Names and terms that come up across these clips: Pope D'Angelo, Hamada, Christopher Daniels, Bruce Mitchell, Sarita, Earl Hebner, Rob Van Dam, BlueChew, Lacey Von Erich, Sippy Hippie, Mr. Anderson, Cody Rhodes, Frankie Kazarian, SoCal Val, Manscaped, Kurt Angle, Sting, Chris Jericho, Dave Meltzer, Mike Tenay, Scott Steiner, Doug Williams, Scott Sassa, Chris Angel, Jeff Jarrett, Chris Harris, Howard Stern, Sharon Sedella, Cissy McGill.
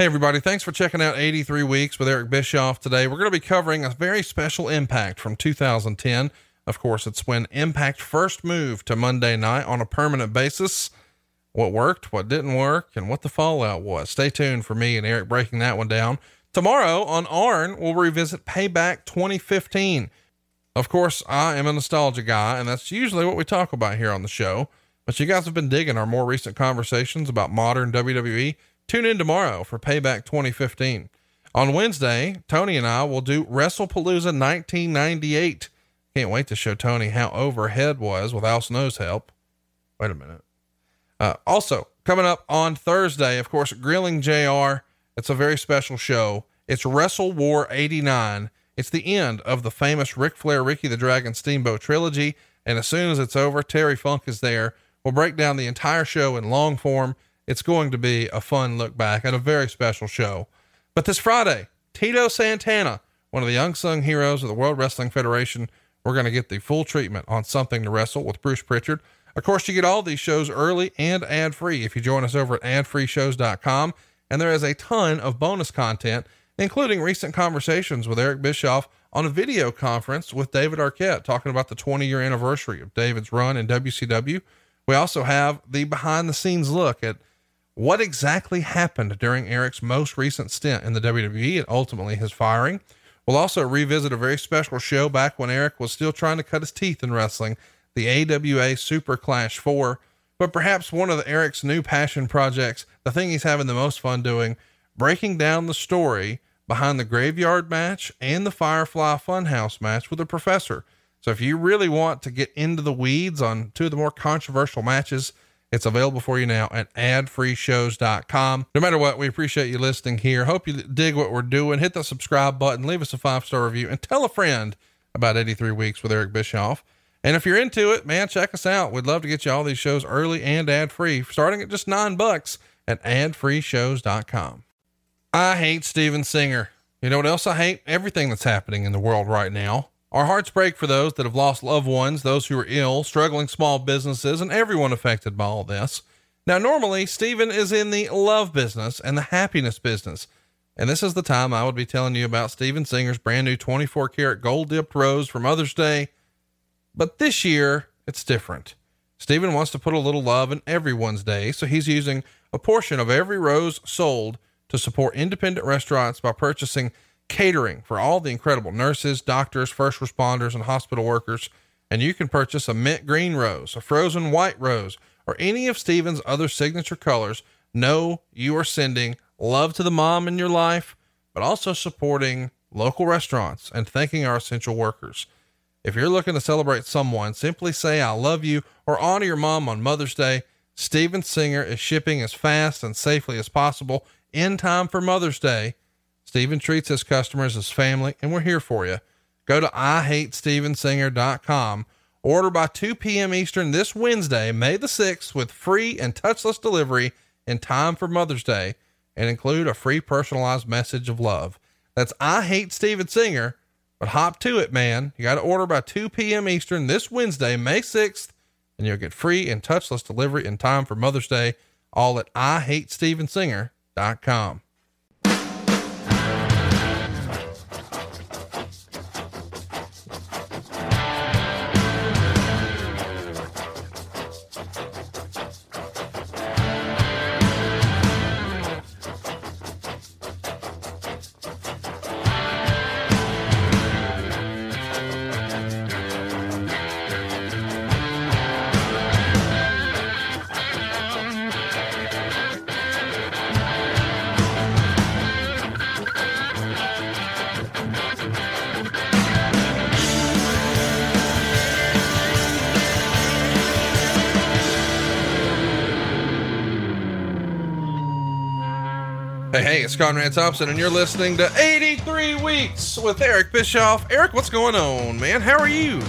Hey everybody, thanks for checking out 83 Weeks with Eric Bischoff today. We're going to be covering a very special Impact from 2010. Of course, it's when Impact first moved to Monday night on a permanent basis. What worked, what didn't work, and what the fallout was. Stay tuned for me and Eric breaking that one down. Tomorrow on ARN, we'll revisit Payback 2015. Of course, I am a nostalgia guy, and that's usually what we talk about here on the show. But you guys have been digging our more recent conversations about modern WWE. Tune in tomorrow for Payback 2015. On Wednesday, Tony and I will do WrestlePalooza 1998. Can't wait to show Tony how overhead was with Al Snow's help. Wait a minute. Also, coming up on Thursday, of course, Grilling JR. It's a very special show. It's Wrestle War 89. It's the end of the famous Ric Flair, Ricky the Dragon Steamboat trilogy. And as soon as it's over, Terry Funk is there. We'll break down the entire show in long form. It's going to be a fun look back at a very special show. But this Friday, Tito Santana, one of the unsung heroes of the World Wrestling Federation, we're going to get the full treatment on Something to Wrestle with Bruce Pritchard. Of course, you get all these shows early and ad-free if you join us over at adfreeshows.com. And there is a ton of bonus content, including recent conversations with Eric Bischoff on a video conference with David Arquette, talking about the 20-year anniversary of David's run in WCW. We also have the behind-the-scenes look at what exactly happened during Eric's most recent stint in the WWE and ultimately his firing. We'll also revisit a very special show back when Eric was still trying to cut his teeth in wrestling, the AWA Super Clash 4, but perhaps one of Eric's new passion projects, the thing he's having the most fun doing, breaking down the story behind the Graveyard Match and the Firefly Funhouse match with the Professor. So if you really want to get into the weeds on two of the more controversial matches, it's available for you now at adfreeshows.com. No matter what, we appreciate you listening here. Hope you dig what we're doing. Hit the subscribe button, leave us a 5-star review, and tell a friend about 83 Weeks with Eric Bischoff. And if you're into it, man, check us out. We'd love to get you all these shows early and ad-free, starting at just $9 at adfreeshows.com. I hate Steven Singer. You know what else I hate? Everything that's happening in the world right now. Our hearts break for those that have lost loved ones, those who are ill, struggling small businesses, and everyone affected by all this. Now, normally, Steven is in the love business and the happiness business. And this is the time I would be telling you about Steven Singer's brand new 24-karat gold-dipped rose for Mother's Day. But this year, it's different. Steven wants to put a little love in everyone's day, so he's using a portion of every rose sold to support independent restaurants by purchasing catering for all the incredible nurses, doctors, first responders, and hospital workers. And you can purchase a mint green rose, a frozen white rose, or any of Steven's other signature colors. Know you are sending love to the mom in your life, but also supporting local restaurants and thanking our essential workers. If you're looking to celebrate someone, simply say, I love you, or honor your mom on Mother's Day. Steven Singer is shipping as fast and safely as possible in time for Mother's Day. Steven treats his customers as family, and we're here for you. Go to IHateStevenSinger.com. Order by 2 p.m. Eastern this Wednesday, May the 6th, with free and touchless delivery in time for Mother's Day, and include a free personalized message of love. That's I Hate Steven Singer, but hop to it, man. You got to order by 2 p.m. Eastern this Wednesday, May 6th, and you'll get free and touchless delivery in time for Mother's Day, all at IHateStevenSinger.com. Hey, it's Conrad Thompson, and you're listening to 83 Weeks with Eric Bischoff. Eric, what's going on, man? How are you?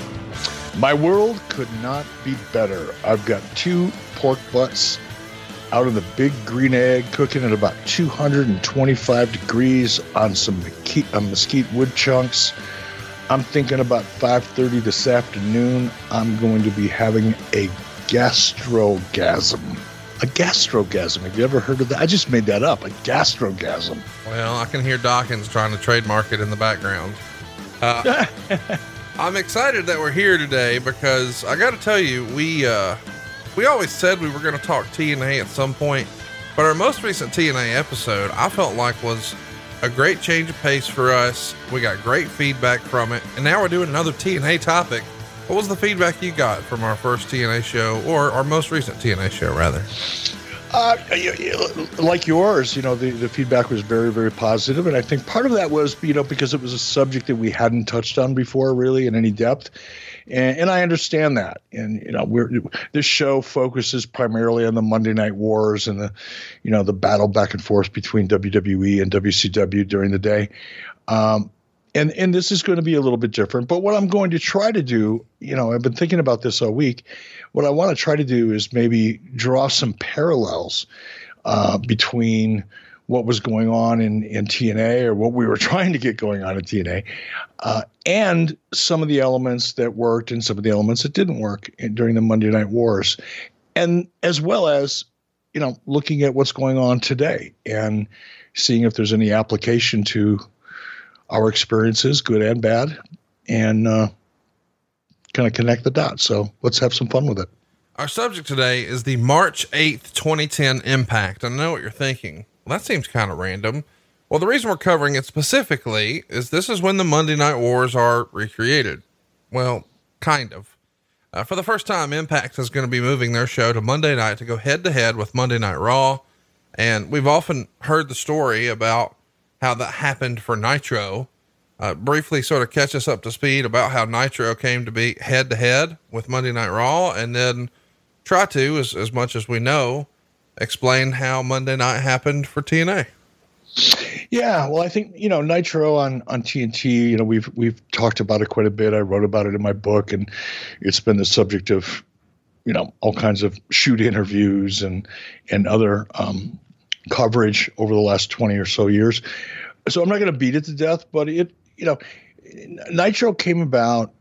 My world could not be better. I've got 2 pork butts out of the big green egg cooking at about 225 degrees on some mesquite wood chunks. I'm thinking about 5:30 this afternoon, I'm going to be having a gastrogasm. A gastrogasm. Have you ever heard of that? I just made that up. A gastrogasm. Well, I can hear Dawkins trying to trademark it in the background. I'm excited that we're here today because I got to tell you, we always said we were going to talk TNA at some point, but our most recent TNA episode, I felt like was a great change of pace for us. We got great feedback from it. And now we're doing another TNA topic. What was the feedback you got from our first TNA show, or our most recent TNA show, rather? Like yours, you know, the feedback was very, very positive. And I think part of that was, you know, because it was a subject that we hadn't touched on before, really, in any depth. And I understand that. And, you know, this show focuses primarily on the Monday Night Wars and the, you know, the battle back and forth between WWE and WCW during the day. And this is going to be a little bit different. But what I'm going to try to do, you know, I've been thinking about this all week. What I want to try to do is maybe draw some parallels between what was going on in TNA, or what we were trying to get going on in TNA, and some of the elements that worked and some of the elements that didn't work during the Monday Night Wars. And as well as, you know, looking at what's going on today and seeing if there's any application to our experiences, good and bad, and kind of connect the dots. So let's have some fun with it. Our subject today is the March 8th, 2010 impact. I know what you're thinking. Well, that seems kind of random. Well, the reason we're covering it specifically is this is when the Monday Night Wars are recreated. Well, kind of. For the first time, Impact is going to be moving their show to Monday night to go head to head with Monday Night Raw. And we've often heard the story about how that happened for Nitro. Briefly sort of catch us up to speed about how Nitro came to be head to head with Monday Night Raw, and then try to, as much as we know, explain how Monday night happened for TNA. Yeah. Well, I think, you know, Nitro on TNT, you know, we've talked about it quite a bit. I wrote about it in my book, and it's been the subject of, you know, all kinds of shoot interviews and other, coverage over the last 20 or so years. So I'm not going to beat it to death, but it, you know, Nitro came about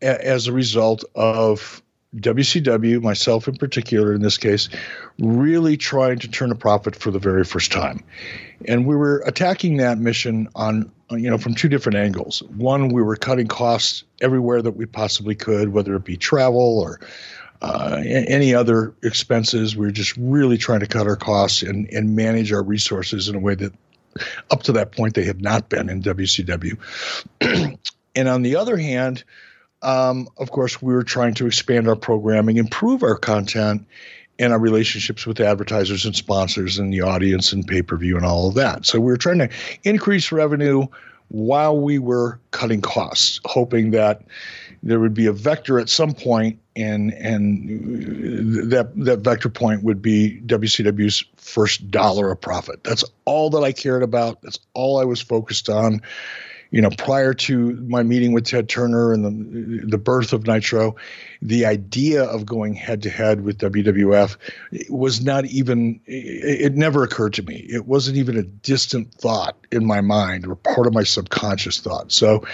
as a result of WCW, myself in particular in this case, really trying to turn a profit for the very first time. And we were attacking that mission on, you know, from two different angles. One, we were cutting costs everywhere that we possibly could, whether it be travel or any other expenses. We're just really trying to cut our costs and manage our resources in a way that up to that point they had not been in WCW. And on the other hand, of course, we were trying to expand our programming, improve our content and our relationships with advertisers and sponsors and the audience and pay-per-view and all of that. So we were trying to increase revenue while we were cutting costs, hoping that there would be a vector at some point, and that vector point would be WCW's first dollar of profit. That's all that I cared about. That's all I was focused on. You know, prior to my meeting with Ted Turner and the birth of Nitro, the idea of going head to head with WWF was not even, it never occurred to me. It wasn't even a distant thought in my mind or part of my subconscious thought. So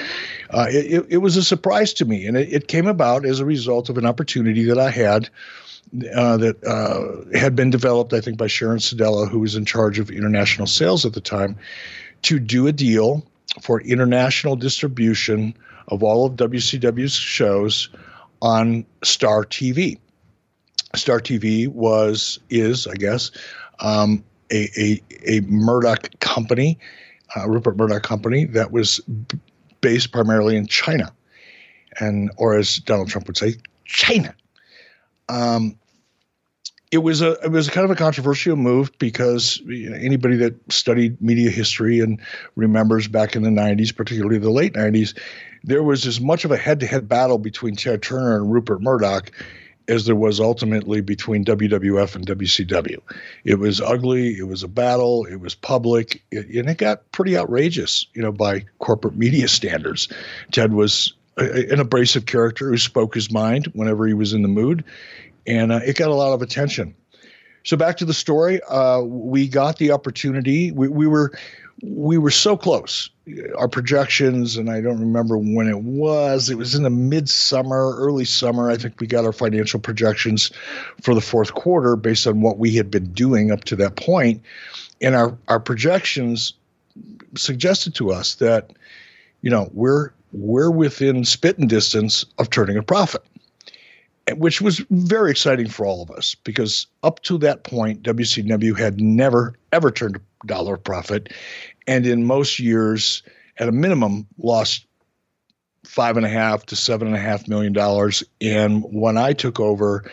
it was a surprise to me, and it came about as a result of an opportunity that I had that had been developed, I think, by Sharon Sedella, who was in charge of international sales at the time, to do a deal for international distribution of all of WCW's shows on Star TV. Star TV is, I guess, a Murdoch company, Rupert Murdoch company that was based primarily in China, and, or as Donald Trump would say, China. It was kind of a controversial move because, you know, anybody that studied media history and remembers back in the 90s, particularly the late 90s, there was as much of a head-to-head battle between Ted Turner and Rupert Murdoch as there was ultimately between WWF and WCW. It was ugly. It was a battle. It was public. And it got pretty outrageous, you know, by corporate media standards. Ted was an abrasive character who spoke his mind whenever he was in the mood. And it got a lot of attention. So back to the story, we got the opportunity. We, we were we were so close. Our projections, and I don't remember when it was in the midsummer, early summer. I think we got our financial projections for the fourth quarter based on what we had been doing up to that point. And our projections suggested to us that, you know, we're within spitting distance of turning a profit, which was very exciting for all of us, because up to that point, WCW had never, ever turned a dollar of profit. And in most years, at a minimum, lost $5.5 to $7.5 million. And when I took over,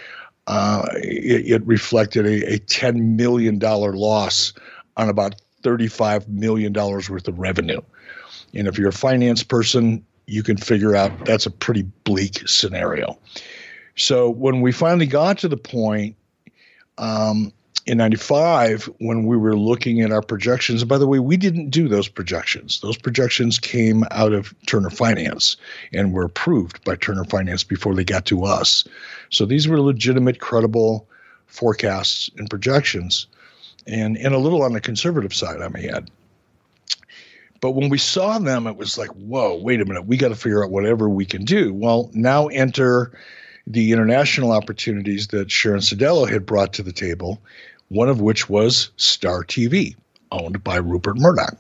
it reflected a $10 million loss on about $35 million worth of revenue. And if you're a finance person, you can figure out that's a pretty bleak scenario. So when we finally got to the point in 95, when we were looking at our projections, and by the way, we didn't do those projections. Those projections came out of Turner Finance and were approved by Turner Finance before they got to us. So these were legitimate, credible forecasts and projections, and a little on the conservative side, I may add. But when we saw them, it was like, whoa, wait a minute, we got to figure out whatever we can do. Well, now enter the international opportunities that Sharon Sodelo had brought to the table, one of which was Star TV, owned by Rupert Murdoch.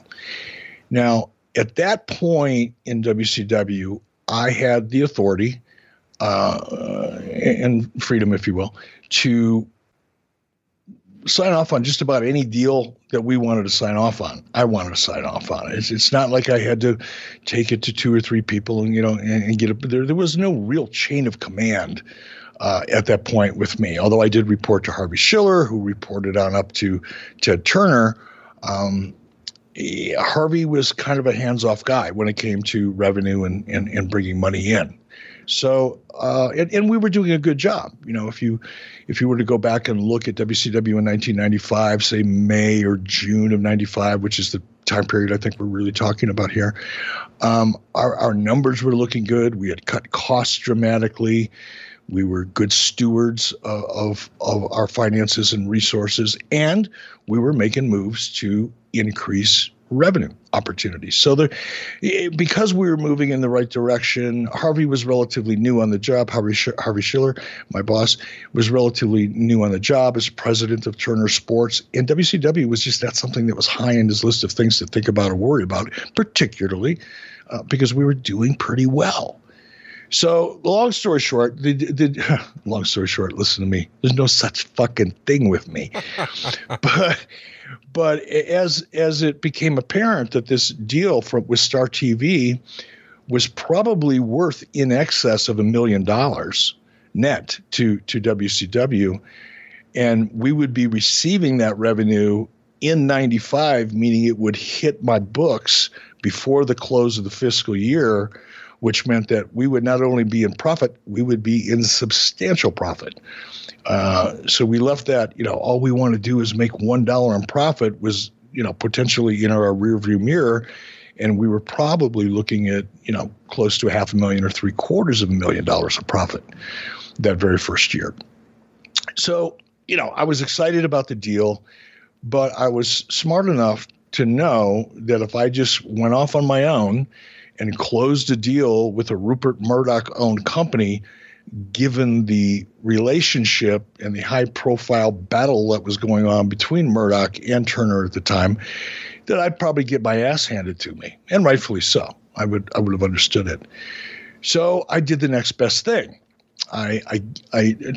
Now, at that point in WCW, I had the authority and freedom, if you will, to sign off on just about any deal that we wanted to sign off on. I wanted to sign off on it. It's not like I had to take it to two or three people and, you know, and get it. There was no real chain of command at that point with me. Although I did report to Harvey Schiller, who reported on up to Ted Turner. Harvey was kind of a hands-off guy when it came to revenue and bringing money in. So, and we were doing a good job. You know, if you were to go back and look at WCW in 1995, say May or June of 95, which is the time period I think we're really talking about here, our numbers were looking good. We had cut costs dramatically. We were good stewards of our finances and resources, and we were making moves to increase revenue opportunities. So because we were moving in the right direction, Harvey was relatively new on the job. Harvey Schiller, my boss, was relatively new on the job as president of Turner Sports. And WCW was just not something that was high in his list of things to think about or worry about, particularly because we were doing pretty well. So long story short, listen to me. There's no such fucking thing with me. But as it became apparent that this deal with Star TV was probably worth in excess of $1 million net to WCW, and we would be receiving that revenue in 95, meaning it would hit my books before the close of the fiscal year, which meant that we would not only be in profit, we would be in substantial profit. So we left that, you know, all we want to do is make $1 in profit was, you know, potentially in our rearview mirror. And we were probably looking at, you know, close to $500,000 or $750,000 of profit that very first year. So, you know, I was excited about the deal, but I was smart enough to know that if I just went off on my own and closed a deal with a Rupert Murdoch-owned company, given the relationship and the high-profile battle that was going on between Murdoch and Turner at the time, that I'd probably get my ass handed to me, and rightfully so. I would have understood it. So I did the next best thing. I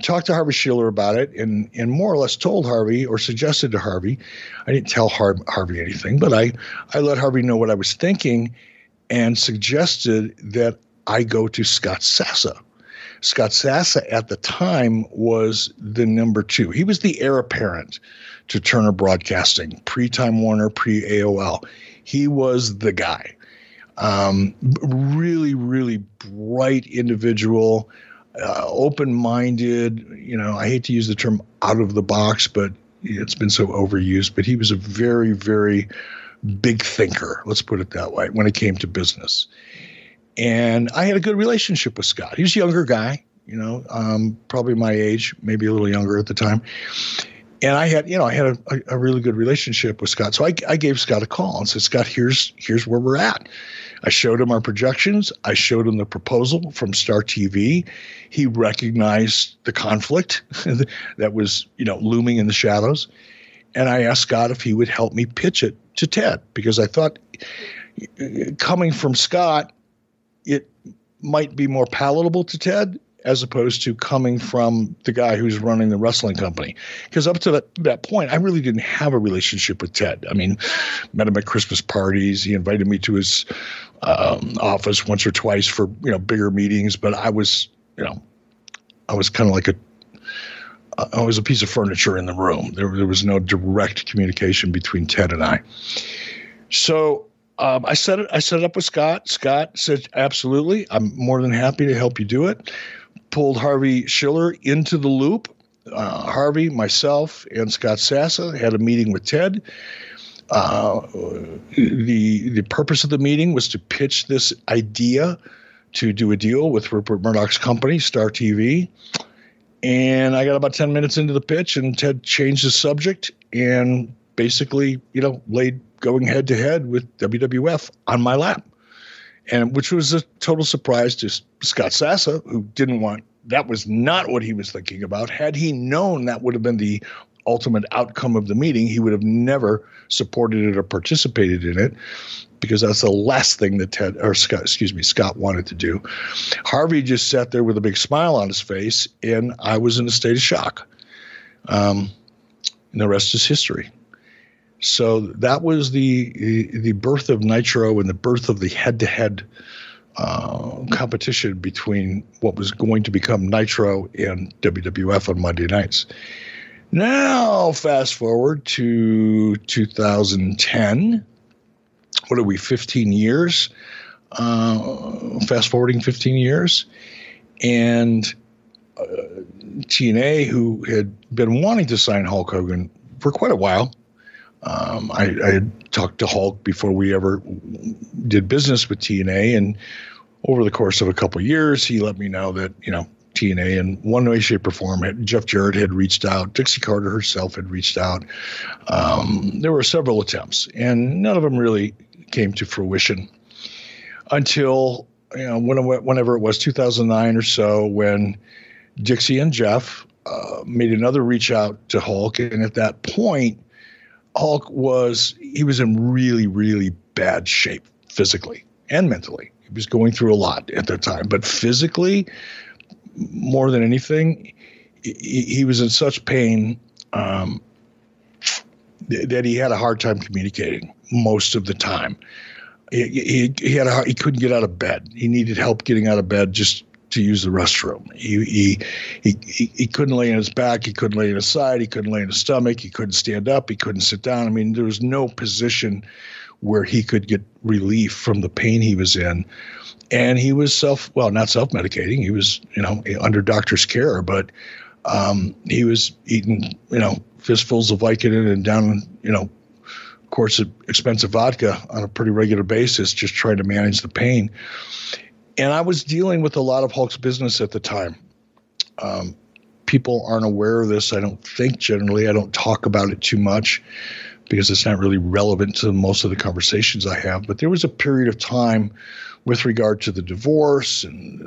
talked to Harvey Schiller about it and more or less told Harvey, or suggested to Harvey. I didn't tell Harvey anything, but I let Harvey know what I was thinking, and suggested that I go to Scott Sassa. Scott Sassa at the time was the number two. He was the heir apparent to Turner Broadcasting, pre-Time Warner, pre-AOL. He was the guy. Really, really bright individual, open-minded. You know, I hate to use the term out of the box, but it's been so overused. But he was a very, very big thinker, let's put it that way, when it came to business. And I had a good relationship with Scott. He was a younger guy, you know, probably my age, maybe a little younger at the time. And I had, you know, I had a really good relationship with Scott. So I gave Scott a call and said, Scott, here's where we're at. I showed him our projections. I showed him the proposal from Star TV. He recognized the conflict that was, you know, looming in the shadows. And I asked Scott if he would help me pitch it to Ted, because I thought coming from Scott, it might be more palatable to Ted as opposed to coming from the guy who's running the wrestling company. Because up to that point, I really didn't have a relationship with Ted. I mean, met him at Christmas parties. He invited me to his office once or twice for, you know, bigger meetings. But I was, you know, I was kind of like I was a piece of furniture in the room. There was no direct communication between Ted and I. So I set it up with Scott. Scott said, absolutely, I'm more than happy to help you do it. Pulled Harvey Schiller into the loop. Harvey, myself, and Scott Sassa had a meeting with Ted. The purpose of the meeting was to pitch this idea to do a deal with Rupert Murdoch's company, Star TV. And I got about 10 minutes into the pitch, and Ted changed the subject and basically, you know, laid going head to head with WWF on my lap. And which was a total surprise to Scott Sassa, who didn't want, that was not what he was thinking about. Had he known that would have been the ultimate outcome of the meeting, he would have never supported it or participated in it, because that's the last thing that Scott wanted to do. Harvey just sat there with a big smile on his face, and I was in a state of shock. And the rest is history. So that was the birth of Nitro and the birth of the head-to-head competition between what was going to become Nitro and WWF on Monday nights. Now, fast forward to 2010. What are we, 15 years? Fast forwarding 15 years. And TNA, who had been wanting to sign Hulk Hogan for quite a while. I had talked to Hulk before we ever did business with TNA, and over the course of a couple of years, he let me know that, you know, TNA in one way, shape, or form, Jeff Jarrett had reached out, Dixie Carter herself had reached out. There were several attempts, and none of them really came to fruition until, you know, whenever it was 2009 or so, when Dixie and Jeff made another reach out to Hulk, and at that point, Hulk was in really, really bad shape physically and mentally. He was going through a lot at that time, but physically, more than anything, he was in such pain that he had a hard time communicating most of the time. He couldn't get out of bed. He needed help getting out of bed just to use the restroom. He couldn't lay on his back. He couldn't lay on his side. He couldn't lay on his stomach. He couldn't stand up. He couldn't sit down. I mean, there was no position where he could get relief from the pain he was in. And he was not self-medicating. He was, you know, under doctor's care, but he was eating, you know, fistfuls of Vicodin and down, you know, quarts of expensive vodka on a pretty regular basis, just trying to manage the pain. And I was dealing with a lot of Hulk's business at the time. People aren't aware of this, I don't think, generally. I don't talk about it too much because it's not really relevant to most of the conversations I have. But there was a period of time with regard to the divorce and a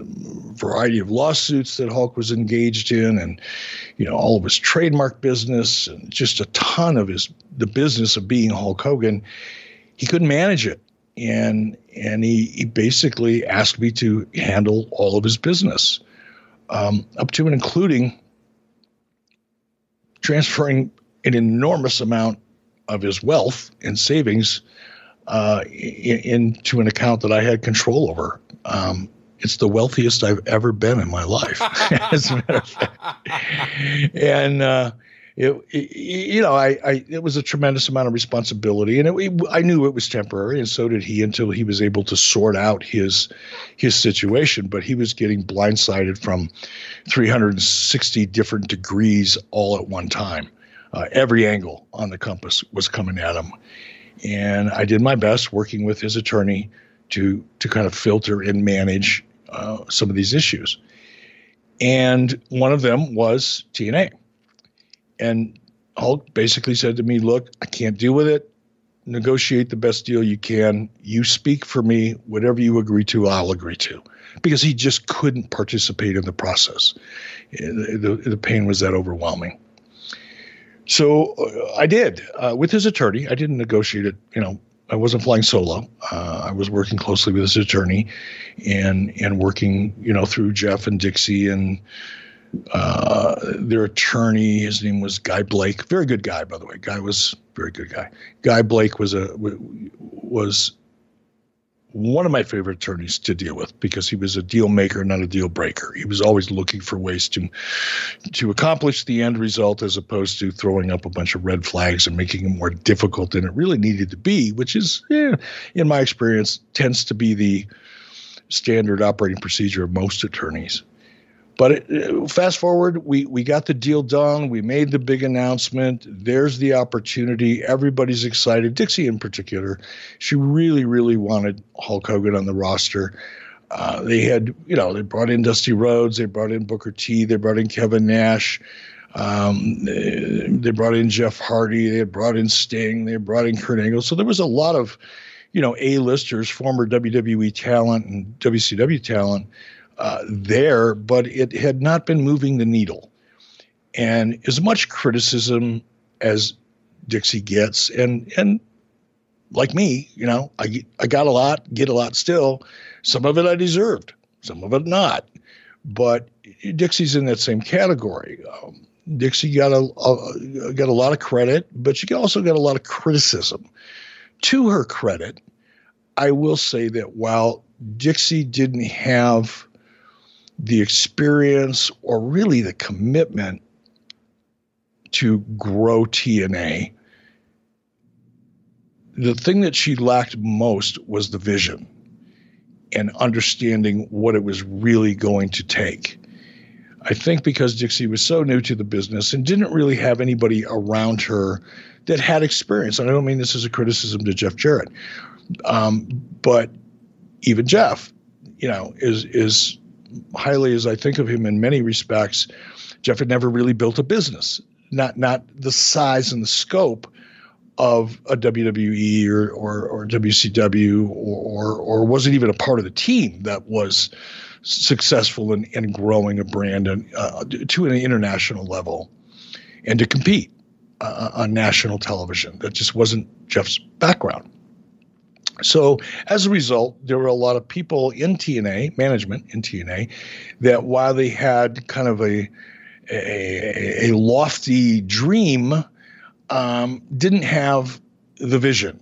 variety of lawsuits that Hulk was engaged in, and, you know, all of his trademark business and just a ton of the business of being Hulk Hogan. He couldn't manage it. And he basically asked me to handle all of his business, up to and including transferring an enormous amount of his wealth and savings into an account that I had control over. It's the wealthiest I've ever been in my life, as a matter of fact. And it was a tremendous amount of responsibility, and I knew it was temporary, and so did he, until he was able to sort out his situation. But he was getting blindsided from 360 different degrees all at one time. Every angle on the compass was coming at him, and I did my best working with his attorney to kind of filter and manage some of these issues. And one of them was TNA. And Hulk basically said to me, look, I can't deal with it. Negotiate the best deal you can. You speak for me. Whatever you agree to, I'll agree to. Because he just couldn't participate in the process. The pain was that overwhelming. So I did with his attorney. I didn't negotiate it. You know, I wasn't flying solo. I was working closely with his attorney, and working, you know, through Jeff and Dixie and their attorney. His name was Guy Blake. Very good guy, by the way. Guy was a very good guy. Guy Blake was one of my favorite attorneys to deal with because he was a deal maker, not a deal breaker. He was always looking for ways to accomplish the end result as opposed to throwing up a bunch of red flags and making it more difficult than it really needed to be, which is, in my experience, tends to be the standard operating procedure of most attorneys. But fast forward, we got the deal done. We made the big announcement. There's the opportunity. Everybody's excited. Dixie in particular, she really, really wanted Hulk Hogan on the roster. They had, you know, they brought in Dusty Rhodes. They brought in Booker T. They brought in Kevin Nash. They brought in Jeff Hardy. They brought in Sting. They brought in Kurt Angle. So there was a lot of, you know, A-listers, former WWE talent and WCW talent. There, but it had not been moving the needle. And as much criticism as Dixie gets, and like me, you know, I got a lot, get a lot still. Some of it I deserved, some of it not. But Dixie's in that same category. Dixie got a lot of credit, but she also got a lot of criticism. To her credit, I will say that while Dixie didn't have the experience or really the commitment to grow TNA, the thing that she lacked most was the vision and understanding what it was really going to take. I think because Dixie was so new to the business and didn't really have anybody around her that had experience. And I don't mean this as a criticism to Jeff Jarrett, but even Jeff, you know, is highly as I think of him in many respects, Jeff had never really built a business, not the size and the scope of a WWE or WCW or wasn't even a part of the team that was successful in growing a brand and to an international level and to compete on national television. That just wasn't Jeff's background. So as a result, there were a lot of people in TNA, management in TNA, that while they had kind of a lofty dream, didn't have the vision,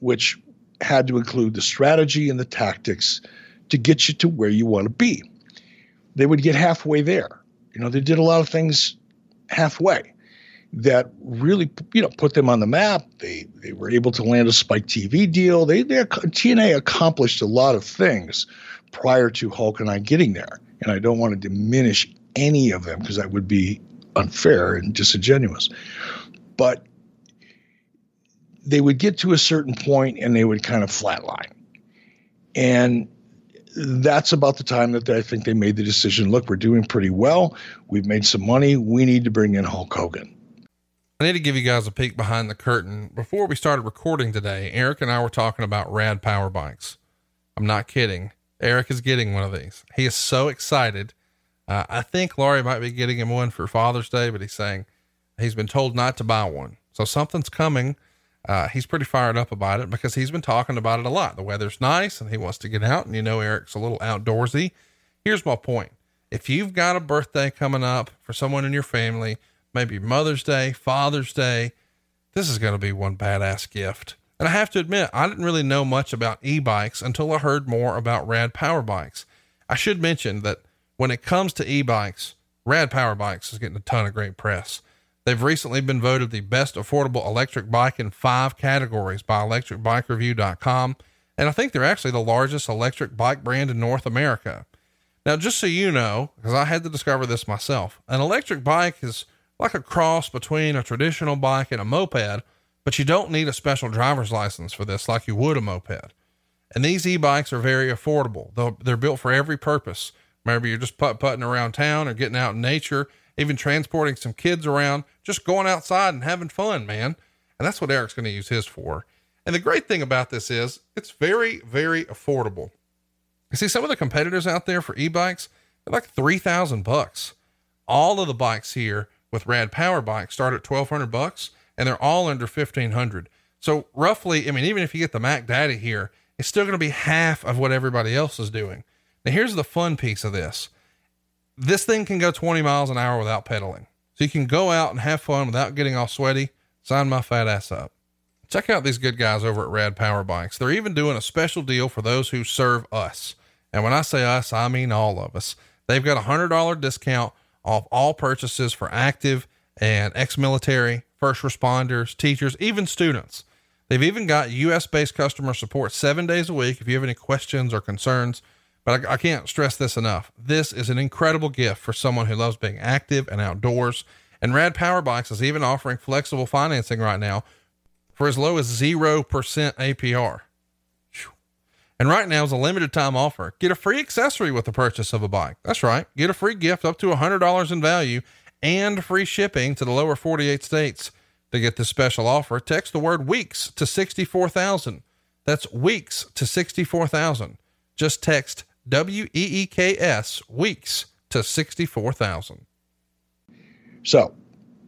which had to include the strategy and the tactics to get you to where you want to be. They would get halfway there. You know, they did a lot of things halfway that really, you know, put them on the map. They were able to land a Spike TV deal. TNA accomplished a lot of things prior to Hulk and I getting there. And I don't want to diminish any of them because that would be unfair and disingenuous. But they would get to a certain point and they would kind of flatline. And that's about the time that I think they made the decision, look, we're doing pretty well. We've made some money. We need to bring in Hulk Hogan. I need to give you guys a peek behind the curtain. Before we started recording today, Eric and I were talking about rad power bikes. I'm not kidding. Eric is getting one of these. He is so excited. I think Laurie might be getting him one for Father's Day, but he's saying he's been told not to buy one. So something's coming. He's pretty fired up about it because he's been talking about it a lot. The weather's nice and he wants to get out, and you know, Eric's a little outdoorsy. Here's my point. If you've got a birthday coming up for someone in your family, maybe Mother's Day, Father's Day, this is going to be one badass gift. And I have to admit, I didn't really know much about e-bikes until I heard more about Rad Power Bikes. I should mention that when it comes to e-bikes, Rad Power Bikes is getting a ton of great press. They've recently been voted the best affordable electric bike in 5 categories by electricbikereview.com. And I think they're actually the largest electric bike brand in North America. Now, just so you know, because I had to discover this myself, an electric bike is like a cross between a traditional bike and a moped, but you don't need a special driver's license for this like you would a moped. And these e-bikes are very affordable. They're built for every purpose. Maybe you're just putting around town or getting out in nature even transporting some kids around, just going outside and having fun, man. And that's what Eric's going to use his for. And the great thing about this is it's very, very affordable. You see, some of the competitors out there for e-bikes, they're like $3,000. All of the bikes here with Rad Power Bike start at $1,200 and they're all under $1,500. So roughly, I mean, even if you get the Mac Daddy here, it's still going to be half of what everybody else is doing. Now here's the fun piece of this. This thing can go 20 miles an hour without pedaling. So you can go out and have fun without getting all sweaty. Sign my fat ass up. Check out these good guys over at Rad Power Bikes. They're even doing a special deal for those who serve us. And when I say us, I mean all of us. They've got $100 discount off all purchases for active and ex-military, first responders, teachers, even students. They've even got US-based customer support 7 days a week if you have any questions or concerns. But I can't stress this enough. This is an incredible gift for someone who loves being active and outdoors. And Rad Power Bikes is even offering flexible financing right now for as low as 0% APR. And right now is a limited time offer. Get a free accessory with the purchase of a bike. That's right. Get a free gift up to $100 in value and free shipping to the lower 48 states. To get this special offer, text the word weeks to 64,000. That's weeks to 64,000. Just text WEEKS weeks to 64,000. So,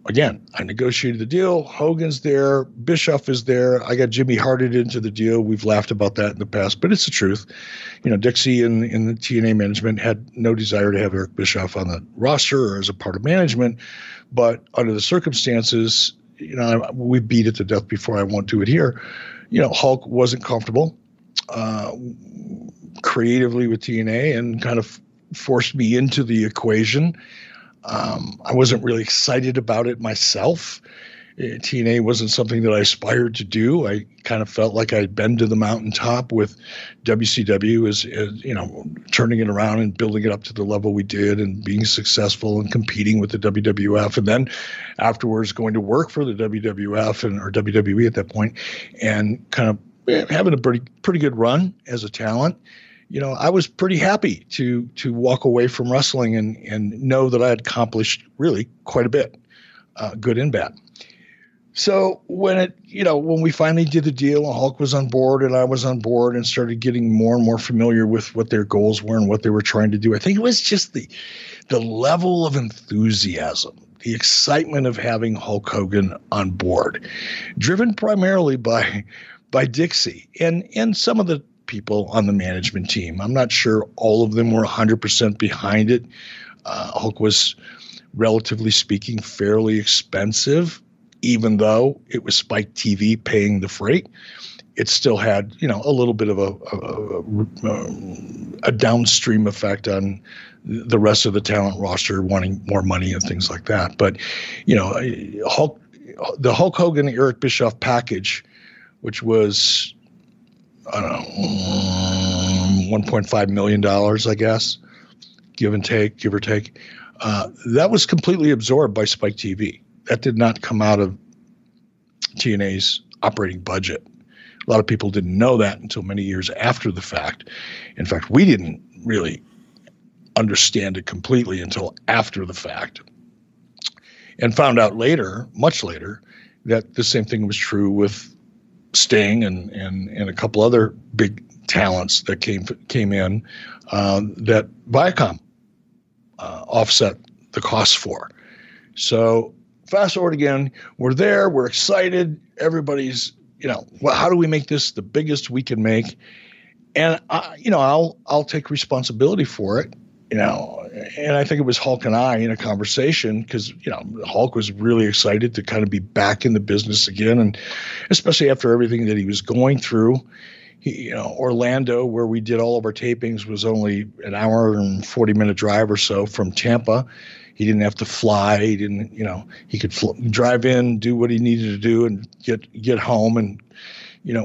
again, I negotiated the deal. Hogan's there. Bischoff is there. I got Jimmy Harded into the deal. We've laughed about that in the past, but it's the truth. You know, Dixie and the TNA management had no desire to have Eric Bischoff on the roster or as a part of management, but under the circumstances, you know, we beat it to death before. I won't do it here. You know, Hulk wasn't comfortable creatively with TNA and kind of forced me into the equation. I wasn't really excited about it myself. TNA wasn't something that I aspired to do. I kind of felt like I'd been to the mountaintop with WCW as you know, turning it around and building it up to the level we did and being successful and competing with the WWF. And then afterwards going to work for the WWF or WWE at that point and kind of having a pretty good run as a talent. You know, I was pretty happy to walk away from wrestling and know that I had accomplished really quite a bit, good and bad. So when we finally did the deal and Hulk was on board and I was on board and started getting more and more familiar with what their goals were and what they were trying to do, I think it was just the level of enthusiasm, the excitement of having Hulk Hogan on board, driven primarily by Dixie and some of the people on the management team. I'm not sure all of them were 100% behind it. Hulk was, relatively speaking, fairly expensive. Even though it was Spike TV paying the freight, it still had, you know, a little bit of a downstream effect on the rest of the talent roster wanting more money and things like that. But, you know, the Hulk Hogan, Eric Bischoff package, which was, I don't know, $1.5 million, I guess, give or take, that was completely absorbed by Spike TV. That did not come out of TNA's operating budget. A lot of people didn't know that until many years after the fact. In fact, we didn't really understand it completely until after the fact and found out later, much later, that the same thing was true with Sting and a couple other big talents that came in that Viacom offset the costs for. So fast forward again, we're there, we're excited. Everybody's, you know, well, how do we make this the biggest we can make? And I'll take responsibility for it, you know, and I think it was Hulk and I in a conversation because, you know, Hulk was really excited to kind of be back in the business again. And especially after everything that he was going through, Orlando, where we did all of our tapings, was only an hour and 40 minute drive or so from Tampa. He didn't have to fly. He didn't, he could drive in, do what he needed to do and get home and,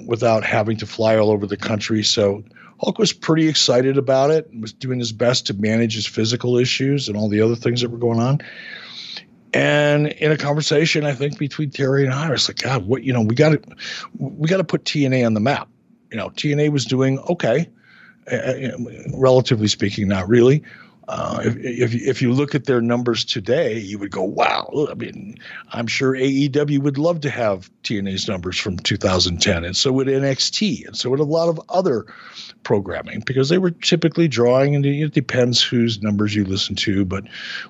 without having to fly all over the country. So Hulk was pretty excited about it and was doing his best to manage his physical issues and all the other things that were going on. And in a conversation, I think between Terry and I, I was like, God, what, we got to put TNA on the map. TNA was doing okay. Relatively speaking, not really. If you look at their numbers today, you would go, wow. I mean, I'm sure AEW would love to have TNA's numbers from 2010, and so would NXT, and so would a lot of other programming, because they were typically drawing, and it depends whose numbers you listen to, but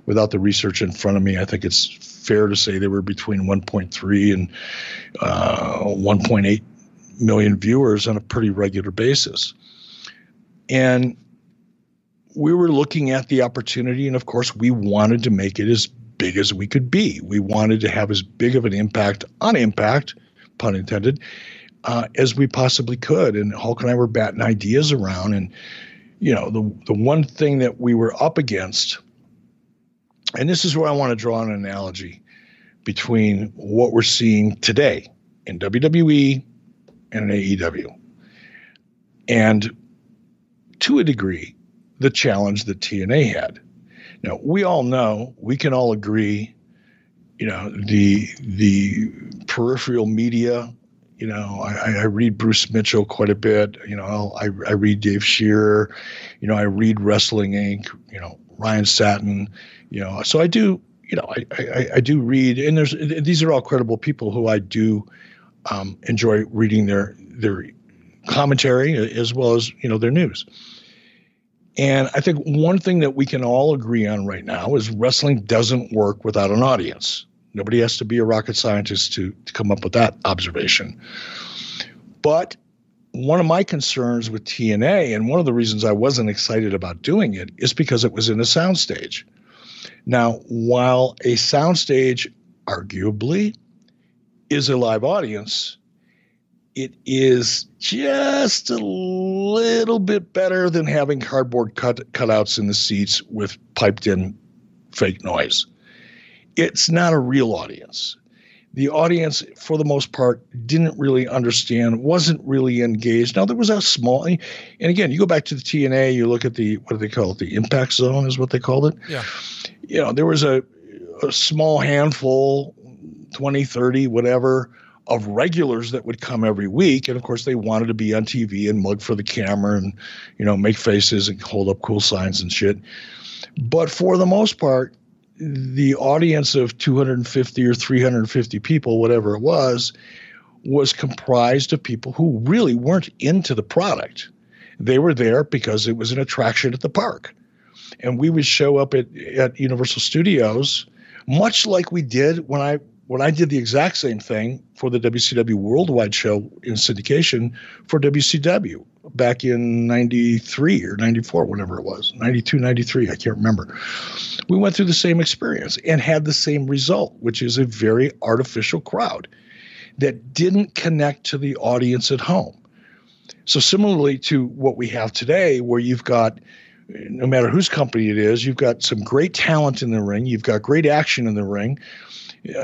without the research in front of me, I think it's fair to say they were between 1.3 and 1.8 million viewers on a pretty regular basis. And we were looking at the opportunity, and of course, we wanted to make it as big as we could be. We wanted to have as big of an impact on Impact, pun intended, as we possibly could. And Hulk and I were batting ideas around, and you know, the one thing that we were up against, and this is where I want to draw an analogy between what we're seeing today in WWE and in AEW, and to a degree, the challenge that TNA had. Now, we all know, we can all agree, you know, the peripheral media, you know, I read Bruce Mitchell quite a bit, you know, I read Dave Shearer, you know, I read Wrestling Inc., you know, Ryan Satin, you know, so I do, you know, I do read, and these are all credible people who I do enjoy reading their commentary as well as, you know, their news. And I think one thing that we can all agree on right now is wrestling doesn't work without an audience. Nobody has to be a rocket scientist to come up with that observation. But one of my concerns with TNA, and one of the reasons I wasn't excited about doing it, is because it was in a soundstage. Now, while a soundstage arguably is a live audience, it is just a little bit better than having cardboard cutouts in the seats with piped-in fake noise. It's not a real audience. The audience, for the most part, didn't really understand, wasn't really engaged. Now, there was a small – and again, you go back to the TNA, you look at the – what do they call it? The Impact Zone is what they called it. Yeah. You know, there was a small handful, 20, 30, whatever – of regulars that would come every week. And of course they wanted to be on TV and mug for the camera and, you know, make faces and hold up cool signs and shit. But for the most part, the audience of 250 or 350 people, whatever it was comprised of people who really weren't into the product. They were there because it was an attraction at the park. And we would show up at Universal Studios, much like we did when I did the exact same thing for the WCW Worldwide show in syndication for WCW back in 93 or 94, whatever it was, 92, 93, I can't remember. We went through the same experience and had the same result, which is a very artificial crowd that didn't connect to the audience at home. So similarly to what we have today, where you've got, no matter whose company it is, you've got some great talent in the ring, you've got great action in the ring,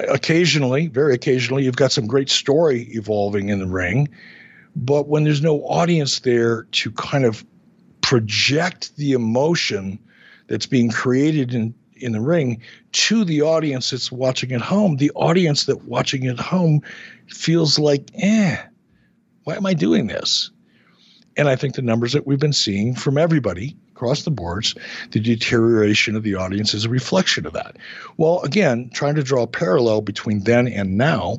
occasionally, very occasionally, you've got some great story evolving in the ring, but when there's no audience there to kind of project the emotion that's being created in the ring to the audience that's watching at home, the audience that watching at home feels like, why am I doing this? And I think the numbers that we've been seeing from everybody across the boards, the deterioration of the audience is a reflection of that. Well, again, trying to draw a parallel between then and now,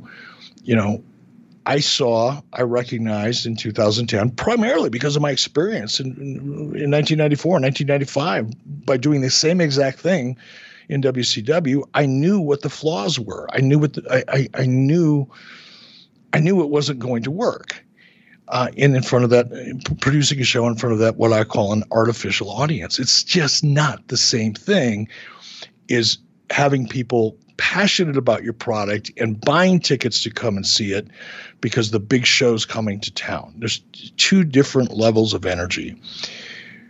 you know, I recognized in 2010, primarily because of my experience in 1994 and 1995, by doing the same exact thing in WCW, I knew what the flaws were. I knew what I knew it wasn't going to work. In front of that, producing a show in front of that, what I call an artificial audience. It's just not the same thing as having people passionate about your product and buying tickets to come and see it because the big show's coming to town. There's two different levels of energy.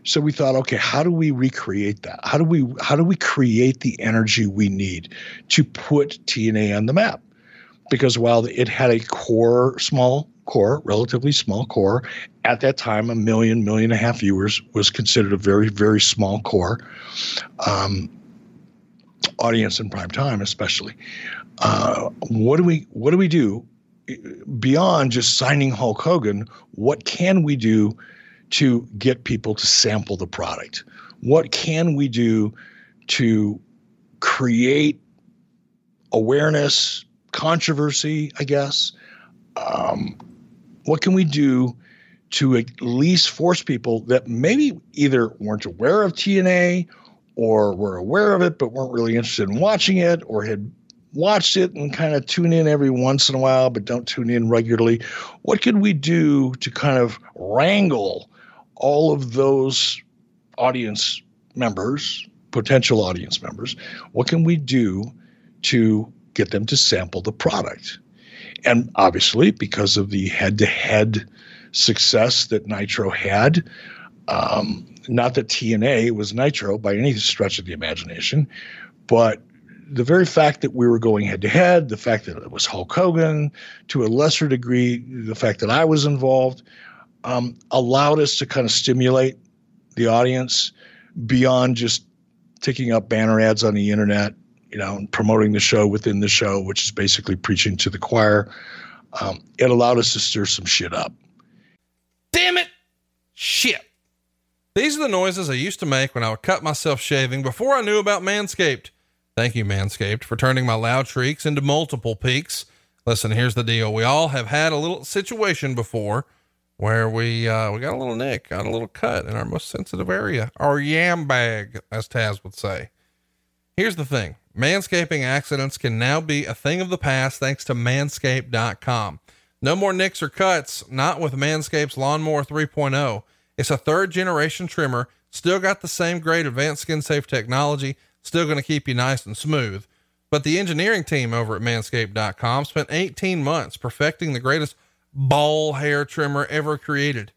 So we thought, okay, how do we recreate that? How do we create the energy we need to put TNA on the map? Because while it had a relatively small core at that time, 1.5 million viewers was considered a very, very small core audience in prime time, especially. What do we do beyond just signing Hulk Hogan? What can we do to get people to sample the product? what can we do to create awareness, controversy, I guess? What can we do to at least force people that maybe either weren't aware of TNA or were aware of it but weren't really interested in watching it, or had watched it and kind of tune in every once in a while but don't tune in regularly? What could we do to kind of wrangle all of those audience members, potential audience members? What can we do to get them to sample the product? And obviously, because of the head-to-head success that Nitro had, not that TNA was Nitro by any stretch of the imagination, but the very fact that we were going head-to-head, the fact that it was Hulk Hogan, to a lesser degree, the fact that I was involved, allowed us to kind of stimulate the audience beyond just taking up banner ads on the internet, you know, and promoting the show within the show, which is basically preaching to the choir. It allowed us to stir some shit up. Damn it. Shit. These are the noises I used to make when I would cut myself shaving before I knew about Manscaped. Thank you, Manscaped, for turning my loud shrieks into multiple peaks. Listen, here's the deal. We all have had a little situation before where we got a little nick, got a little cut in our most sensitive area, our yam bag, as Taz would say. Here's the thing. Manscaping accidents can now be a thing of the past thanks to manscaped.com. No more nicks or cuts, not with Manscaped's Lawnmower 3.0. It's a third generation trimmer, still got the same great advanced skin safe technology, still going to keep you nice and smooth. But the engineering team over at manscaped.com spent 18 months perfecting the greatest ball hair trimmer ever created.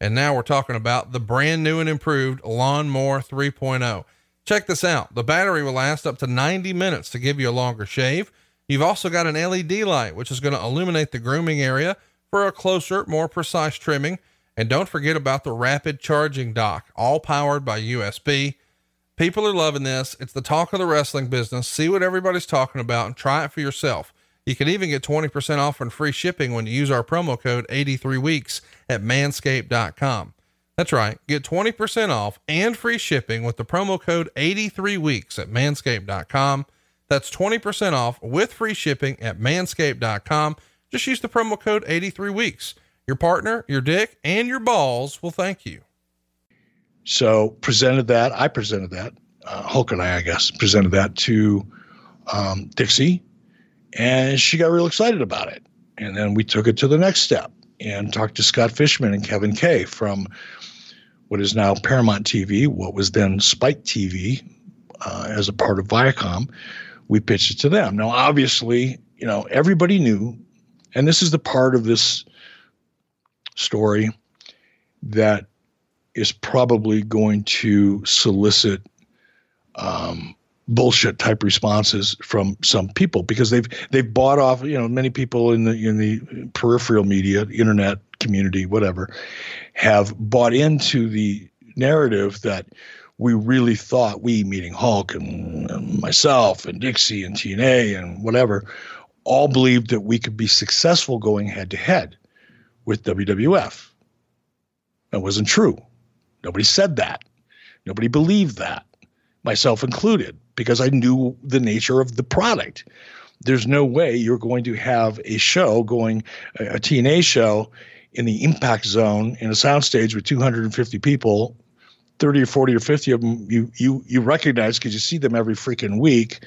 And now we're talking about the brand new and improved Lawnmower 3.0. Check this out. The battery will last up to 90 minutes to give you a longer shave. You've also got an LED light, which is going to illuminate the grooming area for a closer, more precise trimming. And don't forget about the rapid charging dock, all powered by USB. People are loving this. It's the talk of the wrestling business. See what everybody's talking about and try it for yourself. You can even get 20% off and free shipping when you use our promo code 83weeks at manscaped.com. That's right. Get 20% off and free shipping with the promo code 83weeks at manscaped.com. That's 20% off with free shipping at manscaped.com. Just use the promo code 83weeks. Your partner, your dick, and your balls will thank you. So Hulk and I guess presented that to Dixie, and she got real excited about it. And then we took it to the next step and talked to Scott Fishman and Kevin Kay from what is now Paramount TV, what was then Spike TV, as a part of Viacom. We pitched it to them. Now, obviously, you know, everybody knew, and this is the part of this story that is probably going to solicit bullshit type responses from some people, because they've bought off, you know, many people in the peripheral media, internet community, whatever, have bought into the narrative that we really thought, we meaning Hulk and myself and Dixie and TNA and whatever, all believed that we could be successful going head to head with WWF. That wasn't true. Nobody said that. Nobody believed that, myself included, because I knew the nature of the product. There's no way you're going to have a TNA show in the Impact Zone in a soundstage with 250 people, 30 or 40 or 50 of them you recognize because you see them every freaking week.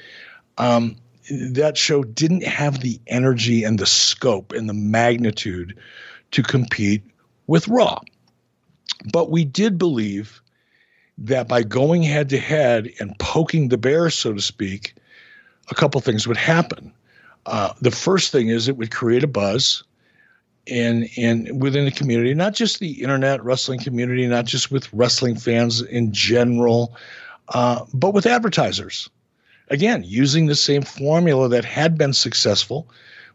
That show didn't have the energy and the scope and the magnitude to compete with Raw. But we did believe that by going head to head and poking the bear, so to speak, a couple things would happen. The first thing is it would create a buzz and within the community, not just the internet wrestling community, not just with wrestling fans in general, but with advertisers. Again, using the same formula that had been successful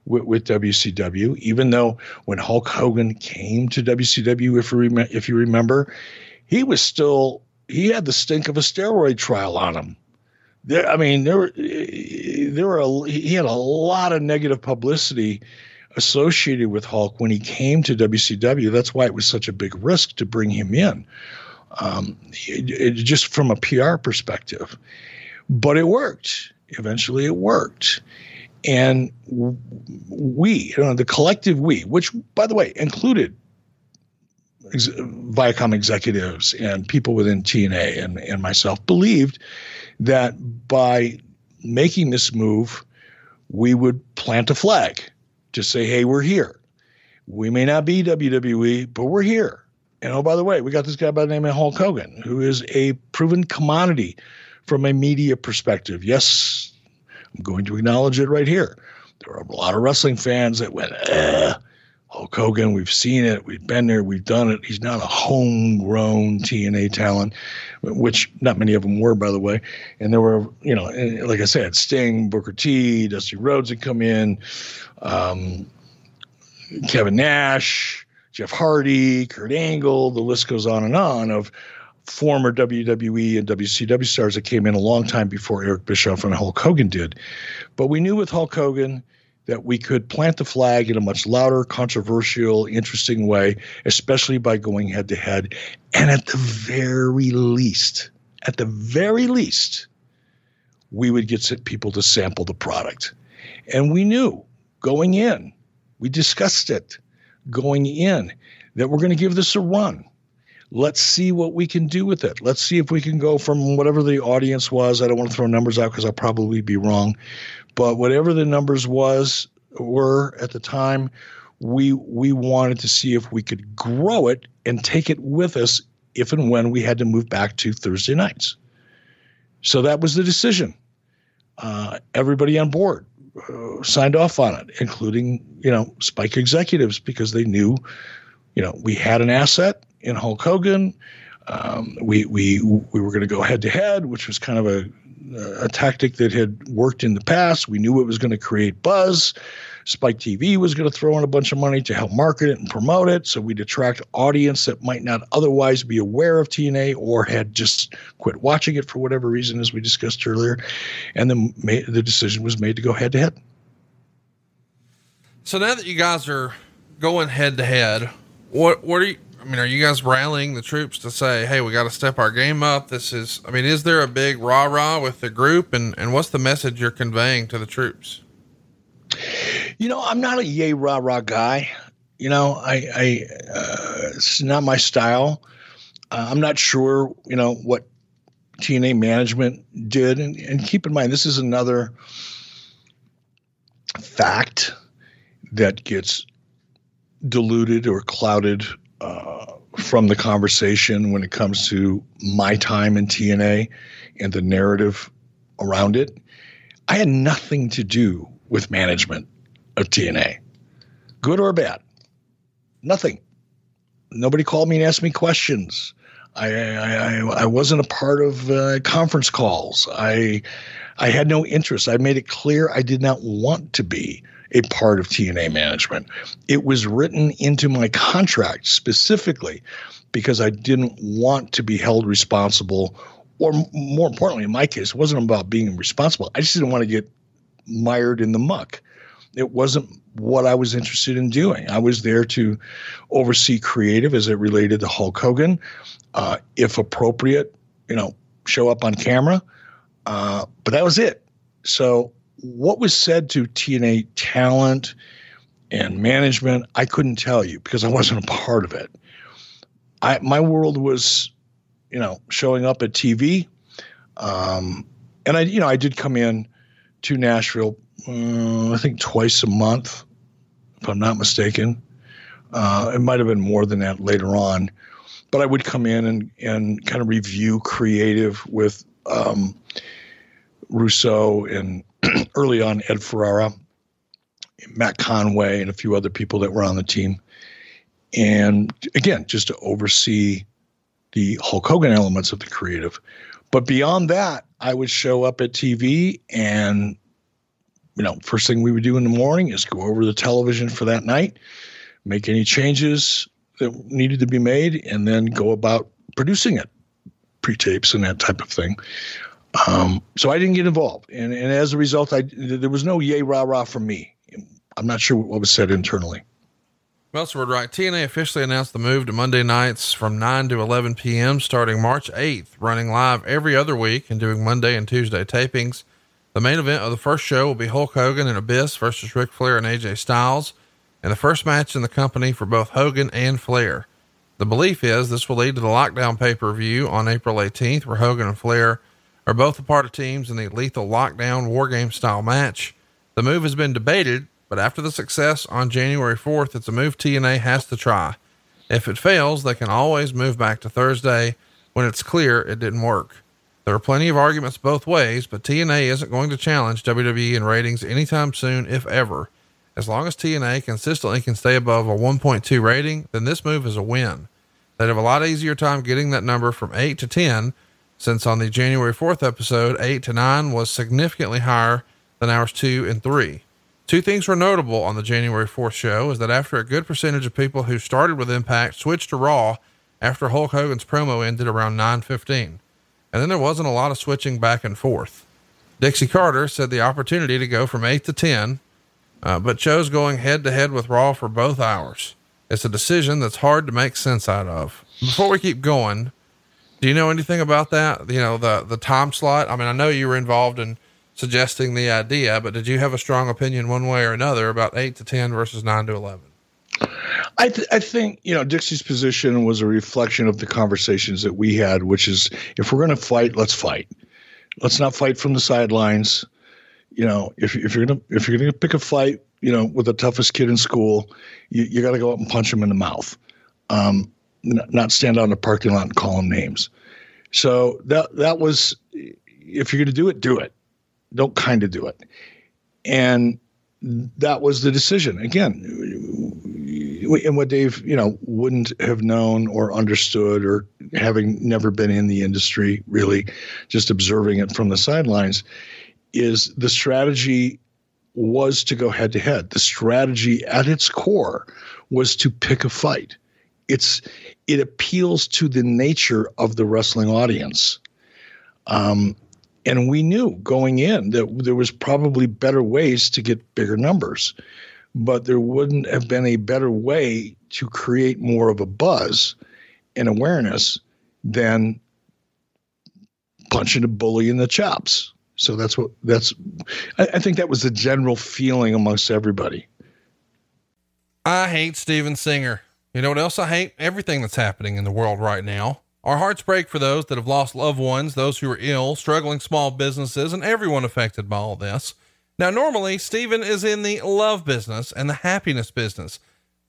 with WCW, even though when Hulk Hogan came to WCW, if you remember, he had the stink of a steroid trial on him. He had a lot of negative publicity associated with Hulk when he came to WCW. That's why it was such a big risk to bring him in. just from a PR perspective. But it worked. Eventually it worked. And we, you know, the collective we, which, by the way, included Viacom executives and people within TNA and myself, believed that by making this move, we would plant a flag to say, hey, we're here. We may not be WWE, but we're here. And, oh, by the way, we got this guy by the name of Hulk Hogan, who is a proven commodity from a media perspective. Yes, I'm going to acknowledge it right here. There are a lot of wrestling fans that went, Hulk Hogan, we've seen it. We've been there. We've done it. He's not a homegrown TNA talent, which not many of them were, by the way. And there were, you know, like I said, Sting, Booker T, Dusty Rhodes had come in, Kevin Nash, Jeff Hardy, Kurt Angle. The list goes on of former WWE and WCW stars that came in a long time before Eric Bischoff and Hulk Hogan did. But we knew with Hulk Hogan that we could plant the flag in a much louder, controversial, interesting way, especially by going head-to-head. And at the very least, we would get people to sample the product. And we knew going in, we discussed it going in, that we're going to give this a run. Let's see what we can do with it. Let's see if we can go from whatever the audience was. I don't want to throw numbers out because I'll probably be wrong. But whatever the numbers were at the time, we wanted to see if we could grow it and take it with us if and when we had to move back to Thursday nights. So that was the decision. Everybody on board signed off on it, including, you know, Spike executives, because they knew, you know, we had an asset in Hulk Hogan. We were going to go head to head, which was kind of a tactic that had worked in the past. We knew it was going to create buzz. Spike TV was going to throw in a bunch of money to help market it and promote it. So we'd attract audience that might not otherwise be aware of TNA or had just quit watching it for whatever reason, as we discussed earlier. And then the decision was made to go head to head. So now that you guys are going head to head, what are you, I mean, are you guys rallying the troops to say, hey, we got to step our game up? This is, I mean, is there a big rah-rah with the group, and what's the message you're conveying to the troops? You know, I'm not a yay rah-rah guy. You know, I it's not my style. I'm not sure, you know, what TNA management did. And keep in mind, this is another fact that gets diluted or clouded from the conversation when it comes to my time in TNA and the narrative around it. I had nothing to do with management of TNA, good or bad, nothing. Nobody called me and asked me questions. I wasn't a part of conference calls. I had no interest. I made it clear I did not want to be a part of TNA management. It was written into my contract specifically because I didn't want to be held responsible, or more importantly, in my case, it wasn't about being responsible. I just didn't want to get mired in the muck. It wasn't what I was interested in doing. I was there to oversee creative as it related to Hulk Hogan. If appropriate, you know, show up on camera. But that was it. So what was said to TNA talent and management, I couldn't tell you because I wasn't a part of it. My world was, you know, showing up at TV. And I, you know, I did come in to Nashville, I think twice a month, if I'm not mistaken. It might've been more than that later on, but I would come in and kind of review creative with, Russo and early on Ed Ferrara, Matt Conway, and a few other people that were on the team. And again, just to oversee the Hulk Hogan elements of the creative. But beyond that, I would show up at TV and, you know, first thing we would do in the morning is go over the television for that night, make any changes that needed to be made, and then go about producing it, pre-tapes and that type of thing. So I didn't get involved. And as a result, there was no yay rah-rah from me. I'm not sure what was said internally. Meltzer would write, TNA officially announced the move to Monday nights from 9 to 11 p.m. starting March 8th, running live every other week and doing Monday and Tuesday tapings. The main event of the first show will be Hulk Hogan and Abyss versus Ric Flair and AJ Styles, and the first match in the company for both Hogan and Flair. The belief is this will lead to the Lockdown pay-per-view on April 18th, where Hogan and Flair are both a part of teams in the lethal Lockdown war game style match. The move has been debated, but after the success on January 4th, it's a move TNA has to try. If it fails, they can always move back to Thursday when it's clear it didn't work. There are plenty of arguments both ways, but TNA isn't going to challenge WWE in ratings anytime soon, if ever. As long as TNA consistently can stay above a 1.2 rating, then this move is a win. They'd have a lot easier time getting that number from 8 to 10, since on the January 4th episode, 8 to 9 was significantly higher than hours 2 and 3. Two things were notable on the January 4th show is that after a good percentage of people who started with Impact switched to Raw after Hulk Hogan's promo ended around 9:15. And then there wasn't a lot of switching back and forth. Dixie Carter said the opportunity to go from 8 to 10, but chose going head to head with Raw for both hours. It's a decision that's hard to make sense out of. Before we keep going, do you know anything about that? You know, the time slot? I mean, I know you were involved in suggesting the idea, but did you have a strong opinion one way or another about 8 to 10 versus 9 to 11? I think, you know, Dixie's position was a reflection of the conversations that we had, which is if we're going to fight, let's fight. Let's not fight from the sidelines. You know, if you're going to pick a fight, you know, with the toughest kid in school, you got to go up and punch him in the mouth. Not stand out in the parking lot and call him names. So that was, if you're going to do it, do it. Don't kind of do it. And that was the decision. Again, and what Dave, you know, wouldn't have known or understood, or having never been in the industry, really just observing it from the sidelines, is the strategy was to go head to head. The strategy at its core was to pick a fight. It appeals to the nature of the wrestling audience. And we knew going in that there was probably better ways to get bigger numbers, but there wouldn't have been a better way to create more of a buzz and awareness than punching a bully in the chops. So I think that was the general feeling amongst everybody. I hate Steven Singer. You know what else I hate? Everything that's happening in the world right now. Our hearts break for those that have lost loved ones, those who are ill, struggling small businesses, and everyone affected by all this. Now, normally, Steven is in the love business and the happiness business.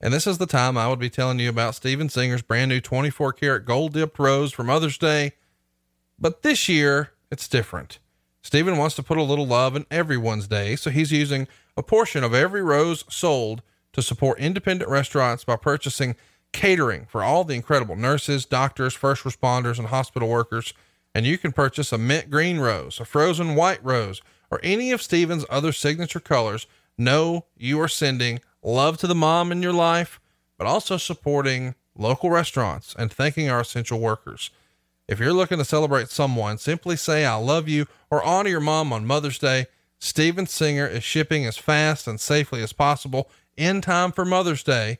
And this is the time I would be telling you about Steven Singer's brand new 24-karat gold-dipped rose for Mother's Day. But this year, it's different. Steven wants to put a little love in everyone's day, so he's using a portion of every rose sold to support independent restaurants by purchasing catering for all the incredible nurses, doctors, first responders, and hospital workers. And you can purchase a mint green rose, a frozen white rose, or any of Steven's other signature colors. Know you are sending love to the mom in your life, but also supporting local restaurants and thanking our essential workers. If you're looking to celebrate someone, simply say, I love you, or honor your mom on Mother's Day. Steven Singer is shipping as fast and safely as possible in time for Mother's Day.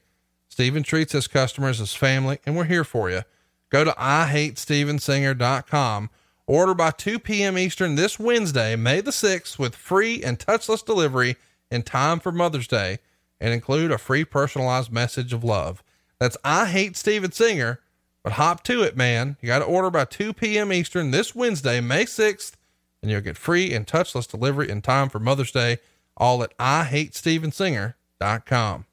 Steven treats his customers as family, and we're here for you. Go to IHateStevenSinger.com. Order by 2 p.m. Eastern this Wednesday, May the 6th, with free and touchless delivery in time for Mother's Day, and include a free personalized message of love. That's I Hate Steven Singer, but hop to it, man. You got to order by 2 p.m. Eastern this Wednesday, May 6th, and you'll get free and touchless delivery in time for Mother's Day, all at IHateStevenSinger.com.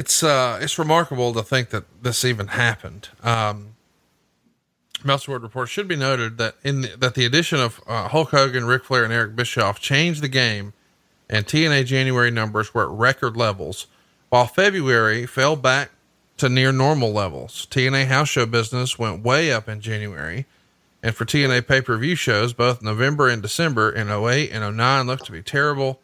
It's remarkable to think that this even happened. Meltzer Word Report should be noted that the addition of Hulk Hogan, Ric Flair, and Eric Bischoff changed the game, and TNA January numbers were at record levels, while February fell back to near normal levels. TNA house show business went way up in January, and for TNA pay-per-view shows, both November and December in 2008 and 2009 looked to be terrible.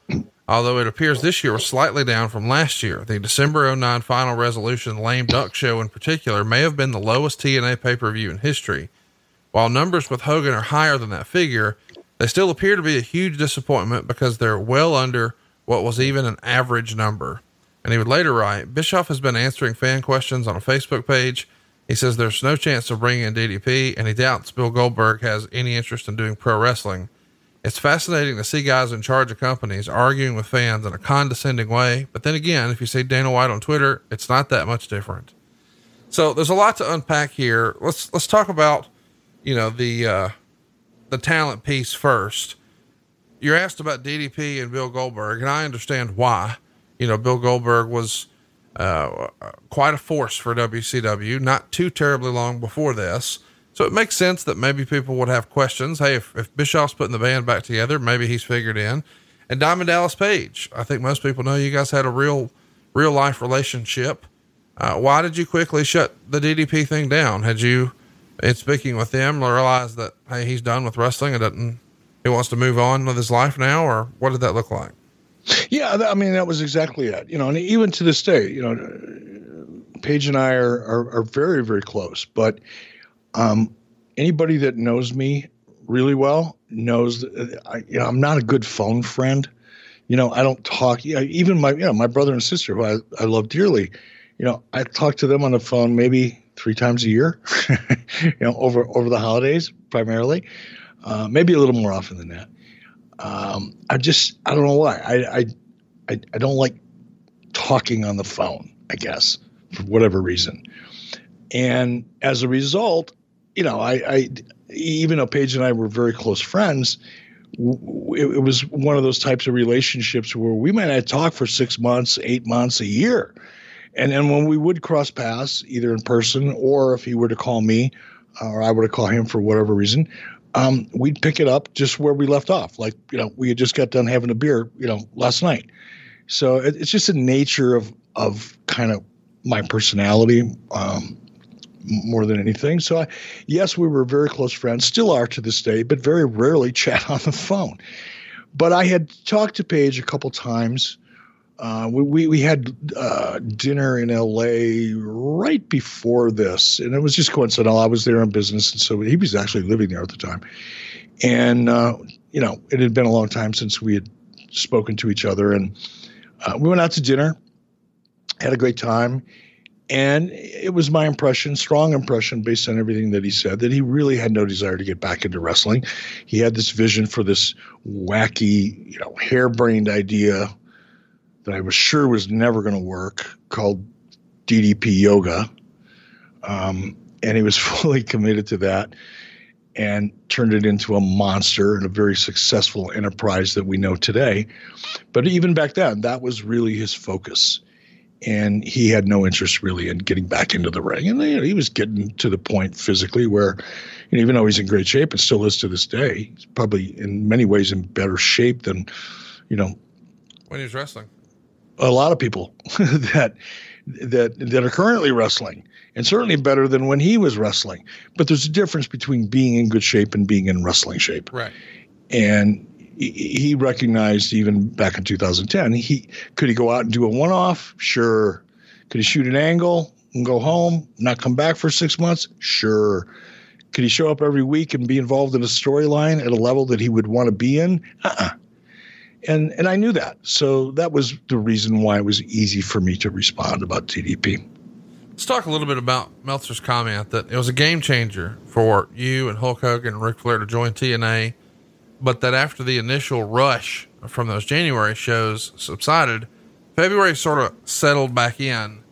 Although it appears this year was slightly down from last year. The December 2009 Final Resolution Lame Duck show in particular may have been the lowest TNA pay-per-view in history. While numbers with Hogan are higher than that figure, they still appear to be a huge disappointment because they're well under what was even an average number. And he would later write, Bischoff has been answering fan questions on a Facebook page. He says there's no chance of bringing in DDP, and he doubts Bill Goldberg has any interest in doing pro wrestling. It's fascinating to see guys in charge of companies arguing with fans in a condescending way. But then again, if you see Dana White on Twitter, it's not that much different. So there's a lot to unpack here. Let's talk about, the talent piece first. You're asked about DDP and Bill Goldberg, and I understand why. Bill Goldberg was quite a force for WCW, not too terribly long before this. So it makes sense that maybe people would have questions. Hey, if Bischoff's putting the band back together, maybe he's figured in. And Diamond Dallas Page, I think most people know you guys had a real life relationship. Why did you quickly shut the DDP thing down? Had you, in speaking with them, realized that, hey, he's done with wrestling and he wants to move on with his life now, or what did that look like? Yeah, I mean, that was exactly it. And even to this day, Paige and I are very, very close. But anybody that knows me really well knows that I'm not a good phone friend. I don't talk. Even my my brother and sister, who I love dearly, I talk to them on the phone maybe 3 times a year, over the holidays primarily, maybe a little more often than that. I don't know why. I don't like talking on the phone, I guess, for whatever reason. And as a result, I even though Paige and I were very close friends, it was one of those types of relationships where we might not talk for 6 months, 8 months, a year. And then when we would cross paths, either in person or if he were to call me or I were to call him for whatever reason, we'd pick it up just where we left off. Like, we had just got done having a beer, last night. So it's just the nature of kind of my personality, more than anything. So yes, we were very close friends, still are to this day, but very rarely chat on the phone. But I had talked to Paige a couple times. We had dinner in LA right before this, and it was just coincidental. I was there on business, and so he was actually living there at the time. And it had been a long time since we had spoken to each other, and we went out to dinner, had a great time, and it was my impression, strong impression, based on everything that he said, that he really had no desire to get back into wrestling. He had this vision for this wacky, harebrained idea that I was sure was never going to work, called DDP yoga. And he was fully committed to that and turned it into a monster and a very successful enterprise that we know today. But even back then, that was really his focus. And he had no interest really in getting back into the ring. And he was getting to the point physically where, even though he's in great shape and still is to this day, he's probably in many ways in better shape than, when he was wrestling. A lot of people that are currently wrestling, and certainly better than when he was wrestling. But there's a difference between being in good shape and being in wrestling shape. Right. And he recognized even back in 2010, could he go out and do a one-off? Sure. Could he shoot an angle and go home, not come back for 6 months? Sure. Could he show up every week and be involved in a storyline at a level that he would want to be in? And I knew that. So that was the reason why it was easy for me to respond about TDP. Let's talk a little bit about Meltzer's comment that it was a game changer for you and Hulk Hogan and Ric Flair to join TNA, but that after the initial rush from those January shows subsided, February sort of settled back in.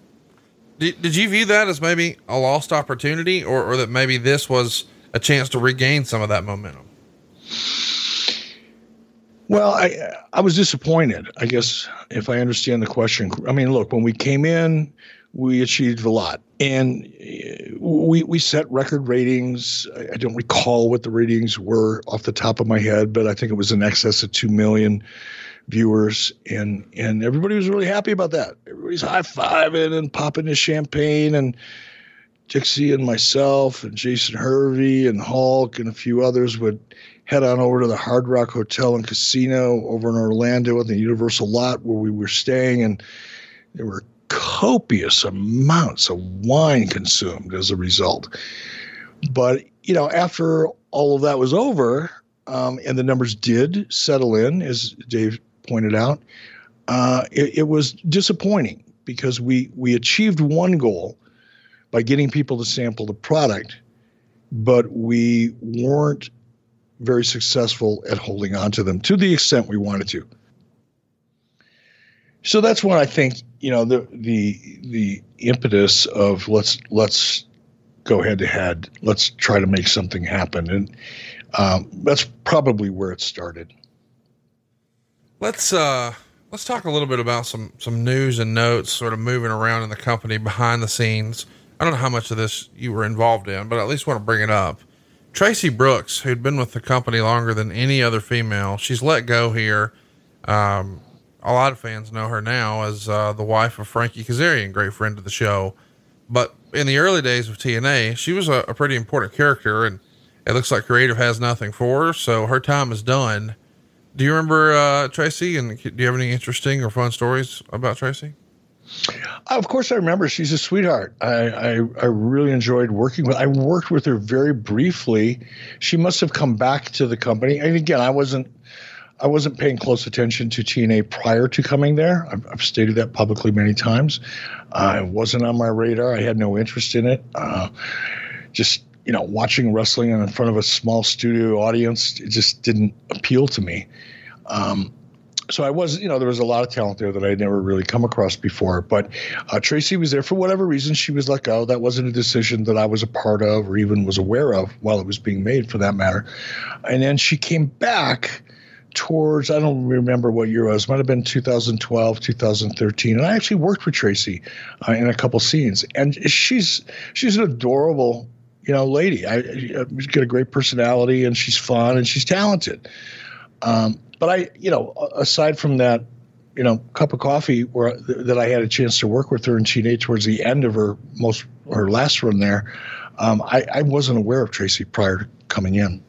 Did you view that as maybe a lost opportunity, or that maybe this was a chance to regain some of that momentum? Well, I was disappointed, I guess, if I understand the question. I mean, look, when we came in, we achieved a lot, and we set record ratings. I don't recall what the ratings were off the top of my head, but I think it was in excess of 2 million viewers, and everybody was really happy about that. Everybody's high-fiving and popping his champagne, and Dixie and myself and Jason Hervey and Hulk and a few others would head on over to the Hard Rock Hotel and Casino over in Orlando at the Universal Lot where we were staying. And there were copious amounts of wine consumed as a result. But, after all of that was over, and the numbers did settle in, as Dave pointed out, It was disappointing because we achieved one goal by getting people to sample the product, but we weren't very successful at holding on to them to the extent we wanted to. So that's what I think, you know, the impetus of let's go head to head. Let's try to make something happen. And that's probably where it started. Let's talk a little bit about some news and notes sort of moving around in the company behind the scenes. I don't know how much of this you were involved in, but I at least want to bring it up. Tracy Brooks, who'd been with the company longer than any other female, she's let go here. A lot of fans know her now as the wife of Frankie Kazarian, great friend of the show. But in the early days of TNA, she was a pretty important character, and it looks like creative has nothing for her, so her time is done. Do you remember Tracy, and do you have any interesting or fun stories about Tracy? Of course I remember. She's a sweetheart. I really enjoyed working with her. I worked with her very briefly. She must have come back to the company. And again, I wasn't paying close attention to TNA prior to coming there. I've stated that publicly many times. It wasn't on my radar. I had no interest in it. Just, you know, watching wrestling in front of a small studio audience, it just didn't appeal to me. So I was, you know, there was a lot of talent there that I had never really come across before. But Tracy was there for whatever reason. She was let go. That wasn't a decision that I was a part of or even was aware of while it was being made, for that matter. And then she came back towards, I don't remember what year it was. It might have been 2012, 2013. And I actually worked with Tracy in a couple scenes. And she's an adorable, you know, lady. She's got a great personality, and she's fun, and she's talented. But I, you know, aside from that, you know, cup of coffee that I had a chance to work with her in TNA towards the end of her last run there, I wasn't aware of Tracy prior to coming in.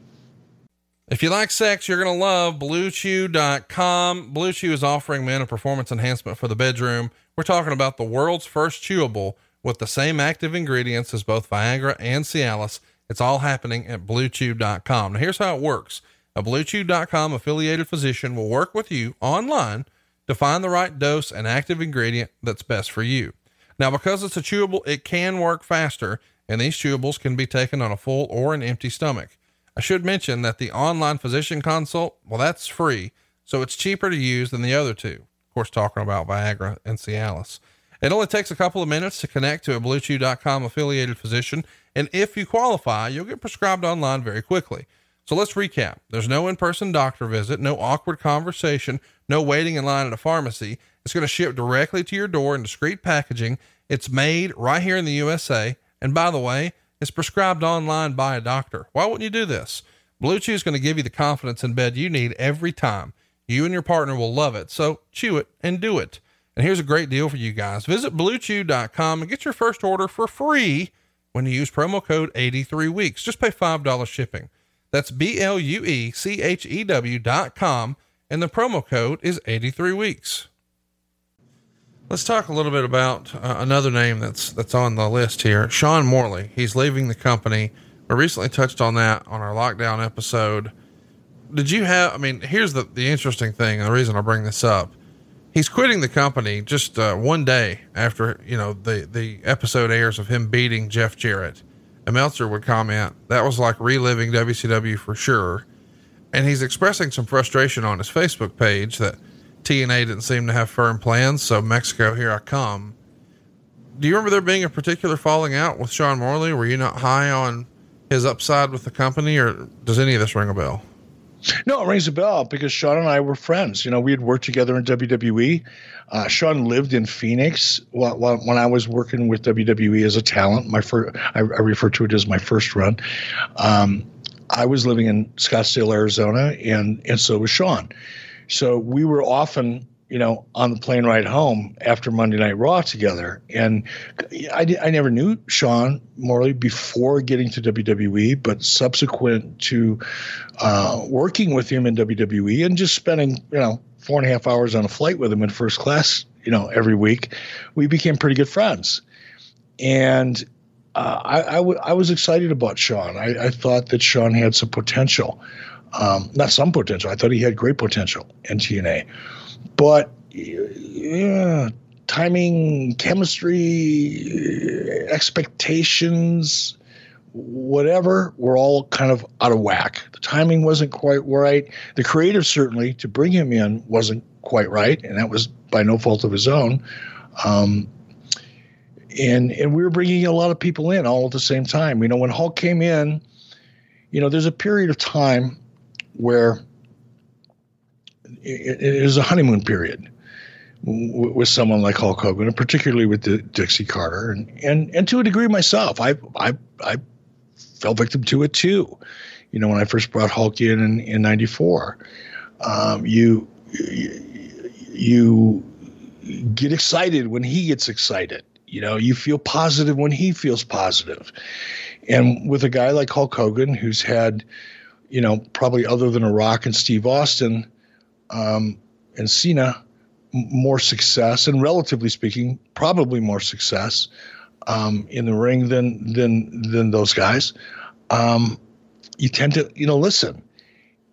If you like sex, you're going to love BlueChew.com. Blue Chew is offering men a performance enhancement for the bedroom. We're talking about the world's first chewable with the same active ingredients as both Viagra and Cialis. It's all happening at BlueChew.com. Now, here's how it works. A BlueChew.com affiliated physician will work with you online to find the right dose and active ingredient that's best for you. Now, because it's a chewable, it can work faster, and these chewables can be taken on a full or an empty stomach. I should mention that the online physician consult, well, that's free, so it's cheaper to use than the other two. Of course, talking about Viagra and Cialis. It only takes a couple of minutes to connect to a BlueChew.com affiliated physician, and if you qualify, you'll get prescribed online very quickly. So let's recap. There's no in-person doctor visit, no awkward conversation, no waiting in line at a pharmacy. It's going to ship directly to your door in discreet packaging. It's made right here in the USA. And by the way, it's prescribed online by a doctor. Why wouldn't you do this? Blue Chew is going to give you the confidence in bed you need every time. You and your partner will love it. So chew it and do it. And here's a great deal for you guys. Visit BlueChew.com and get your first order for free when you use promo code 83weeks. Just pay $5 shipping. That's BlueChew.com. And the promo code is 83 weeks. Let's talk a little bit about another name that's on the list here. Sean Morley. He's leaving the company. We recently touched on that on our lockdown episode. Did you have, I mean, here's the interesting thing. And the reason I bring this up, he's quitting the company just one day after, you know, the episode airs of him beating Jeff Jarrett. And Meltzer would comment, that was like reliving WCW for sure. And he's expressing some frustration on his Facebook page that TNA didn't seem to have firm plans. So Mexico, here I come. Do you remember there being a particular falling out with Sean Morley? Were you not high on his upside with the company, or does any of this ring a bell? No, it rings a bell because Sean and I were friends. You know, we had worked together in WWE. Sean lived in Phoenix when I was working with WWE as a talent. I refer to it as my first run. I was living in Scottsdale, Arizona, and so was Sean. So we were often, you know, on the plane ride home after Monday Night Raw together. And I never knew Sean Morley before getting to WWE, but subsequent to working with him in WWE and just spending, you know, 4.5 hours on a flight with him in first class, you know, every week, we became pretty good friends. And I was excited about Sean. I thought that Sean had some potential. Not some potential. I thought he had great potential in TNA, but yeah, timing, chemistry, expectations, whatever, were all kind of out of whack. The timing wasn't quite right. The creative, certainly, to bring him in wasn't quite right, and that was by no fault of his own. And we were bringing a lot of people in all at the same time. You know, when Hulk came in, you know, there's a period of time where it is a honeymoon period with someone like Hulk Hogan, and particularly with Dixie Carter, and to a degree myself. I fell victim to it too. You know, when I first brought Hulk in 94, you get excited when he gets excited. You know, you feel positive when he feels positive. And with a guy like Hulk Hogan, who's had, you know, probably other than a Rock and Steve Austin and Cena, more success, and relatively speaking, probably more success in the ring than those guys, you tend to, you know, listen.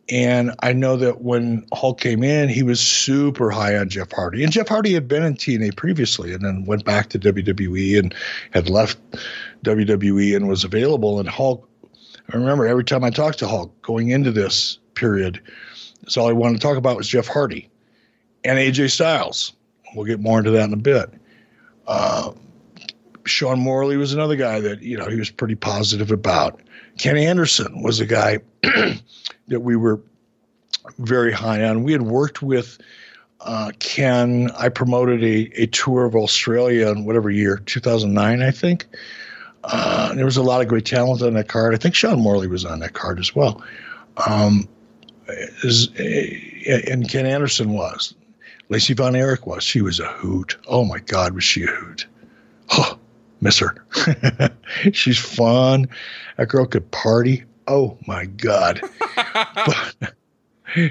And I know that when Hulk came in, he was super high on Jeff Hardy. And Jeff Hardy had been in TNA previously and then went back to WWE and had left WWE and was available. And Hulk, I remember every time I talked to Hulk going into this period, so all I wanted to talk about was Jeff Hardy and AJ Styles. We'll get more into that in a bit. Sean Morley was another guy that, you know, he was pretty positive about. Ken Anderson was a guy that we were very high on. We had worked with Ken. I promoted a tour of Australia in whatever year, 2009, I think. There was a lot of great talent on that card. I think Sean Morley was on that card as well. And Ken Anderson was. Lacey Von Erich was. She was a hoot. Oh, my God, was she a hoot. Oh, miss her. She's fun. That girl could party. Oh, my God. But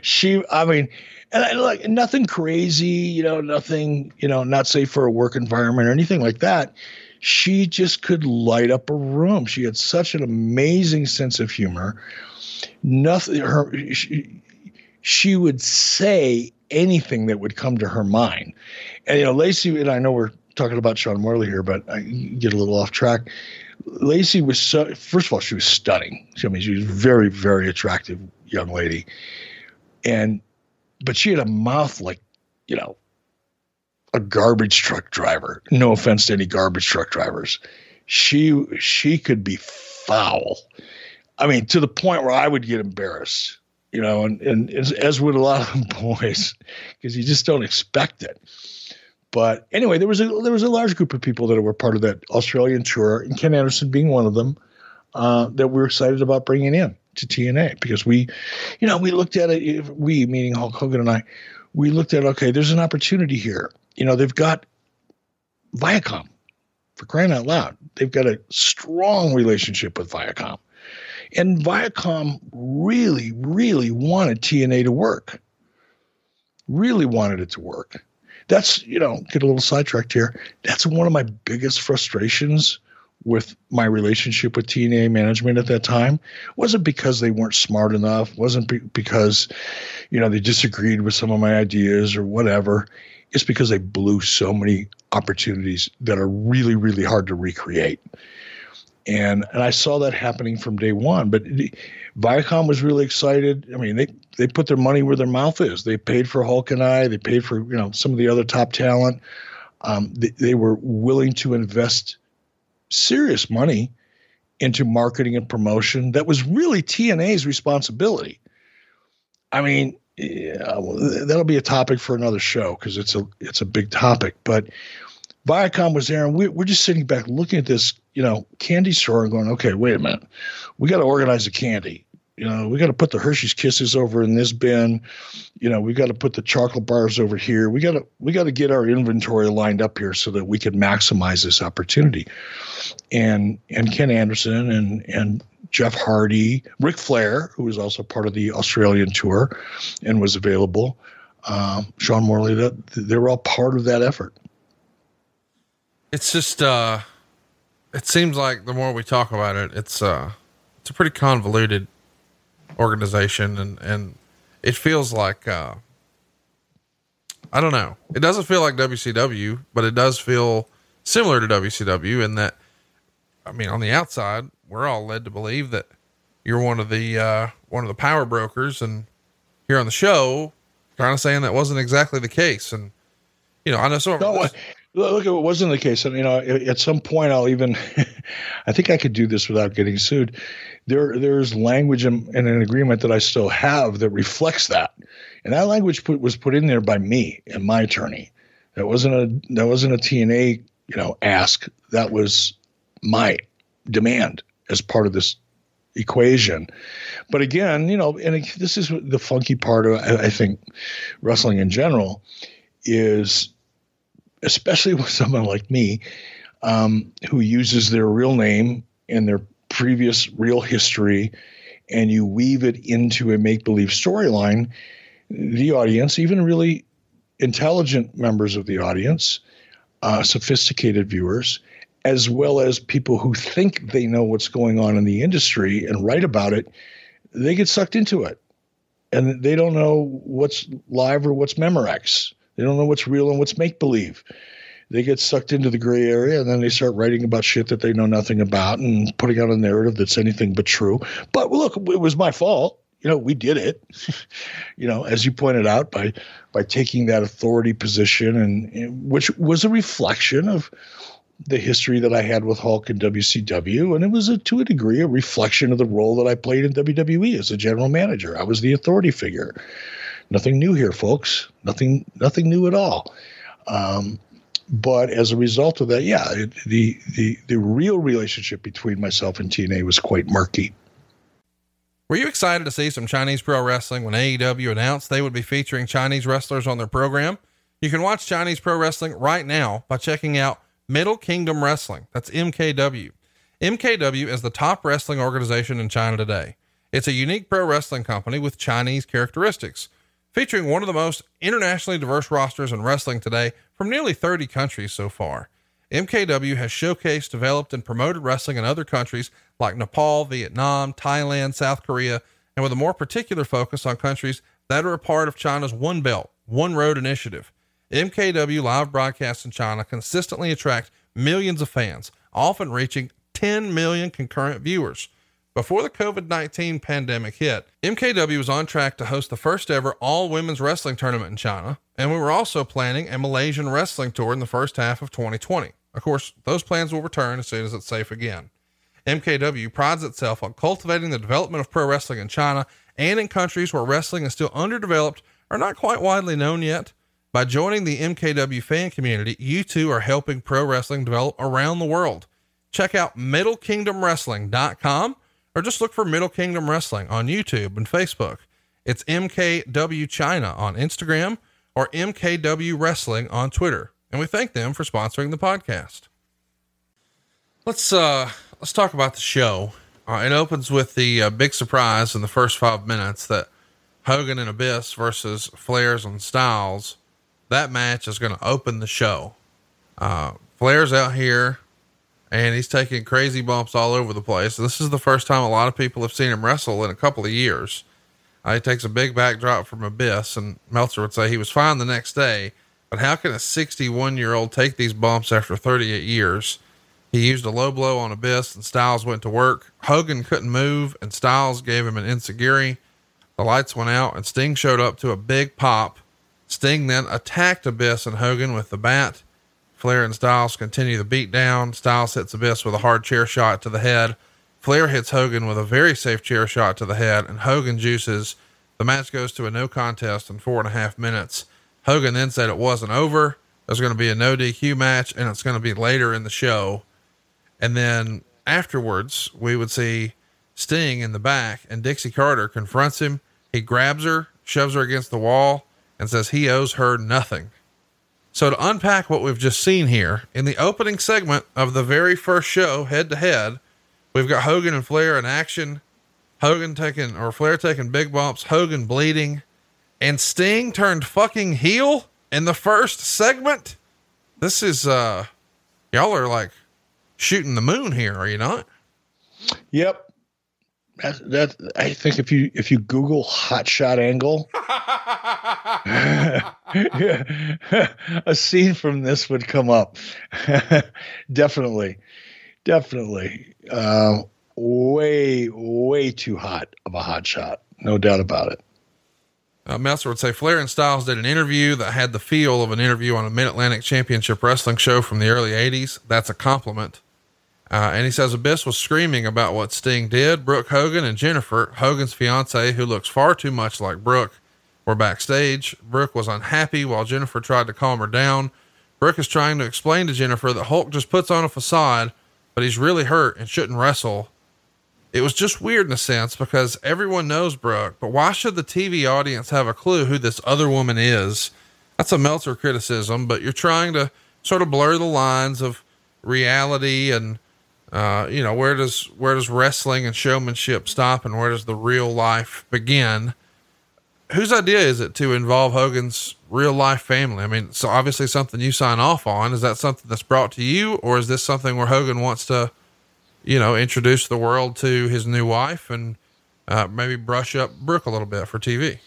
she, I mean, and I, like, nothing crazy, you know, nothing, you know, not safe for a work environment or anything like that. She just could light up a room. She had such an amazing sense of humor. Nothing. She would say anything that would come to her mind. And, you know, Lacey, and I know we're talking about Sean Morley here, but I get a little off track. Lacey was so, first of all, she was stunning. I mean, she was very, very attractive young lady. But she had a mouth like, you know, a garbage truck driver. No offense to any garbage truck drivers. She could be foul. I mean, to the point where I would get embarrassed, you know, and as would a lot of boys, because you just don't expect it. But anyway, there was a large group of people that were part of that Australian tour, and Ken Anderson being one of them, that we're excited about bringing in to TNA, because we, you know, we looked at it, we, meaning Hulk Hogan and I, we looked at, okay, there's an opportunity here. You know, they've got Viacom, for crying out loud. They've got a strong relationship with Viacom. And Viacom really, really wanted TNA to work. Really wanted it to work. That's, you know, get a little sidetracked here. That's one of my biggest frustrations with my relationship with TNA management at that time. It wasn't because they weren't smart enough. It wasn't because, you know, they disagreed with some of my ideas or whatever. It's because they blew so many opportunities that are really, really hard to recreate. And I saw that happening from day one. But Viacom was really excited. I mean, they put their money where their mouth is. They paid for Hulk and I. They paid for, you know, some of the other top talent. They were willing to invest serious money into marketing and promotion. That was really TNA's responsibility. I mean, yeah, well, that'll be a topic for another show, because it's a big topic. But Viacom was there, and we're just sitting back looking at this, you know, candy store and going, okay, wait a minute. We got to organize the candy. You know, we got to put the Hershey's Kisses over in this bin. You know, we got to put the chocolate bars over here. We got to get our inventory lined up here so that we can maximize this opportunity. And Ken Anderson and Jeff Hardy, Ric Flair, who was also part of the Australian tour and was available, Sean Morley, they were all part of that effort. It's just, it seems like the more we talk about it, it's a pretty convoluted organization, and it feels like I don't know. It doesn't feel like WCW, but it does feel similar to WCW in that, I mean, on the outside, we're all led to believe that you're one of the power brokers, and here on the show, kind of saying that wasn't exactly the case. And, you know, I know some. No, look, it wasn't the case. And, you know, at some point I'll even, I think I could do this without getting sued. There's language in an agreement that I still have that reflects that. And that language was put in there by me and my attorney. That wasn't a TNA, you know, ask. That was my demand as part of this equation. But again, you know, and this is the funky part of, I think, wrestling in general is, especially with someone like me, who uses their real name and their previous real history, and you weave it into a make-believe storyline, the audience, even really intelligent members of the audience, sophisticated viewers, as well as people who think they know what's going on in the industry and write about it, they get sucked into it. And they don't know what's live or what's Memorex. They don't know what's real and what's make-believe. They get sucked into the gray area, and then they start writing about shit that they know nothing about and putting out a narrative that's anything but true. But look, it was my fault. You know, we did it, you know, as you pointed out, by taking that authority position, and which was a reflection of the history that I had with Hulk and WCW. And it was, to a degree, a reflection of the role that I played in WWE as a general manager. I was the authority figure. Nothing new here, folks. Nothing new at all. But as a result of that, yeah, the real relationship between myself and TNA was quite murky. Were you excited to see some Chinese pro wrestling when AEW announced they would be featuring Chinese wrestlers on their program? You can watch Chinese pro wrestling right now by checking out Middle Kingdom Wrestling. That's MKW. MKW is the top wrestling organization in China today. It's a unique pro wrestling company with Chinese characteristics, featuring one of the most internationally diverse rosters in wrestling today from nearly 30 countries so far. MKW has showcased, developed, and promoted wrestling in other countries like Nepal, Vietnam, Thailand, South Korea, and with a more particular focus on countries that are a part of China's One Belt, One Road initiative. MKW live broadcasts in China consistently attract millions of fans, often reaching 10 million concurrent viewers. Before the COVID-19 pandemic hit, MKW was on track to host the first ever all-women's wrestling tournament in China, and we were also planning a Malaysian wrestling tour in the first half of 2020. Of course, those plans will return as soon as it's safe again. MKW prides itself on cultivating the development of pro wrestling in China and in countries where wrestling is still underdeveloped or not quite widely known yet. By joining the MKW fan community, you too are helping pro wrestling develop around the world. Check out MiddleKingdomWrestling.com or just look for Middle Kingdom Wrestling on YouTube and Facebook. It's MKW China on Instagram or MKW Wrestling on Twitter. And we thank them for sponsoring the podcast. Let's talk about the show. It opens with the big surprise in the first 5 minutes that Hogan and Abyss versus Flair's and Styles. That match is going to open the show. Flair's out here, and he's taking crazy bumps all over the place. This is the first time a lot of people have seen him wrestle in a couple of years. He takes a big backdrop from Abyss, and Meltzer would say he was fine the next day, but how can a 61-year-old take these bumps after 38 years? He used a low blow on Abyss, and Styles went to work. Hogan couldn't move, and Styles gave him an enziguri. The lights went out, and Sting showed up to a big pop. Sting then attacked Abyss and Hogan with the bat. Flair and Styles continue the beatdown. Styles hits Abyss with a hard chair shot to the head. Flair hits Hogan with a very safe chair shot to the head, and Hogan juices. The match goes to a no contest in 4.5 minutes. Hogan then said it wasn't over. There's going to be a no DQ match, and it's going to be later in the show. And then afterwards, we would see Sting in the back, and Dixie Carter confronts him. He grabs her, shoves her against the wall, and says he owes her nothing. So to unpack what we've just seen here in the opening segment of the very first show, head to head, we've got Hogan and Flair in action. Flair taking big bumps, Hogan bleeding, and Sting turned fucking heel in the first segment. This is, y'all are like shooting the moon here. Are you not? Yep. I think if you Google hotshot angle, A scene from this would come up. Definitely. Definitely. Way too hot of a hot shot. No doubt about it. Meltzer would say Flair and Styles did an interview that had the feel of an interview on a Mid-Atlantic Championship Wrestling show from the early 80s. That's a compliment. And he says Abyss was screaming about what Sting did. Brooke Hogan and Jennifer, Hogan's fiance, who looks far too much like Brooke, were backstage. Brooke was unhappy while Jennifer tried to calm her down. Brooke is trying to explain to Jennifer that Hulk just puts on a facade, but he's really hurt and shouldn't wrestle. It was just weird in a sense because everyone knows Brooke, but why should the TV audience have a clue who this other woman is? That's a Meltzer criticism, but you're trying to sort of blur the lines of reality and, you know, where does wrestling and showmanship stop and where does the real life begin? Whose idea is it to involve Hogan's real life family? I mean, it's obviously something you sign off on. Is that something that's brought to you, or is this something where Hogan wants to, you know, introduce the world to his new wife and maybe brush up Brooke a little bit for TV?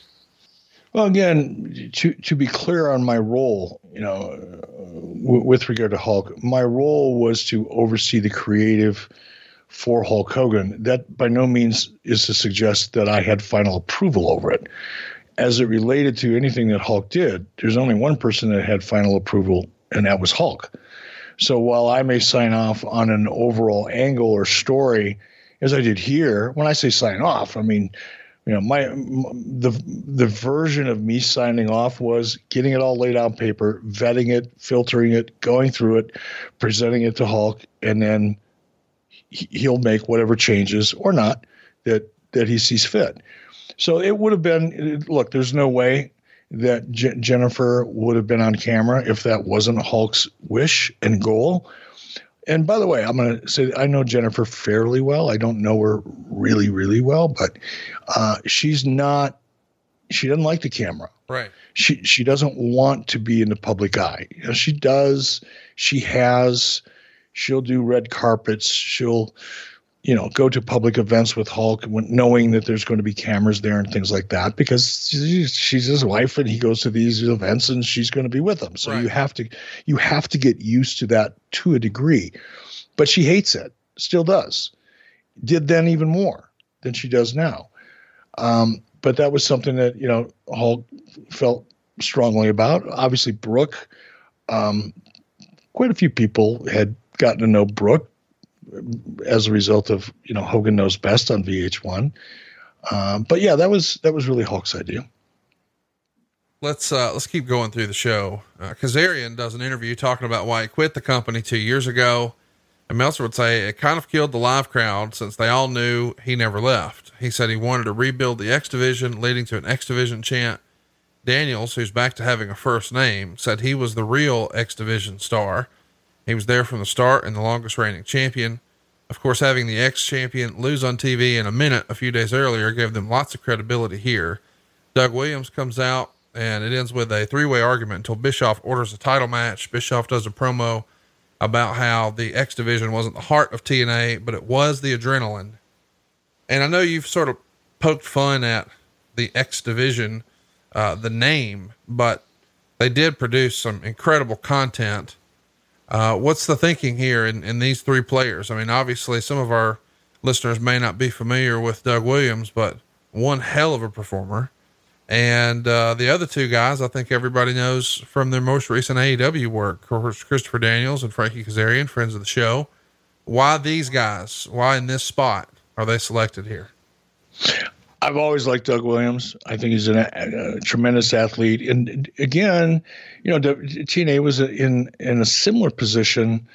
Well, again, to be clear on my role, you know, with regard to Hulk, my role was to oversee the creative for Hulk Hogan. That by no means is to suggest that I had final approval over it. As it related to anything that Hulk did, there's only one person that had final approval, and that was Hulk. So while I may sign off on an overall angle or story, as I did here, when I say sign off, I mean, you know, the version of me signing off was getting it all laid out on paper, vetting it, filtering it, going through it, presenting it to Hulk, and then he'll make whatever changes or not that he sees fit. So it would have been, look, there's no way that Jennifer would have been on camera if that wasn't Hulk's wish and goal. And by the way, I'm going to say I know Jennifer fairly well. I don't know her really, really well, but she doesn't like the camera. Right. She doesn't want to be in the public eye. You know, she'll do red carpets. She'll, you know, go to public events with Hulk knowing that there's going to be cameras there and things like that, because she's his wife and he goes to these events and she's going to be with him. So right. you have to get used to that to a degree, but she hates it, still does. Did then even more than she does now. But that was something that, you know, Hulk felt strongly about. Obviously Brooke, quite a few people had gotten to know Brooke as a result of, you know, Hogan Knows Best on VH1. But yeah, that was really Hulk's idea. Let's keep going through the show. Kazarian does an interview talking about why he quit the company 2 years ago. And Meltzer would say it kind of killed the live crowd since they all knew he never left. He said he wanted to rebuild the X Division, leading to an X Division chant. Daniels, who's back to having a first name, said he was the real X Division star. He was there from the start and the longest reigning champion. Of course, having the ex-champion lose on TV in a minute a few days earlier gave them lots of credibility here. Doug Williams comes out, and it ends with a three-way argument until Bischoff orders a title match. Bischoff does a promo about how the X Division wasn't the heart of TNA, but it was the adrenaline. And I know you've sort of poked fun at the X Division, the name, but they did produce some incredible content. What's the thinking here in these three players? I mean, obviously some of our listeners may not be familiar with Doug Williams, but one hell of a performer. And, the other two guys, I think everybody knows from their most recent AEW work, Christopher Daniels and Frankie Kazarian, friends of the show. Why these guys? Why in this spot are they selected here? I've always liked Doug Williams. I think he's a tremendous athlete. And again, you know, TNA was in a similar position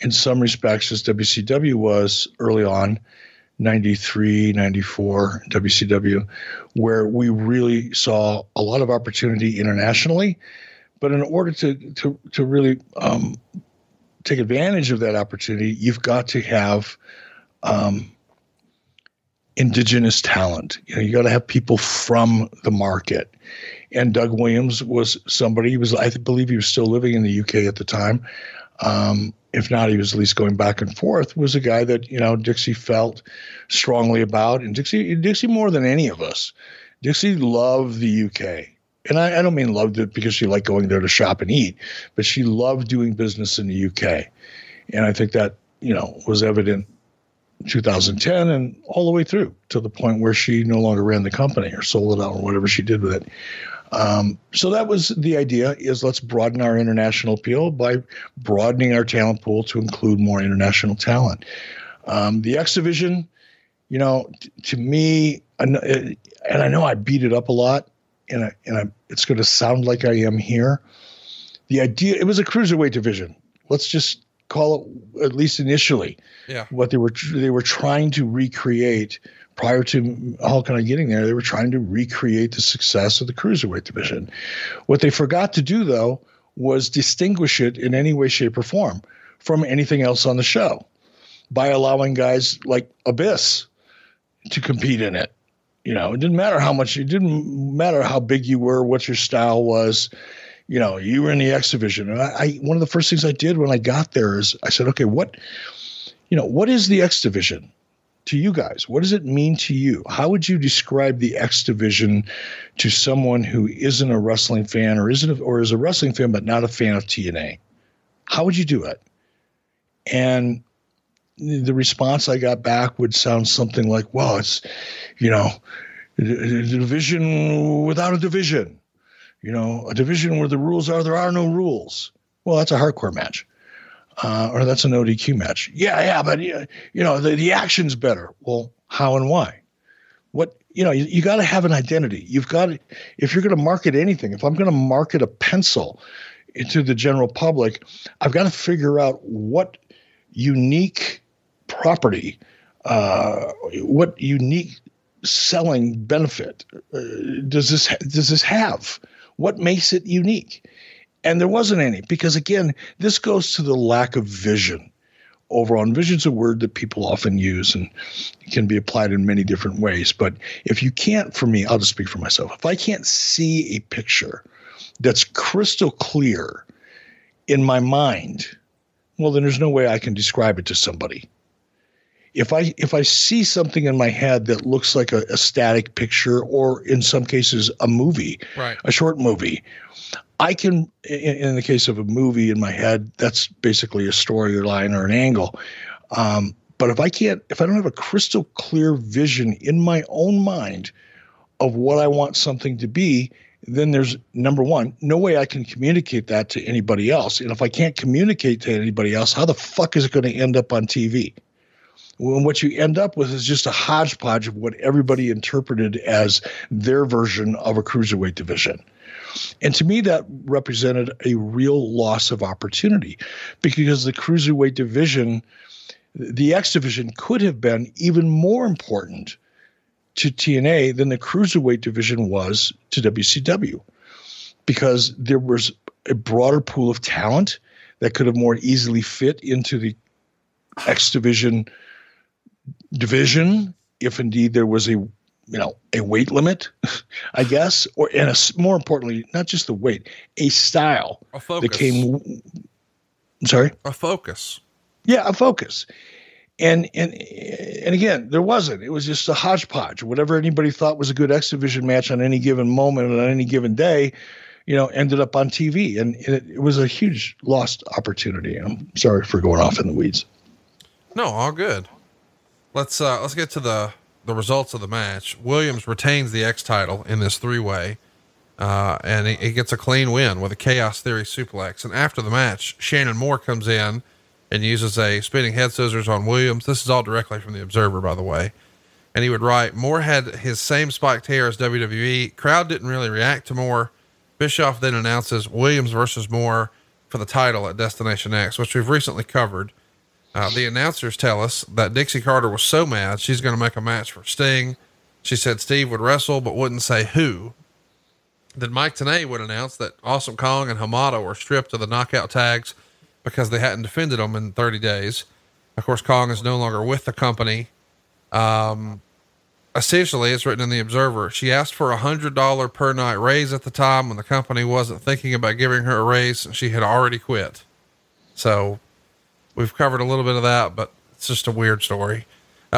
in some respects as WCW was early on, 93, 94, WCW, where we really saw a lot of opportunity internationally. But in order to really take advantage of that opportunity, you've got to have indigenous talent. You know, you got to have people from the market. And Doug Williams was somebody, I believe he was still living in the UK at the time. If not, he was at least going back and forth, was a guy that, you know, Dixie felt strongly about. And Dixie more than any of us, Dixie loved the UK. and I don't mean loved it because she liked going there to shop and eat, but she loved doing business in the UK. And I think that, you know, was evident in 2010 and all the way through to the point where she no longer ran the company or sold it out or whatever she did with it. So that was the idea, is let's broaden our international appeal by broadening our talent pool to include more international talent. The X Division, you know, to me, and I know I beat it up a lot, and it's going to sound like I am here. The idea, it was a cruiserweight division. Let's just call it, at least initially, what they were trying to recreate. Prior to Hulk and I getting there, they were trying to recreate the success of the cruiserweight division. What they forgot to do, though, was distinguish it in any way, shape, or form from anything else on the show by allowing guys like Abyss to compete in it. You know, it didn't matter how big you were, what your style was. You know, you were in the X Division. And one of the first things I did when I got there is I said, okay, what is the X Division? To you guys, what does it mean to you? How would you describe the X Division to someone who isn't a wrestling fan or is a wrestling fan but not a fan of TNA? How would you do it? And the response I got back would sound something like, "Well, it's, you know, a division without a division. You know, a division where the rules are there are no rules." Well, that's a hardcore match. Or that's an ODQ match. Yeah, but you know, the action's better. Well, how and why? What, you know, you got to have an identity. You've got to, if you're going to market anything, if I'm going to market a pencil to the general public, I've got to figure out what unique selling benefit does this have? What makes it unique? And there wasn't any, because, again, this goes to the lack of vision overall. And vision's a word that people often use and can be applied in many different ways. But if you can't, for me, I'll just speak for myself. If I can't see a picture that's crystal clear in my mind, well, then there's no way I can describe it to somebody. If I see something in my head that looks like a static picture, or in some cases a movie, right, a short movie, I can, in the case of a movie in my head, that's basically a storyline or an angle. But if I don't have a crystal clear vision in my own mind of what I want something to be, then there's, number one, no way I can communicate that to anybody else. And if I can't communicate to anybody else, how the fuck is it going to end up on TV? When what you end up with is just a hodgepodge of what everybody interpreted as their version of a cruiserweight division. And to me, that represented a real loss of opportunity, because the cruiserweight division, the X Division, could have been even more important to TNA than the cruiserweight division was to WCW, because there was a broader pool of talent that could have more easily fit into the X division, if indeed there was a weight limit, I guess, more importantly, not just the weight, a style, a focus. A focus. Yeah, a focus. And again, there wasn't. It was just a hodgepodge. Whatever anybody thought was a good X Division match on any given moment and on any given day, you know, ended up on TV, and it was a huge lost opportunity. I'm sorry for going off in the weeds. No, all good. Let's get to the results of the match. Williams retains the X title in this three-way, and he gets a clean win with a Chaos Theory suplex. And after the match, Shannon Moore comes in and uses a spinning head scissors on Williams. This is all directly from the Observer, by the way. And he would write, "Moore had his same spiked hair as WWE. Crowd didn't really react to Moore. Bischoff then announces Williams versus Moore for the title at Destination X," which we've recently covered. The announcers tell us that Dixie Carter was so mad, she's going to make a match for Sting. She said Steve would wrestle, but wouldn't say who. Then Mike Tenay would announce that Awesome Kong and Hamada were stripped of the knockout tags because they hadn't defended them in 30 days. Of course, Kong is no longer with the company. Essentially, it's written in the Observer, she asked for $100 per night raise at the time when the company wasn't thinking about giving her a raise, and she had already quit. So we've covered a little bit of that, but it's just a weird story.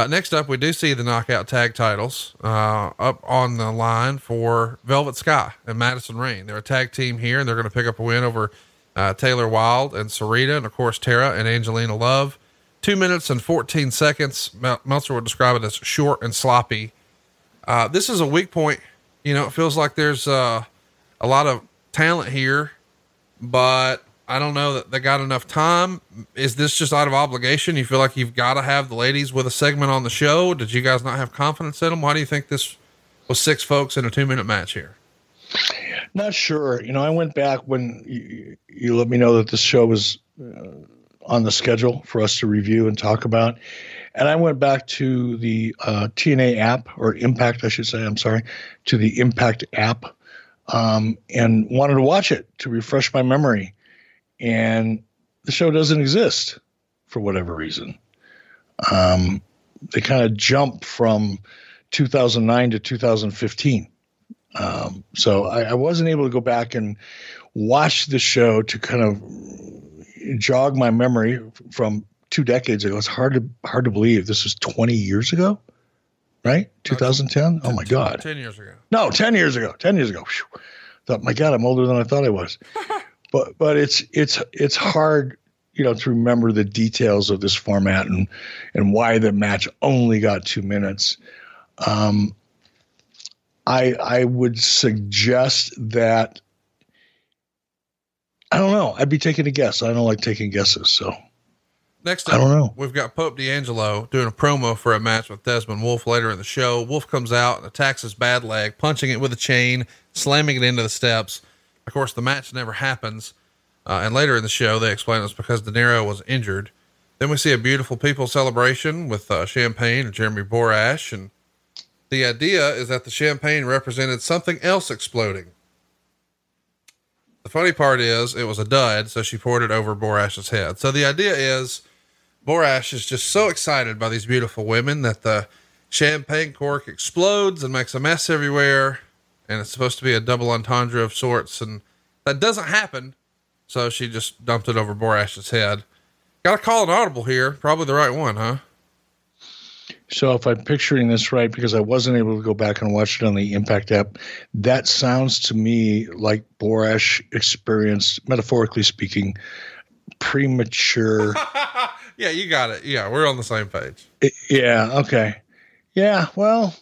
Next up, we do see the knockout tag titles up on the line for Velvet Sky and Madison Rain. They're a tag team here, and they're going to pick up a win over Taylor Wilde and Sarita, and of course, Tara and Angelina Love. 2 minutes and 14 seconds. Meltzer would describe it as short and sloppy. This is a weak point. You know, it feels like there's a lot of talent here, but I don't know that they got enough time. Is this just out of obligation? You feel like you've got to have the ladies with a segment on the show? Did you guys not have confidence in them? Why do you think this was six folks in a 2 minute match here? Not sure. You know, I went back when you let me know that this show was on the schedule for us to review and talk about. And I went back to the TNA app, or Impact, I should say, I'm sorry, to the Impact app, and wanted to watch it to refresh my memory. And the show doesn't exist for whatever reason. They kind of jump from 2009 to 2015. So I wasn't able to go back and watch the show to kind of jog my memory from 2 decades ago. It's hard to believe this was 20 years ago, right? 2010. Oh my God. 10 years ago. No, 10 years ago, 10 years ago. Whew. Thought, my God, I'm older than I thought I was. But it's hard, you know, to remember the details of this format and why the match only got 2 minutes. I would suggest that, I don't know. I'd be taking a guess. I don't like taking guesses. So next up, I don't know. We've got Pope D'Angelo doing a promo for a match with Desmond Wolf later in the show. Wolf comes out and attacks his bad leg, punching it with a chain, slamming it into the steps. Of course, the match never happens. And later in the show, they explain it's because De Niro was injured. Then we see a beautiful people celebration with champagne and Jeremy Borash. And the idea is that the champagne represented something else exploding. The funny part is it was a dud, so she poured it over Borash's head. So the idea is Borash is just so excited by these beautiful women that the champagne cork explodes and makes a mess everywhere. And it's supposed to be a double entendre of sorts, and that doesn't happen. So she just dumped it over Borash's head. Got to call an audible here. Probably the right one, huh? So if I'm picturing this right, because I wasn't able to go back and watch it on the Impact app, that sounds to me like Borash experienced, metaphorically speaking, premature. Yeah, you got it. Yeah, we're on the same page. Yeah, okay. Yeah, well...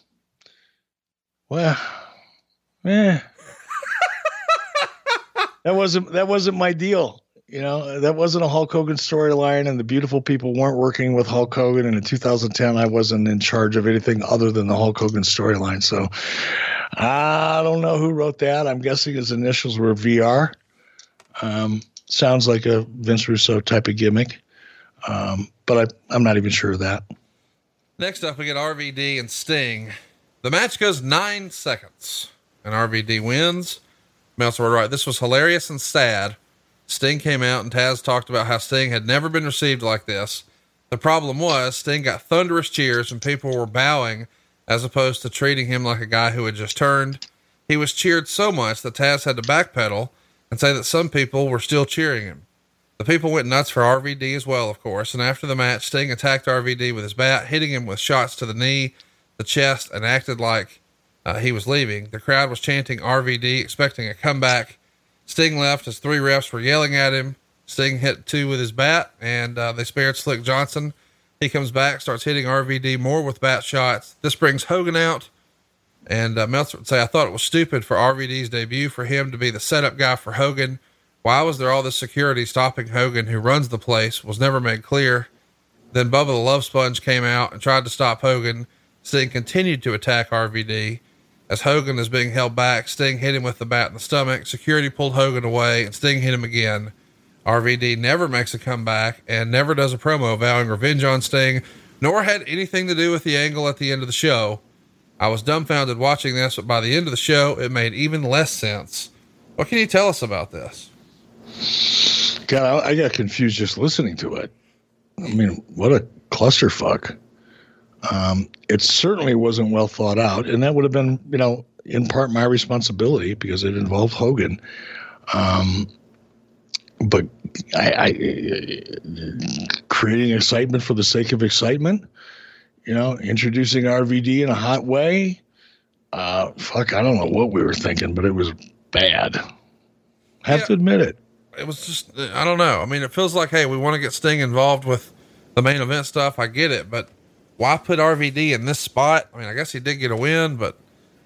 Eh. That wasn't my deal. You know, that wasn't a Hulk Hogan storyline, and the beautiful people weren't working with Hulk Hogan. And in 2010, I wasn't in charge of anything other than the Hulk Hogan storyline. So I don't know who wrote that. I'm guessing his initials were VR. Sounds like a Vince Russo type of gimmick. But I'm not even sure of that. Next up, we get RVD and Sting. The match goes 9 seconds. And RVD wins. Meltzer would write, "This was hilarious and sad. Sting came out and Taz talked about how Sting had never been received like this. The problem was Sting got thunderous cheers and people were bowing as opposed to treating him like a guy who had just turned. He was cheered so much that Taz had to backpedal and say that some people were still cheering him. The people went nuts for RVD as well, of course. And after the match, Sting attacked RVD with his bat, hitting him with shots to the knee, the chest, and acted like he was leaving. The crowd was chanting RVD, expecting a comeback. Sting left as 3 refs were yelling at him. Sting hit 2 with his bat, and they spared Slick Johnson. He comes back, starts hitting RVD more with bat shots. This brings Hogan out, and Meltzer would say, "I thought it was stupid for RVD's debut for him to be the setup guy for Hogan. Why was there all this security stopping Hogan, who runs the place, was never made clear. Then Bubba the Love Sponge came out and tried to stop Hogan. Sting continued to attack RVD. As Hogan is being held back, Sting hit him with the bat in the stomach. Security pulled Hogan away, and Sting hit him again. RVD never makes a comeback and never does a promo vowing revenge on Sting, nor had anything to do with the angle at the end of the show. I was dumbfounded watching this, but by the end of the show, it made even less sense." What can you tell us about this? God, I got confused just listening to it. I mean, what a clusterfuck. It certainly wasn't well thought out, and that would have been, you know, in part my responsibility because it involved Hogan. But I creating excitement for the sake of excitement you know, introducing RVD in a hot way. Fuck, I don't know what we were thinking, but it was bad. I have to admit it. It was just, I don't know. I mean, it feels like, hey, we want to get Sting involved with the main event stuff. I get it, but why put RVD in this spot? I mean, I guess he did get a win, but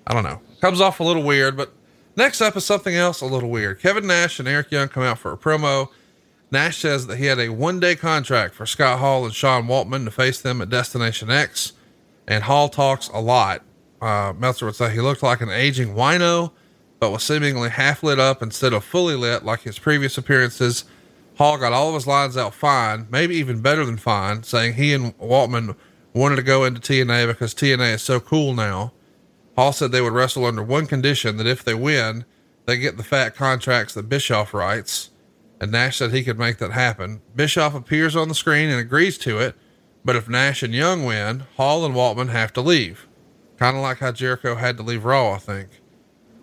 I don't know. Comes off a little weird, but next up is something else a little weird. Kevin Nash and Eric Young come out for a promo. Nash says that he had a 1-day contract for Scott Hall and Sean Waltman to face them at Destination X, and Hall talks a lot. Meltzer would say he looked like an aging wino, but was seemingly half lit up instead of fully lit like his previous appearances. Hall got all of his lines out fine, maybe even better than fine, saying he and Waltman wanted to go into TNA because TNA is so cool now. Hall said they would wrestle under one condition, that if they win, they get the fat contracts that Bischoff writes, and Nash said he could make that happen. Bischoff appears on the screen and agrees to it, but if Nash and Young win, Hall and Waltman have to leave. Kind of like how Jericho had to leave Raw, I think.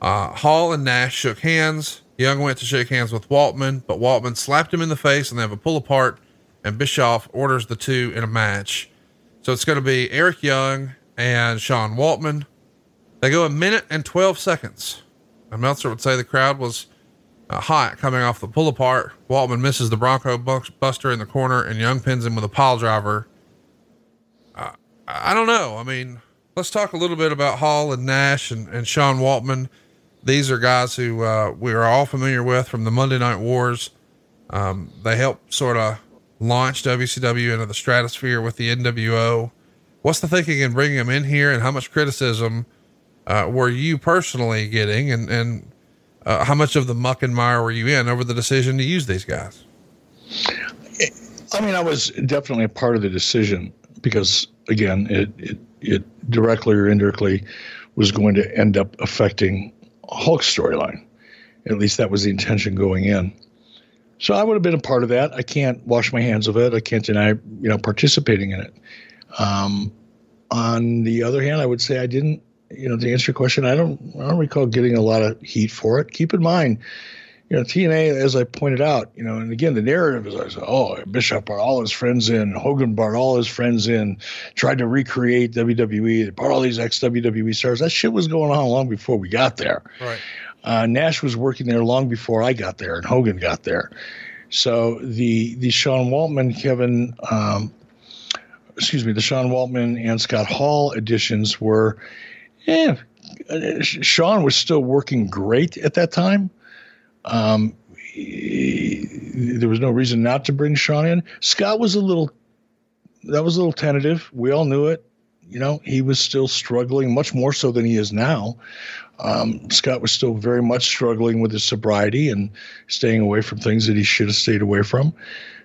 Hall and Nash shook hands. Young went to shake hands with Waltman, but Waltman slapped him in the face and they have a pull apart, and Bischoff orders the two in a match. So it's going to be Eric Young and Sean Waltman. They go 1 minute and 12 seconds. And Meltzer would say the crowd was hot coming off the pull apart. Waltman misses the Bronco Buster in the corner and Young pins him with a pile driver. I don't know. I mean, let's talk a little bit about Hall and Nash and Sean Waltman. These are guys who we are all familiar with from the Monday Night Wars. They helped sort of launch WCW into the stratosphere with the NWO. What's the thinking in bringing them in here, and how much criticism were you personally getting, and how much of the muck and mire were you in over the decision to use these guys? I mean, I was definitely a part of the decision because, again, it directly or indirectly was going to end up affecting Hulk's storyline. At least that was the intention going in. So I would have been a part of that. I can't wash my hands of it. I can't deny, participating in it. On the other hand, I would say I didn't, to answer your question, I don't recall getting a lot of heat for it. Keep in mind, TNA, as I pointed out, and again, the narrative is, Bischoff brought all his friends in, Hogan brought all his friends in, tried to recreate WWE, they brought all these ex-WWE stars. That shit was going on long before we got there. Right. Nash was working there long before I got there and Hogan got there. So the Sean Waltman, the Sean Waltman and Scott Hall editions were, Sean was still working great at that time. There was no reason not to bring Sean in. Scott was a little tentative. We all knew it. He was still struggling, much more so than he is now. Scott was still very much struggling with his sobriety and staying away from things that he should have stayed away from.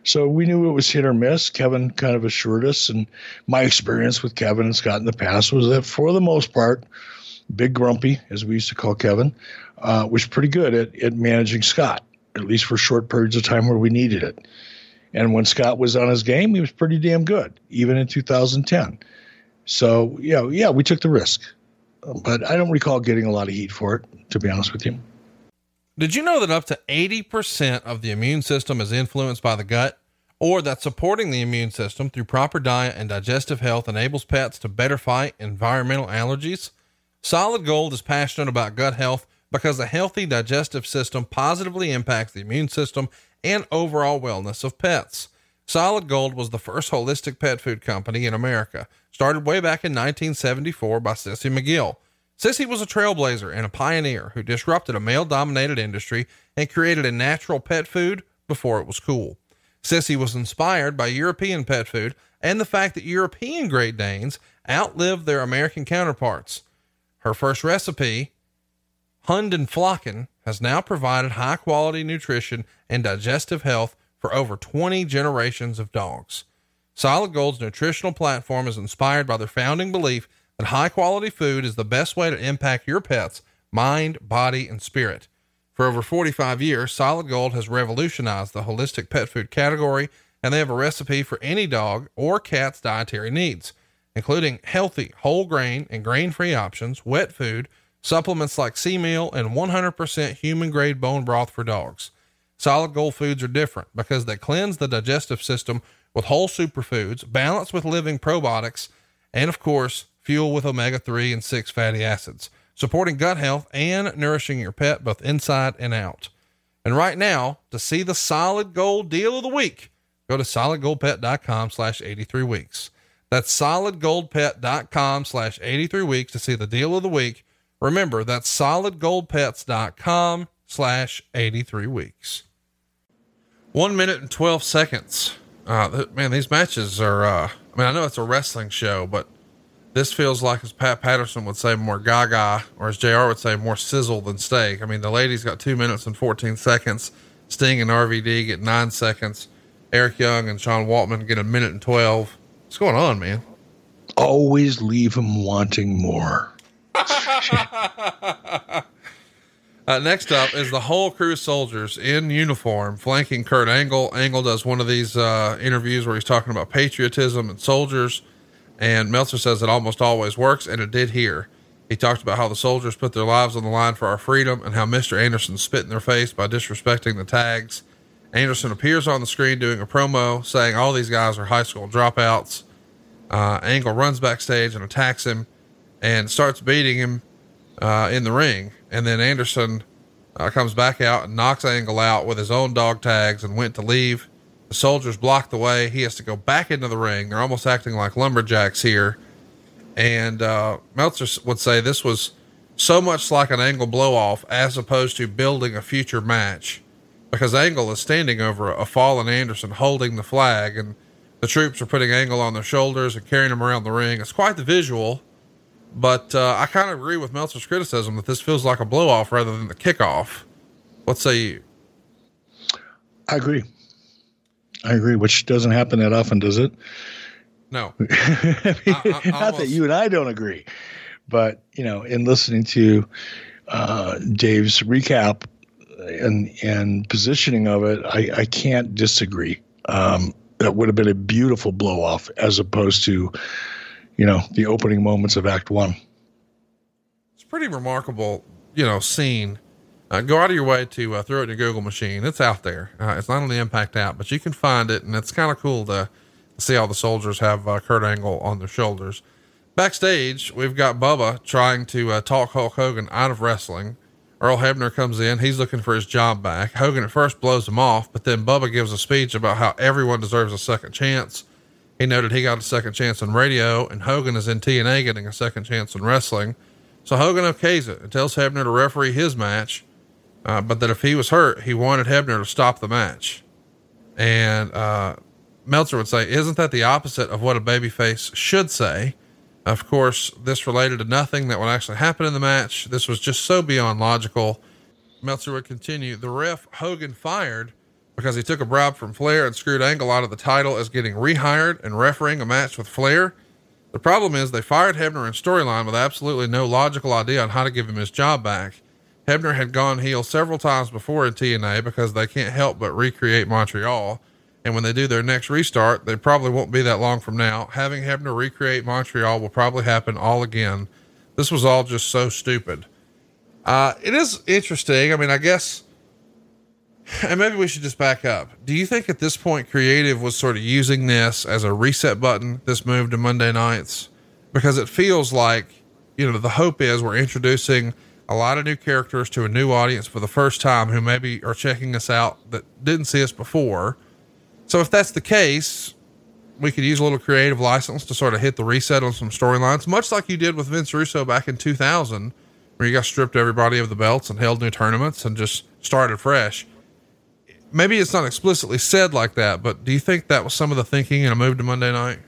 So we knew it was hit or miss. Kevin kind of assured us. And my experience with Kevin and Scott in the past was that for the most part, Big Grumpy, as we used to call Kevin, was pretty good at managing Scott, at least for short periods of time where we needed it. And when Scott was on his game, he was pretty damn good, even in 2010. So, we took the risk, but I don't recall getting a lot of heat for it, to be honest with you. Did you know that up to 80% of the immune system is influenced by the gut, or that supporting the immune system through proper diet and digestive health enables pets to better fight environmental allergies? Solid Gold is passionate about gut health because a healthy digestive system positively impacts the immune system and overall wellness of pets. Solid Gold was the first holistic pet food company in America, started way back in 1974 by Cissy McGill. Cissy was a trailblazer and a pioneer who disrupted a male-dominated industry and created a natural pet food before it was cool. Cissy was inspired by European pet food and the fact that European Great Danes outlived their American counterparts. Her first recipe, Hund and Flocken, has now provided high-quality nutrition and digestive health for over 20 generations of dogs. Solid Gold's nutritional platform is inspired by their founding belief that high quality food is the best way to impact your pet's mind, body, and spirit. For over 45 years, Solid Gold has revolutionized the holistic pet food category, and they have a recipe for any dog or cat's dietary needs, including healthy whole grain and grain-free options, wet food, supplements like sea meal, and 100% human-grade bone broth for dogs. Solid Gold foods are different because they cleanse the digestive system with whole superfoods, balanced with living probiotics, and of course, fuel with omega-3 and 6 fatty acids, supporting gut health and nourishing your pet both inside and out. And right now, to see the Solid Gold deal of the week, go to solidgoldpet.com/83weeks. That's solidgoldpet.com/83weeks to see the deal of the week. Remember, that's solidgoldpets.com/83weeks. 1 minute and 12 seconds. Man, these matches are, I mean, I know it's a wrestling show, but this feels like, as Pat Patterson would say, more gaga, or as JR would say, more sizzle than steak. I mean, the ladies got 2 minutes and 14 seconds. Sting and RVD get 9 seconds. Eric Young and Sean Waltman get 1 minute and 12. What's going on, man? Always leave them wanting more. Next up is the whole crew of soldiers in uniform flanking Kurt Angle. Angle does one of these interviews where he's talking about patriotism and soldiers, and Meltzer says it almost always works, and it did here. He talked about how the soldiers put their lives on the line for our freedom and how Mr. Anderson spit in their face by disrespecting the tags. Anderson appears on the screen doing a promo saying all these guys are high school dropouts. Angle runs backstage and attacks him and starts beating him in the ring. And then Anderson comes back out and knocks Angle out with his own dog tags and went to leave. The soldiers block the way. He has to go back into the ring. They're almost acting like lumberjacks here. And Meltzer would say this was so much like an Angle blow off as opposed to building a future match, because Angle is standing over a fallen Anderson holding the flag, and the troops are putting Angle on their shoulders and carrying him around the ring. It's quite the visual. But I kind of agree with Meltzer's criticism that this feels like a blow-off rather than the kickoff. What say you? I agree, which doesn't happen that often, does it? No. I not almost. That you and I don't agree. But, you know, in listening to Dave's recap and positioning of it, I can't disagree. That would have been a beautiful blow-off as opposed to, you know, the opening moments of Act One. It's a pretty remarkable, you know, scene. Go out of your way to throw it in your Google machine. It's out there. It's not on the Impact app, but you can find it. And it's kind of cool to see all the soldiers have Kurt Angle on their shoulders. Backstage, we've got Bubba trying to talk Hulk Hogan out of wrestling. Earl Hebner comes in. He's looking for his job back. Hogan at first blows him off, but then Bubba gives a speech about how everyone deserves a second chance. He noted he got a second chance in radio, and Hogan is in TNA getting a second chance in wrestling. So Hogan okays it and tells Hebner to referee his match, but that if he was hurt, he wanted Hebner to stop the match. And Meltzer would say, isn't that the opposite of what a babyface should say? Of course, this related to nothing that would actually happen in the match. This was just so beyond logical. Meltzer would continue, the ref Hogan fired because he took a bribe from Flair and screwed Angle out of the title as getting rehired and refereeing a match with Flair. The problem is they fired Hebner in storyline with absolutely no logical idea on how to give him his job back. Hebner had gone heel several times before in TNA because they can't help but recreate Montreal. And when they do their next restart, they probably won't be that long from now. Having Hebner recreate Montreal will probably happen all again. This was all just so stupid. It is interesting. I mean, I guess, and maybe we should just back up. Do you think at this point, creative was sort of using this as a reset button, this move to Monday nights? Because it feels like, you know, the hope is we're introducing a lot of new characters to a new audience for the first time who maybe are checking us out that didn't see us before. So if that's the case, we could use a little creative license to sort of hit the reset on some storylines, much like you did with Vince Russo back in 2000, where you guys stripped everybody of the belts and held new tournaments and just started fresh. Maybe it's not explicitly said like that, but do you think that was some of the thinking in a move to Monday night?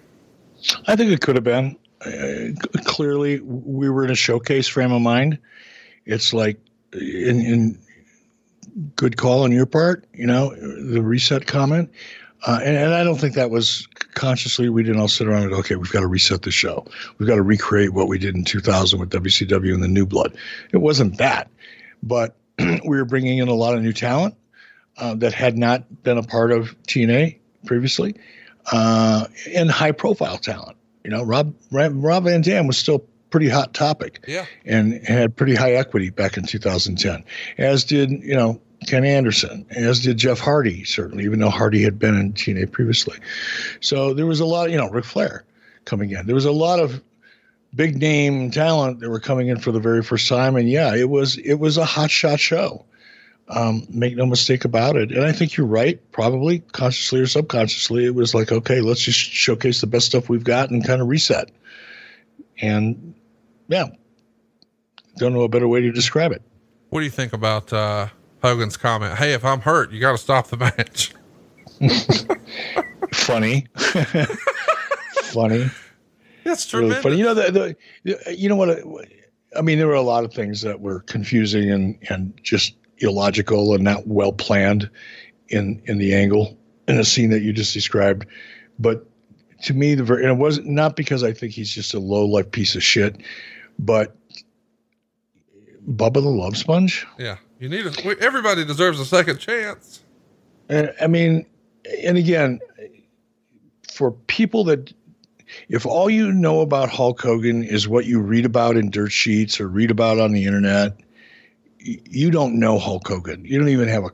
I think it could have been. Clearly, we were in a showcase frame of mind. It's like, in good call on your part, you know, the reset comment. And I don't think that was consciously. We didn't all sit around and go, okay, we've got to reset the show. We've got to recreate what we did in 2000 with WCW and the New Blood. It wasn't that, but we were bringing in a lot of new talent that had not been a part of TNA previously, and high-profile talent. You know, Rob Van Dam was still pretty hot topic, yeah, and had pretty high equity back in 2010. As did, you know, Ken Anderson, as did Jeff Hardy, certainly, even though Hardy had been in TNA previously. So there was a lot, you know, Ric Flair. coming in. There was a lot of big name talent that were coming in for the very first time. And yeah, it was a hotshot show. Make no mistake about it. And I think you're right, probably consciously or subconsciously. It was like, okay, let's just showcase the best stuff we've got and kind of reset. And yeah, don't know a better way to describe it. What do you think about Hogan's comment? Hey, if I'm hurt, you got to stop the match. Funny. That's tremendous. Really funny. You know, you know what? I mean, there were a lot of things that were confusing and just illogical and not well planned in the angle in the scene that you just described. But to me, and it wasn't not because I think he's just a low life piece of shit, but Bubba the Love Sponge. Yeah, you need it. Everybody deserves a second chance. And, I mean, and again, for people that, if all you know about Hulk Hogan is what you read about in dirt sheets or read about on the internet, you don't know Hulk Hogan. You don't even have a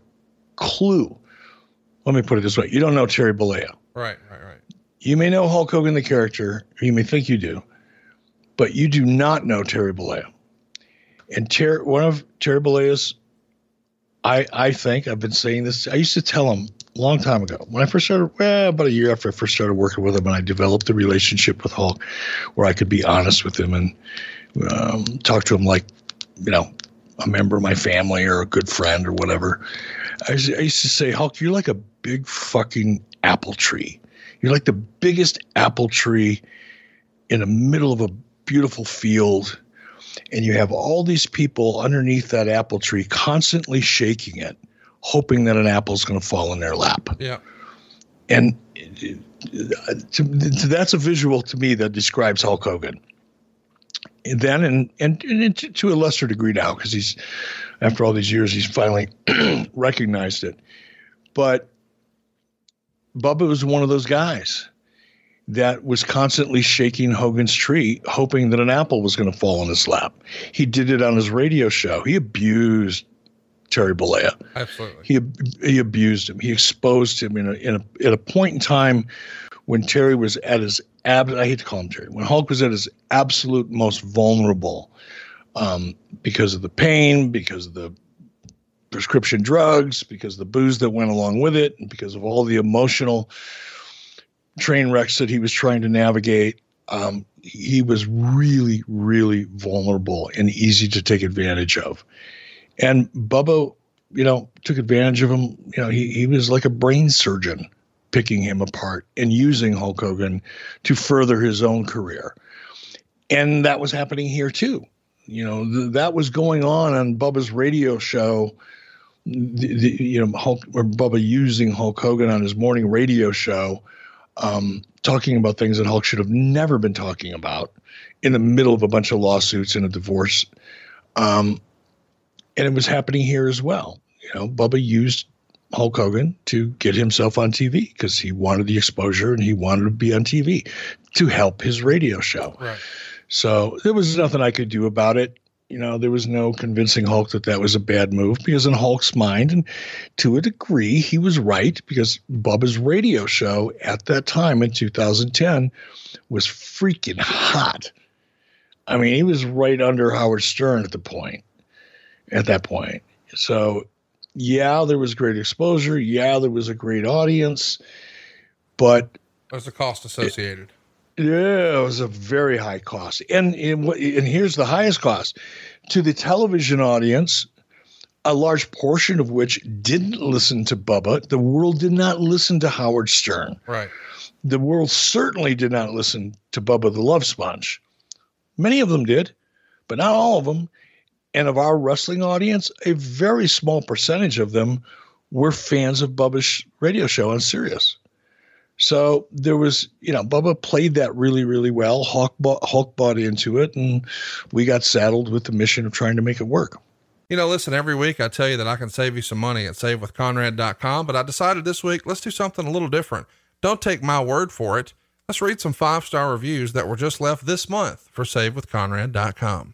clue. Let me put it this way. You don't know Terry Bollea. Right. You may know Hulk Hogan, the character, or you may think you do, but you do not know Terry Bollea. And one of Terry Bollea's, I think, I've been saying this, I used to tell him a long time ago, when I first started, about a year after I first started working with him, and I developed the relationship with Hulk where I could be honest with him and talk to him like, you know, a member of my family or a good friend or whatever. I used to say, Hulk, you're like a big fucking apple tree. You're like the biggest apple tree in the middle of a beautiful field. And you have all these people underneath that apple tree constantly shaking it, hoping that an apple's going to fall in their lap. Yeah. And that's a visual to me that describes Hulk Hogan. And then and to a lesser degree now, because he's, after all these years, he's finally recognized it. But Bubba was one of those guys that was constantly shaking Hogan's tree, hoping that an apple was going to fall in his lap. He did it on his radio show. He abused Terry Bollea. Absolutely. He abused him. He exposed him at a point in time when Terry was at his I hate to call him Terry, when Hulk was at his absolute most vulnerable, because of the pain, because of the prescription drugs, because of the booze that went along with it, and because of all the emotional train wrecks that he was trying to navigate. He was really, really vulnerable and easy to take advantage of. And Bubba, you know, took advantage of him. You know, he was like a brain surgeon, picking him apart and using Hulk Hogan to further his own career. And that was happening here too. You know, that was going on Bubba's radio show, or Bubba using Hulk Hogan on his morning radio show, talking about things that Hulk should have never been talking about in the middle of a bunch of lawsuits and a divorce. And it was happening here as well. You know, Bubba used Hulk Hogan to get himself on TV because he wanted the exposure and he wanted to be on TV to help his radio show. Right. So there was nothing I could do about it. You know, there was no convincing Hulk that was a bad move, because in Hulk's mind, and to a degree, he was right, because Bubba's radio show at that time in 2010 was freaking hot. I mean, he was right under Howard Stern at that point. So yeah, there was great exposure. Yeah, there was a great audience, but there's a cost associated. It was a very high cost. And here's the highest cost to the television audience, a large portion of which didn't listen to Bubba. The world did not listen to Howard Stern. Right. The world certainly did not listen to Bubba the Love Sponge. Many of them did, but not all of them. And of our wrestling audience, a very small percentage of them were fans of Bubba's radio show on Sirius. So there was, you know, Bubba played that really, really well. Hulk bought into it, and we got saddled with the mission of trying to make it work. You know, listen, every week I tell you that I can save you some money at savewithconrad.com, but I decided this week, let's do something a little different. Don't take my word for it. Let's read some 5-star reviews that were just left this month for savewithconrad.com.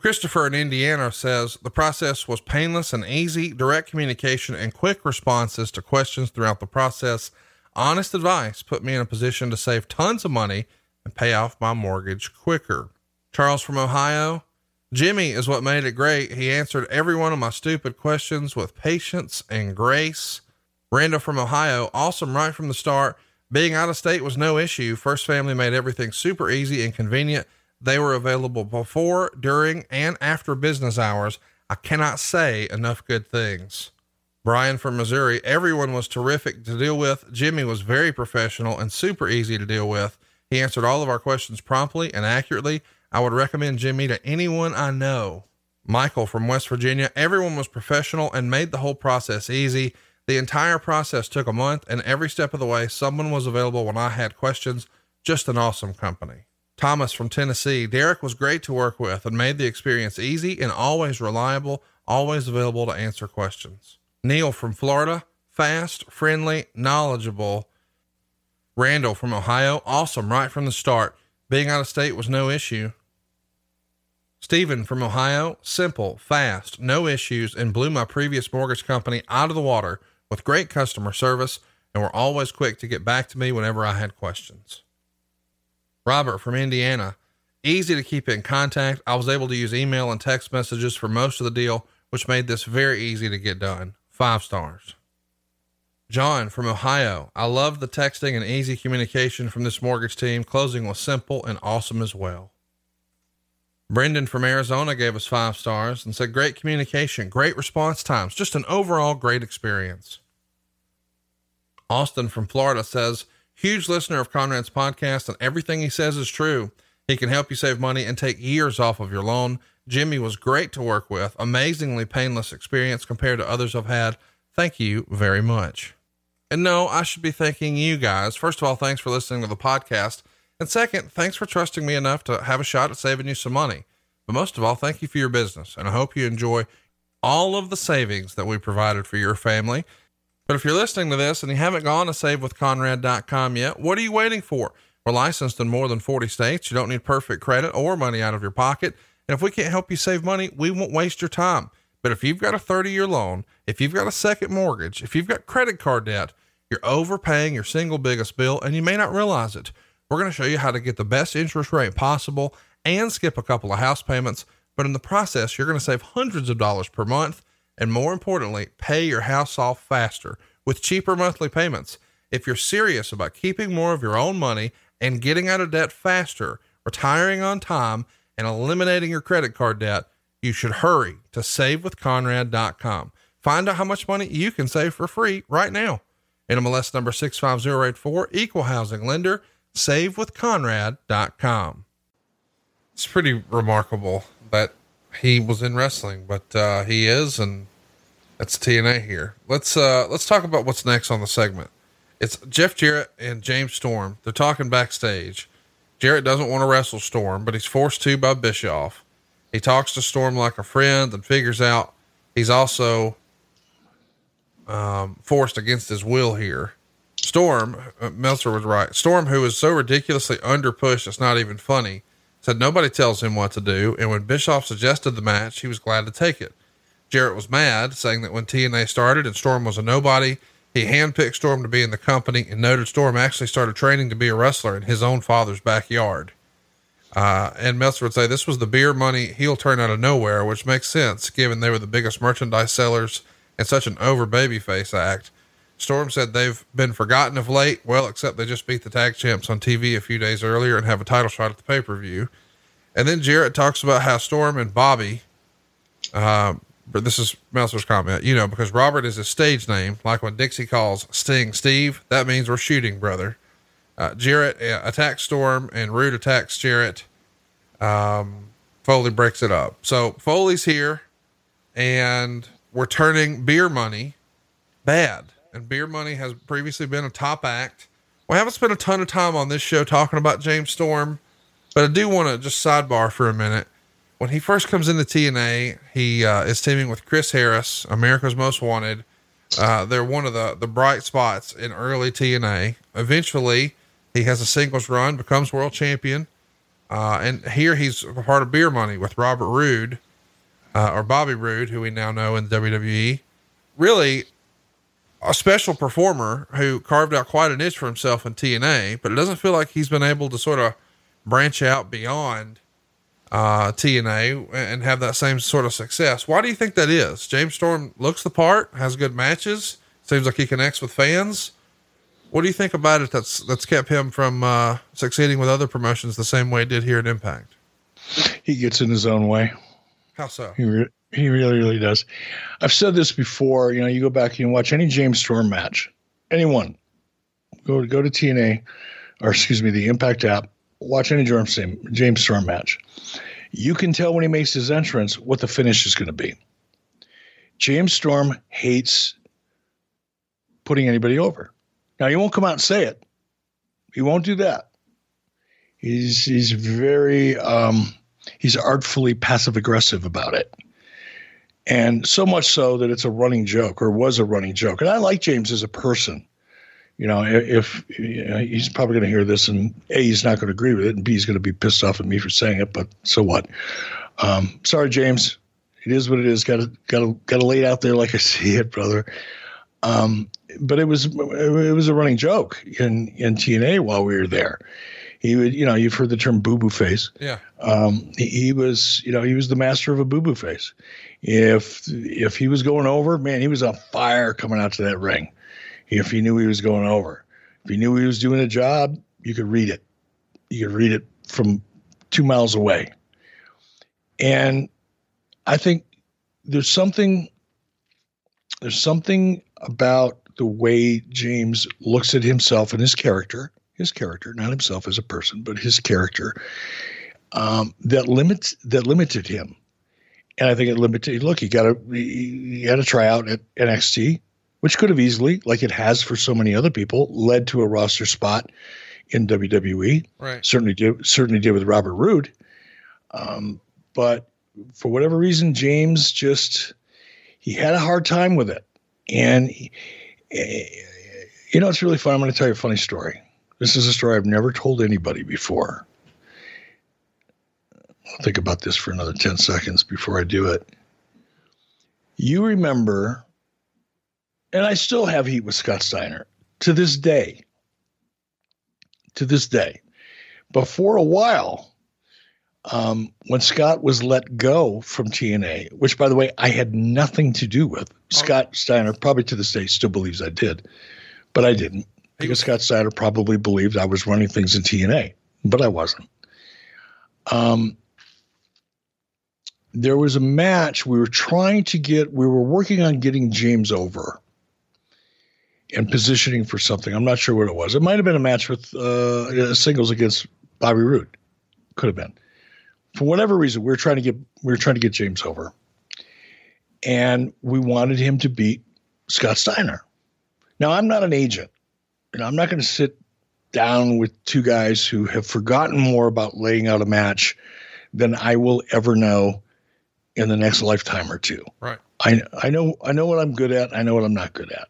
Christopher in Indiana says the process was painless and easy, direct communication and quick responses to questions throughout the process. Honest advice put me in a position to save tons of money and pay off my mortgage quicker. Charles from Ohio. Jimmy is what made it great. He answered every one of my stupid questions with patience and grace. Randall from Ohio. Awesome right from the start. Being out of state was no issue. First Family made everything super easy and convenient. They were available before, during, and after business hours. I cannot say enough good things. Brian from Missouri. Everyone was terrific to deal with. Jimmy was very professional and super easy to deal with. He answered all of our questions promptly and accurately. I would recommend Jimmy to anyone I know. Michael from West Virginia. Everyone was professional and made the whole process easy. The entire process took a month, and every step of the way, someone was available when I had questions. Just an awesome company. Thomas from Tennessee. Derek was great to work with and made the experience easy and always reliable, always available to answer questions. Neil from Florida. Fast, friendly, knowledgeable. Randall from Ohio. Awesome right from the start. Being out of state was no issue. Stephen from Ohio. Simple, fast, no issues, and blew my previous mortgage company out of the water with great customer service and were always quick to get back to me whenever I had questions. Robert from Indiana. Easy to keep in contact. I was able to use email and text messages for most of the deal, which made this very easy to get done. 5 stars. John from Ohio. I love the texting and easy communication from this mortgage team. Closing was simple and awesome as well. Brendan from Arizona gave us 5 stars and said, great communication, great response times, just an overall great experience. Austin from Florida says, huge listener of Conrad's podcast and everything he says is true. He can help you save money and take years off of your loan. Jimmy was great to work with. Amazingly painless experience compared to others I've had. Thank you very much. And no, I should be thanking you guys. First of all, thanks for listening to the podcast. And second, thanks for trusting me enough to have a shot at saving you some money. But most of all, thank you for your business. And I hope you enjoy all of the savings that we provided for your family. But if you're listening to this and you haven't gone to savewithconrad.com yet, what are you waiting for? We're licensed in more than 40 states. You don't need perfect credit or money out of your pocket. And if we can't help you save money, we won't waste your time. But if you've got a 30-year loan, if you've got a second mortgage, if you've got credit card debt, you're overpaying your single biggest bill and you may not realize it. We're going to show you how to get the best interest rate possible and skip a couple of house payments. But in the process, you're going to save hundreds of dollars per month. And more importantly, pay your house off faster with cheaper monthly payments. If you're serious about keeping more of your own money and getting out of debt faster, retiring on time, and eliminating your credit card debt, you should hurry to savewithconrad.com. Find out how much money you can save for free right now. NMLS number 650884, equal housing lender, savewithconrad.com. It's pretty remarkable that he was in wrestling, but, he is, and that's TNA here. Let's talk about what's next on the segment. It's Jeff Jarrett and James Storm. They're talking backstage. Jarrett doesn't want to wrestle Storm, but he's forced to by Bischoff. He talks to Storm like a friend and figures out he's also forced against his will here. Storm, Meltzer was right. Storm, who is so ridiculously underpushed, it's not even funny, said nobody tells him what to do. And when Bischoff suggested the match, he was glad to take it. Jarrett was mad, saying that when TNA started and Storm was a nobody, he handpicked Storm to be in the company and noted Storm actually started training to be a wrestler in his own father's backyard. And Meltzer would say this was the beer money heel turn out of nowhere, which makes sense given they were the biggest merchandise sellers and such an over babyface act. Storm said they've been forgotten of late. Well, except they just beat the tag champs on TV a few days earlier and have a title shot at the pay-per-view. And then Jarrett talks about how Storm and Bobby, but this is Meltzer's comment, you know, because Robert is his stage name. Like when Dixie calls Sting Steve, that means we're shooting, brother. Jarrett attacks Storm and Rude attacks Jarrett. Foley breaks it up. So Foley's here and we're turning beer money bad. And beer money has previously been a top act. We haven't spent a ton of time on this show talking about James Storm, but I do want to just sidebar for a minute. When he first comes into TNA, he is teaming with Chris Harris, America's Most Wanted. They're one of the bright spots in early TNA. Eventually, he has a singles run, becomes world champion. And here he's a part of Beer Money with Robert Roode, or Bobby Roode, who we now know in the WWE. Really a special performer who carved out quite a niche for himself in TNA, but it doesn't feel like he's been able to sort of branch out beyond TNA and have that same sort of success. Why do you think that is? James Storm looks the part, has good matches, seems like he connects with fans. What do you think about it that's kept him from succeeding with other promotions the same way it did here at Impact? He gets in his own way. How so? He really does. I've said this before. You know, you go back and watch any James Storm match, anyone. Go to TNA, or excuse me, the Impact app. Watch any James Storm match. You can tell when he makes his entrance what the finish is going to be. James Storm hates putting anybody over. Now, he won't come out and say it. He won't do that. He's very he's artfully passive aggressive about it. And so much so that it's a running joke, or was a running joke. And I like James as a person. You know, if you know, he's probably going to hear this, and A, he's not going to agree with it, and B, he's going to be pissed off at me for saying it. But so what? Sorry, James. It is what it is. Got to lay it out there like I see it, brother. But it was a running joke in TNA while we were there. He would, you know, you've heard the term boo-boo face. Yeah. He was, you know, he was the master of a boo-boo face. If he was going over, man, he was on fire coming out to that ring. If he knew he was going over, if he knew he was doing a job, you could read it. You could read it from 2 miles away. And I think there's something about the way James looks at himself and his character, not himself as a person, but his character, that limited him. And I think it limited, look, you gotta try out at NXT, which could have easily, like it has for so many other people, led to a roster spot in WWE. Right. Certainly did with Robert Roode. But for whatever reason, James he had a hard time with it. And, you know, it's really fun. I'm going to tell you a funny story. This is a story I've never told anybody before. I'll think about this for another 10 seconds before I do it. You remember... And I still have heat with Scott Steiner to this day. But for a while, when Scott was let go from TNA, which, by the way, I had nothing to do with. Scott Steiner probably to this day still believes I did, but I didn't, because Scott Steiner probably believed I was running things in TNA, but I wasn't. There was a match we were working on getting James over and positioning for something. I'm not sure what it was. It might have been a match with singles against Bobby Roode. Could have been. For whatever reason, we were trying to get James over, and we wanted him to beat Scott Steiner. Now, I'm not an agent, and I'm not going to sit down with two guys who have forgotten more about laying out a match than I will ever know in the next lifetime or two. Right. I know what I'm good at. I know what I'm not good at.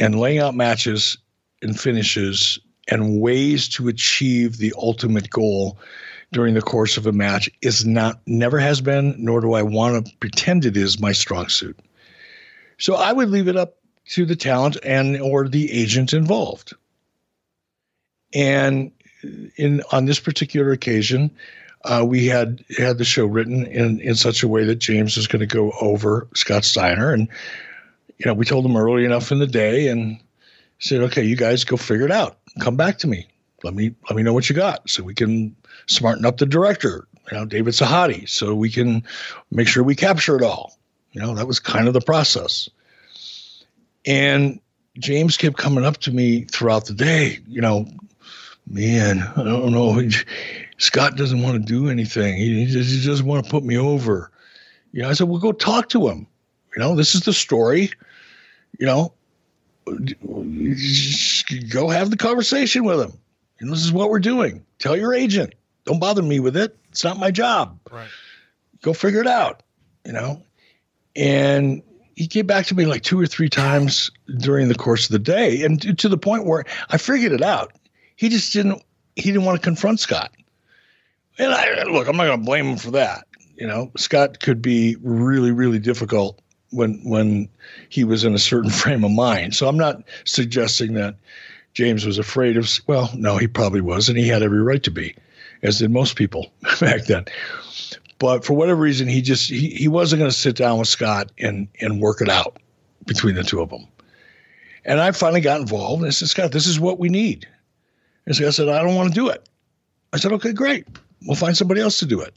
And laying out matches and finishes and ways to achieve the ultimate goal during the course of a match is never has been, nor do I want to pretend it is, my strong suit. So I would leave it up to the talent or the agent involved. And on this particular occasion, we had the show written in such a way that James was going to go over Scott Steiner, and, you know, we told him early enough in the day and said, okay, you guys go figure it out. Come back to me. Let me know what you got so we can smarten up the director, you know, David Sahadi, so we can make sure we capture it all. You know, that was kind of the process. And James kept coming up to me throughout the day, you know, man, I don't know. Scott doesn't want to do anything. He doesn't want to put me over. You know, I said, well, go talk to him. You know, this is the story. You know, go have the conversation with him. And this is what we're doing. Tell your agent. Don't bother me with it. It's not my job. Right. Go figure it out, you know. And he came back to me like two or three times during the course of the day, and to the point where I figured it out. He just didn't want to confront Scott. And I'm not going to blame him for that. You know, Scott could be really, really difficult when he was in a certain frame of mind. So I'm not suggesting that James was afraid of, well, no, he probably was, and he had every right to be. as did most people back then. But for whatever reason, he just he wasn't going to sit down with Scott and work it out between the two of them. And I finally got involved, and I said, Scott, this is what we need. And Scott said, I don't want to do it. I said, okay, great. We'll find somebody else to do it.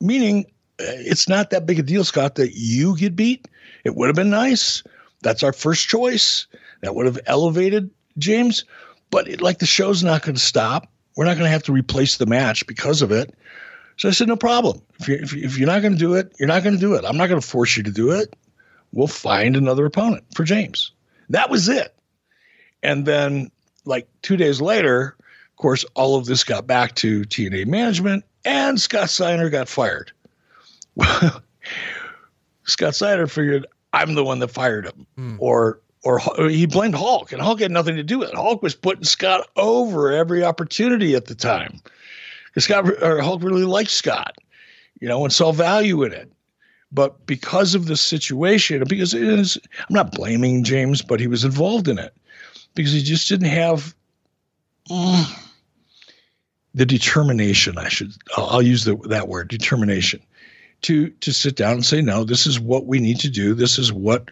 Meaning, it's not that big a deal, Scott, that you get beat. It would have been nice. That's our first choice. That would have elevated James. But the show's not going to stop. We're not going to have to replace the match because of it. So I said, no problem. If you're not going to do it, you're not going to do it. I'm not going to force you to do it. We'll find another opponent for James. That was it. And then 2 days later, of course, all of this got back to TNA management, and Scott Steiner got fired. Well, Scott Steiner figured I'm the one that fired him, or he blamed Hulk, and Hulk had nothing to do with it. Hulk was putting Scott over every opportunity at the time. Hulk really liked Scott, and saw value in it. But because of the situation, I'm not blaming James, but he was involved in it because he just didn't have the determination. I'll use that word, determination, to sit down and say, no, this is what we need to do. This is what,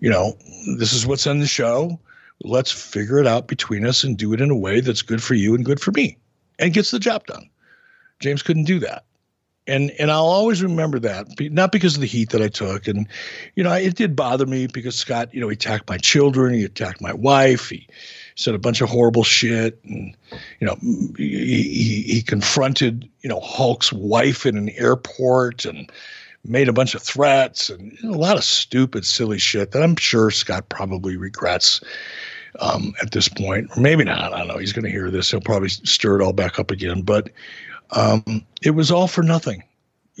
this is what's on the show. Let's figure it out between us and do it in a way that's good for you and good for me and gets the job done. James couldn't do that. And I'll always remember that, not because of the heat that I took. And, it did bother me because Scott, he attacked my children. He attacked my wife. He said a bunch of horrible shit. And, he confronted, Hulk's wife in an airport and made a bunch of threats and a lot of stupid, silly shit that I'm sure Scott probably regrets at this point. Or maybe not. I don't know. He's going to hear this. He'll probably stir it all back up again. But it was all for nothing.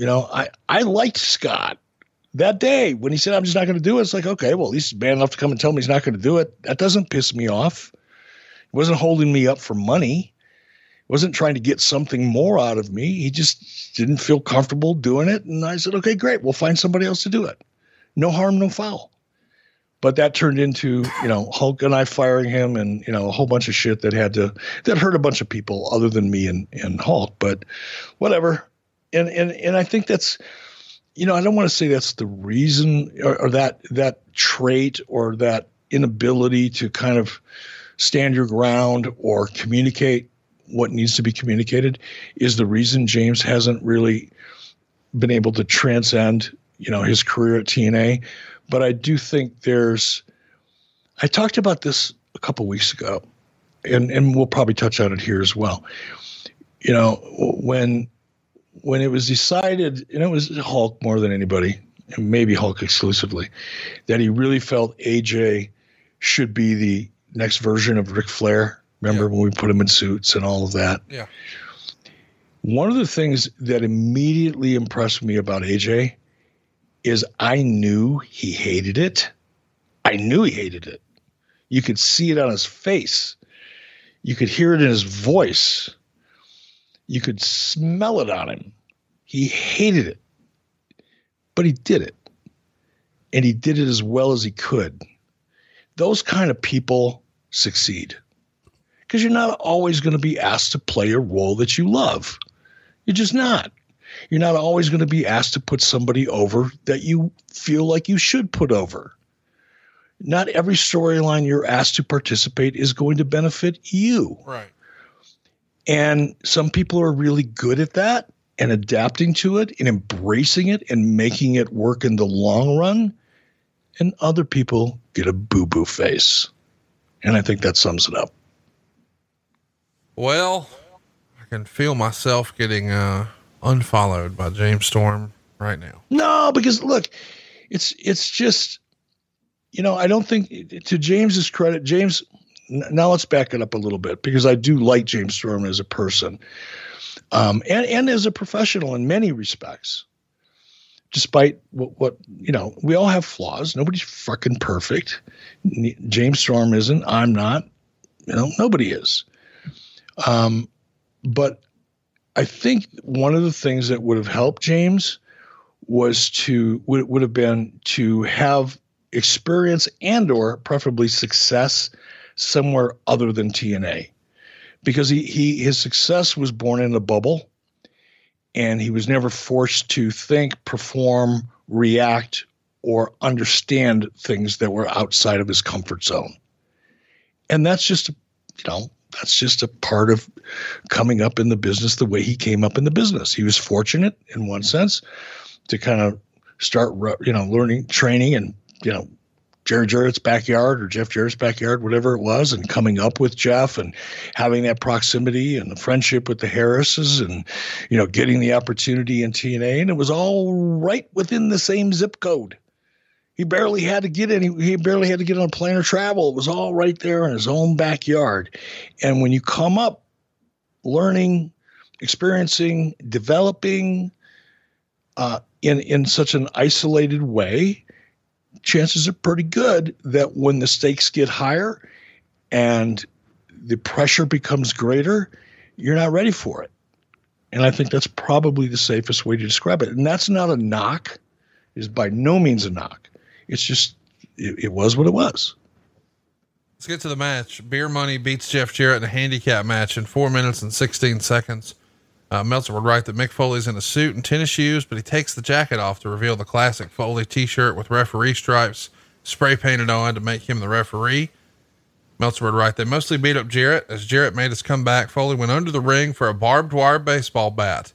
I liked Scott that day when he said, I'm just not going to do it. It's like, okay, well, at least he's man enough to come and tell me he's not going to do it. That doesn't piss me off. It wasn't holding me up for money. It wasn't trying to get something more out of me. He just didn't feel comfortable doing it. And I said, okay, great. We'll find somebody else to do it. No harm, no foul. But that turned into, Hulk and I firing him and, a whole bunch of shit that hurt a bunch of people other than me and Hulk, but whatever. And I think that's, I don't want to say that's the reason or that trait or that inability to kind of stand your ground or communicate what needs to be communicated is the reason James hasn't really been able to transcend, his career at TNA. But I do think I talked about this a couple weeks ago, and we'll probably touch on it here as well. When it was decided, and it was Hulk more than anybody, and maybe Hulk exclusively, that he really felt AJ should be the next version of Ric Flair. Remember when we put him in suits and all of that? Yeah. One of the things that immediately impressed me about AJ is I knew he hated it. You could see it on his face. You could hear it in his voice. You could smell it on him. He hated it, but he did it. And he did it as well as he could. Those kind of people succeed because you're not always going to be asked to play a role that you love. You're just not. You're not always going to be asked to put somebody over that you feel like you should put over. Not every storyline you're asked to participate is going to benefit you. Right. And some people are really good at that and adapting to it and embracing it and making it work in the long run. And other people get a boo-boo face. And I think that sums it up. Well, I can feel myself getting, unfollowed by James Storm right now. No, because look, it's just, I don't think, to James's credit, James, now let's back it up a little bit because I do like James Storm as a person, and as a professional in many respects, despite what, we all have flaws. Nobody's fucking perfect. James Storm isn't, I'm not, nobody is. But I think one of the things that would have helped James would have been to have experience and or preferably success somewhere other than TNA, because his success was born in a bubble, and he was never forced to think, perform, react, or understand things that were outside of his comfort zone. And that's just, that's just a part of coming up in the business the way he came up in the business. He was fortunate in one sense to kind of start, learning, training and, Jerry Jarrett's backyard or Jeff Jarrett's backyard, whatever it was, and coming up with Jeff and having that proximity and the friendship with the Harrises and, getting the opportunity in TNA. And it was all right within the same zip code. He barely had to get any. He barely had to get on a plane or travel. It was all right there in his own backyard. And when you come up learning, experiencing, developing in such an isolated way, chances are pretty good that when the stakes get higher and the pressure becomes greater, you're not ready for it. And I think that's probably the safest way to describe it. And that's not a knock. It's by no means a knock. It's just, it was what it was. Let's get to the match. Beer Money beats Jeff Jarrett in a handicap match in 4 minutes and 16 seconds. Meltzer would write that Mick Foley's in a suit and tennis shoes, but he takes the jacket off to reveal the classic Foley t-shirt with referee stripes spray painted on to make him the referee. Meltzer would write, they mostly beat up Jarrett. As Jarrett made his comeback, Foley went under the ring for a barbed wire baseball bat.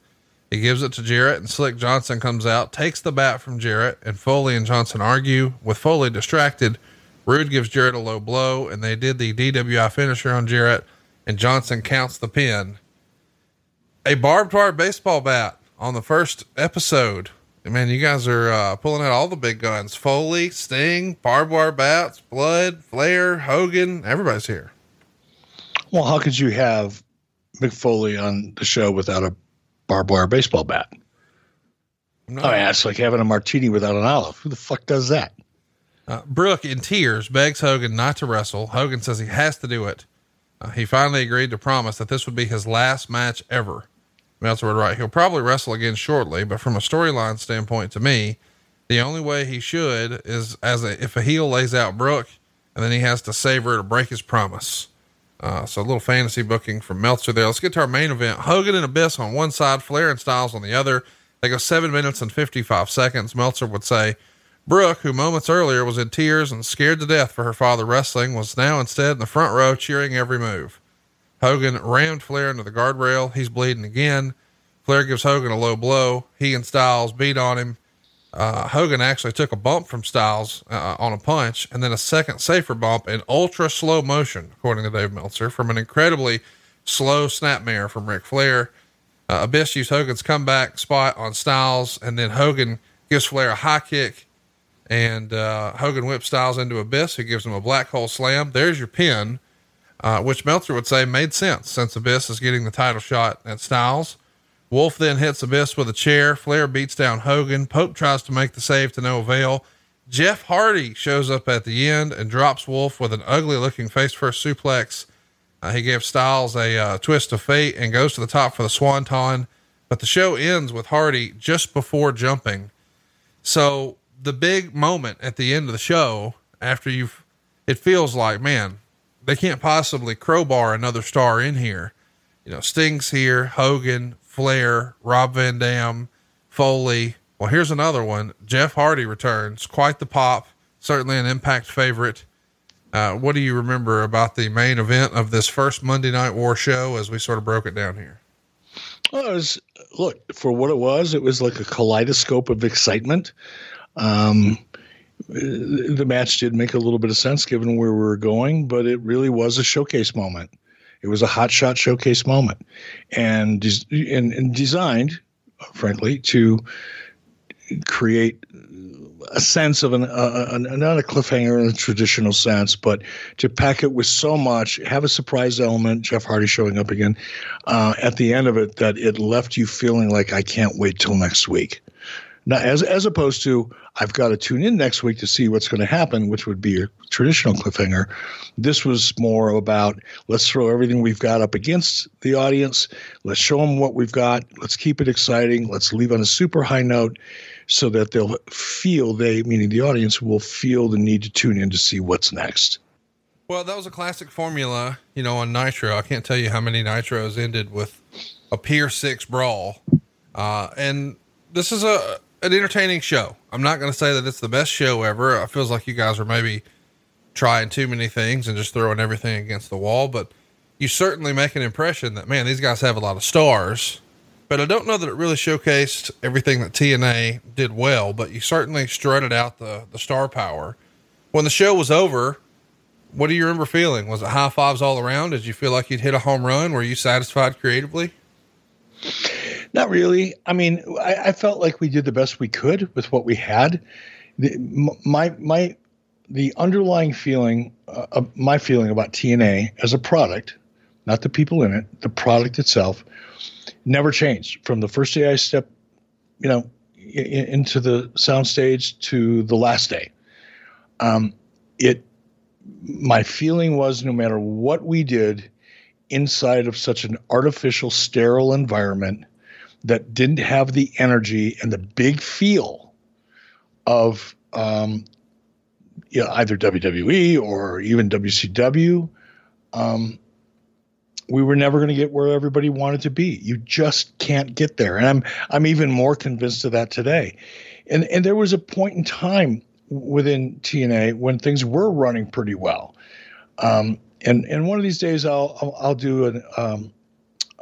He gives it to Jarrett, and Slick Johnson comes out, takes the bat from Jarrett, and Foley and Johnson argue. With Foley distracted, Rude gives Jarrett a low blow, and they did the DWI finisher on Jarrett, and Johnson counts the pin. A barbed wire baseball bat on the first episode. Man, you guys are pulling out all the big guns. Foley, Sting, barbed wire bats, Blood, Flair, Hogan, everybody's here. Well, how could you have Mick Foley on the show without a barbed wire baseball bat? No. I mean, that's like having a martini without an olive. Who the fuck does that? Brooke, in tears, begs Hogan not to wrestle. Hogan says he has to do it. He finally agreed to promise that this would be his last match ever. Meltzer would write, he'll probably wrestle again shortly, but from a storyline standpoint to me, the only way he should is if a heel lays out Brooke, and then he has to save her to break his promise. So a little fantasy booking from Meltzer there. Let's get to our main event. Hogan and Abyss on one side, Flair and Styles on the other. They go 7 minutes and 55 seconds. Meltzer would say, Brooke, who moments earlier was in tears and scared to death for her father wrestling, was now instead in the front row cheering every move. Hogan rammed Flair into the guardrail. He's bleeding again. Flair gives Hogan a low blow. He and Styles beat on him. Hogan actually took a bump from Styles on a punch, and then a second safer bump in ultra slow motion, according to Dave Meltzer, from an incredibly slow snapmare from Ric Flair. Abyss used Hogan's comeback spot on Styles, and then Hogan gives Flair a high kick, and Hogan whips Styles into Abyss, who gives him a black hole slam. There's your pin, which Meltzer would say made sense since Abyss is getting the title shot at Styles. Wolf then hits Abyss with a chair. Flair beats down Hogan. Pope tries to make the save to no avail. Jeff Hardy shows up at the end and drops Wolf with an ugly looking face first suplex. He gave Styles a twist of fate and goes to the top for the swanton, but the show ends with Hardy just before jumping. So the big moment at the end of the show, after it feels like, man, they can't possibly crowbar another star in here. Sting's here, Hogan, Flair, Rob Van Dam, Foley. Well, here's another one. Jeff Hardy returns, quite the pop, certainly an Impact favorite. What do you remember about the main event of this first Monday Night War show as we sort of broke it down here? Well, for what it was like a kaleidoscope of excitement. The match did make a little bit of sense given where we were going, but it really was a showcase moment. It was a hot shot showcase moment and designed, frankly, to create a sense of not a cliffhanger in a traditional sense, but to pack it with so much, have a surprise element, Jeff Hardy showing up again, at the end of it, that it left you feeling like, I can't wait till next week. Now, as opposed to, I've got to tune in next week to see what's going to happen, which would be a traditional cliffhanger. This was more about, let's throw everything we've got up against the audience. Let's show them what we've got. Let's keep it exciting. Let's leave on a super high note so that meaning the audience, will feel the need to tune in to see what's next. Well, that was a classic formula, you know, on Nitro. I can't tell you how many Nitros ended with a Pier 6 brawl. And this is an entertaining show. I'm not going to say that it's the best show ever. It feels like you guys are maybe trying too many things and just throwing everything against the wall, but you certainly make an impression that, man, these guys have a lot of stars, but I don't know that it really showcased everything that TNA did well, but you certainly strutted out the star power. When the show was over, what do you remember feeling? Was it high fives all around? Did you feel like you'd hit a home run? Were you satisfied creatively? Not really. I mean, I felt like we did the best we could with what we had. The underlying feeling, my feeling about TNA as a product, not the people in it, the product itself, never changed from the first day I stepped, you know, into the soundstage to the last day. My feeling was no matter what we did inside of such an artificial, sterile environment that didn't have the energy and the big feel of, either WWE or even WCW, we were never going to get where everybody wanted to be. You just can't get there. And I'm even more convinced of that today. And there was a point in time within TNA when things were running pretty well. And one of these days I'll do a at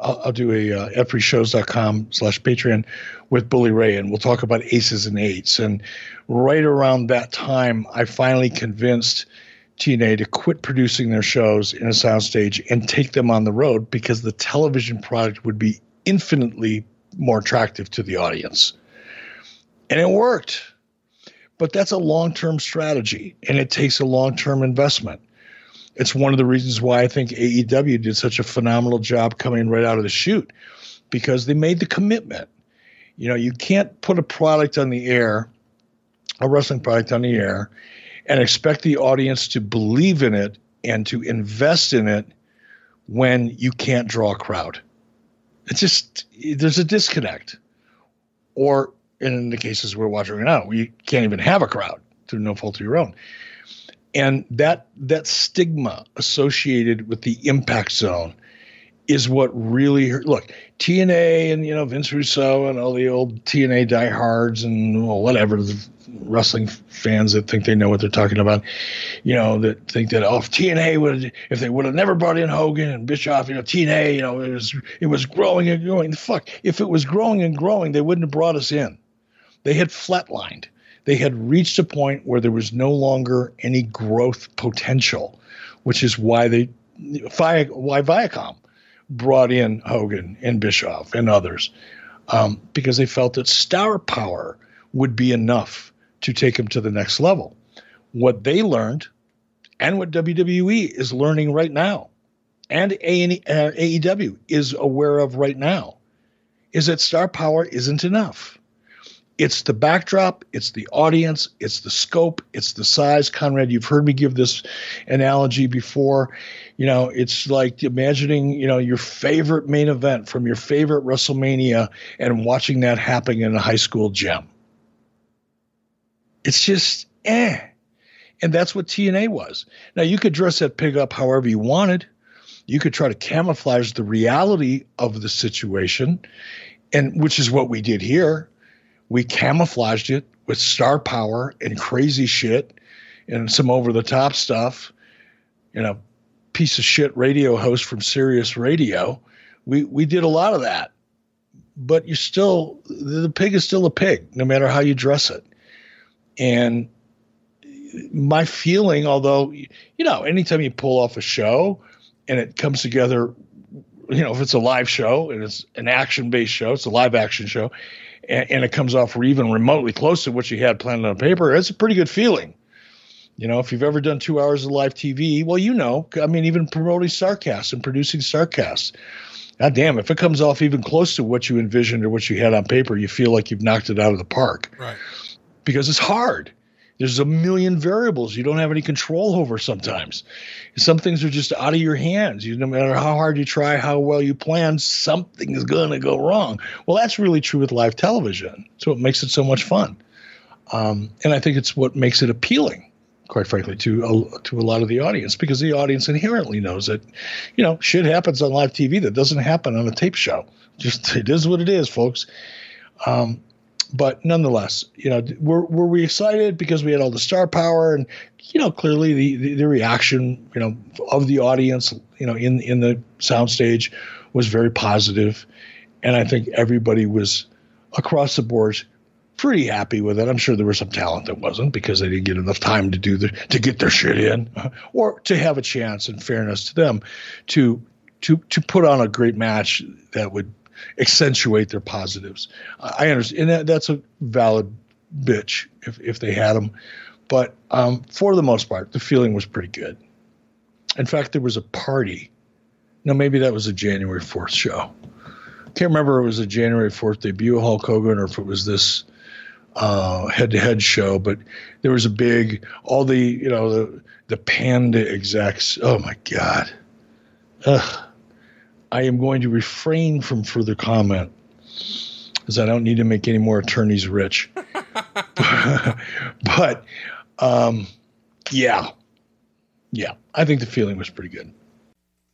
freeshows.com/Patreon with Bully Ray, and we'll talk about aces and eights. And right around that time, I finally convinced TNA to quit producing their shows in a soundstage and take them on the road, because the television product would be infinitely more attractive to the audience. And it worked. But that's a long-term strategy, and it takes a long-term investment. It's one of the reasons why I think AEW did such a phenomenal job coming right out of the chute, because they made the commitment. You know, you can't put a product on the air, a wrestling product on the air, and expect the audience to believe in it and to invest in it when you can't draw a crowd. It's just, there's a disconnect. Or in the cases we're watching right now, we can't even have a crowd through no fault of your own. And that stigma associated with the impact zone is what really hurt. Look, TNA and, you know, Vince Russo and all the old TNA diehards and whatever, the wrestling fans that think they know what they're talking about, you know, that think that, if TNA if they would have never brought in Hogan and Bischoff, you know, TNA, you know, it was growing and growing. Fuck, if it was growing and growing, they wouldn't have brought us in. They had flatlined. They had reached a point where there was no longer any growth potential, which is why Viacom brought in Hogan and Bischoff and others, because they felt that star power would be enough to take them to the next level. What they learned, and what WWE is learning right now, and AEW is aware of right now, is that star power isn't enough. It's the backdrop, it's the audience, it's the scope, it's the size. Conrad, you've heard me give this analogy before. You know, it's like imagining, you know, your favorite main event from your favorite WrestleMania and watching that happening in a high school gym. It's just, And that's what TNA was. Now, you could dress that pig up however you wanted. You could try to camouflage the reality of the situation, and which is what we did here. We camouflaged it with star power and crazy shit and some over-the-top stuff, you know, piece of shit radio host from Sirius Radio. We did a lot of that, but the pig is still a pig, no matter how you dress it. And my feeling, although, you know, anytime you pull off a show and it comes together, you know, if it's a live show and it's an action-based show, it's a live action show, and it comes off even remotely close to what you had planned on paper, it's a pretty good feeling. You know, if you've ever done 2 hours of live TV, well, you know, I mean, even promoting StarCast and producing StarCast, God damn, if it comes off even close to what you envisioned or what you had on paper, you feel like you've knocked it out of the park. Right. Because it's hard. There's a million variables you don't have any control over sometimes. Some things are just out of your hands. No matter how hard you try, how well you plan, something is going to go wrong. Well, that's really true with live television. So it makes it so much fun. And I think it's what makes it appealing quite frankly, to a lot of the audience, because the audience inherently knows that, you know, shit happens on live TV that doesn't happen on a tape show. Just it is what it is, folks. But nonetheless, you know, were we excited because we had all the star power and, you know, clearly the reaction, you know, of the audience, you know, in the soundstage was very positive. And I think everybody was across the board pretty happy with it. I'm sure there was some talent that wasn't, because they didn't get enough time to get their shit in, or to have a chance, in fairness to them, to put on a great match that would accentuate their positives. I understand, and that's a valid bitch if they had them, but for the most part, the feeling was pretty good. In fact, there was a party. Now, maybe that was a January 4th show. Can't remember if it was a January 4th debut of Hulk Hogan or if it was this head-to-head show, but there was a big, all the, you know, the Panda execs. Oh my God. Ugh. I am going to refrain from further comment because I don't need to make any more attorneys rich. But yeah, I think the feeling was pretty good.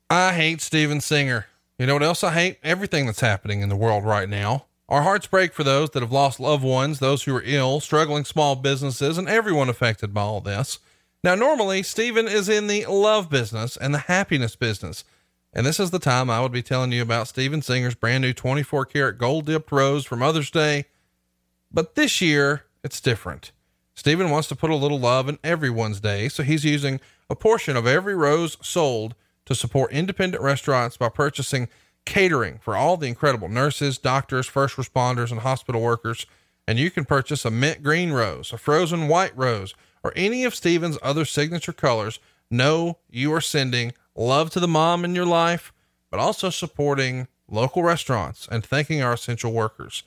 I hate Steven Singer. You know what else I hate? Everything that's happening in the world right now. Our hearts break for those that have lost loved ones, those who are ill, struggling small businesses, and everyone affected by all this. Now, normally, Steven is in the love business and the happiness business. And this is the time I would be telling you about Steven Singer's brand new 24-karat gold-dipped rose for Mother's Day. But this year, it's different. Steven wants to put a little love in everyone's day, so he's using a portion of every rose sold to support independent restaurants by purchasing catering for all the incredible nurses, doctors, first responders, and hospital workers. And you can purchase a mint green rose, a frozen white rose, or any of Steven's other signature colors. Know you are sending love to the mom in your life, but also supporting local restaurants and thanking our essential workers.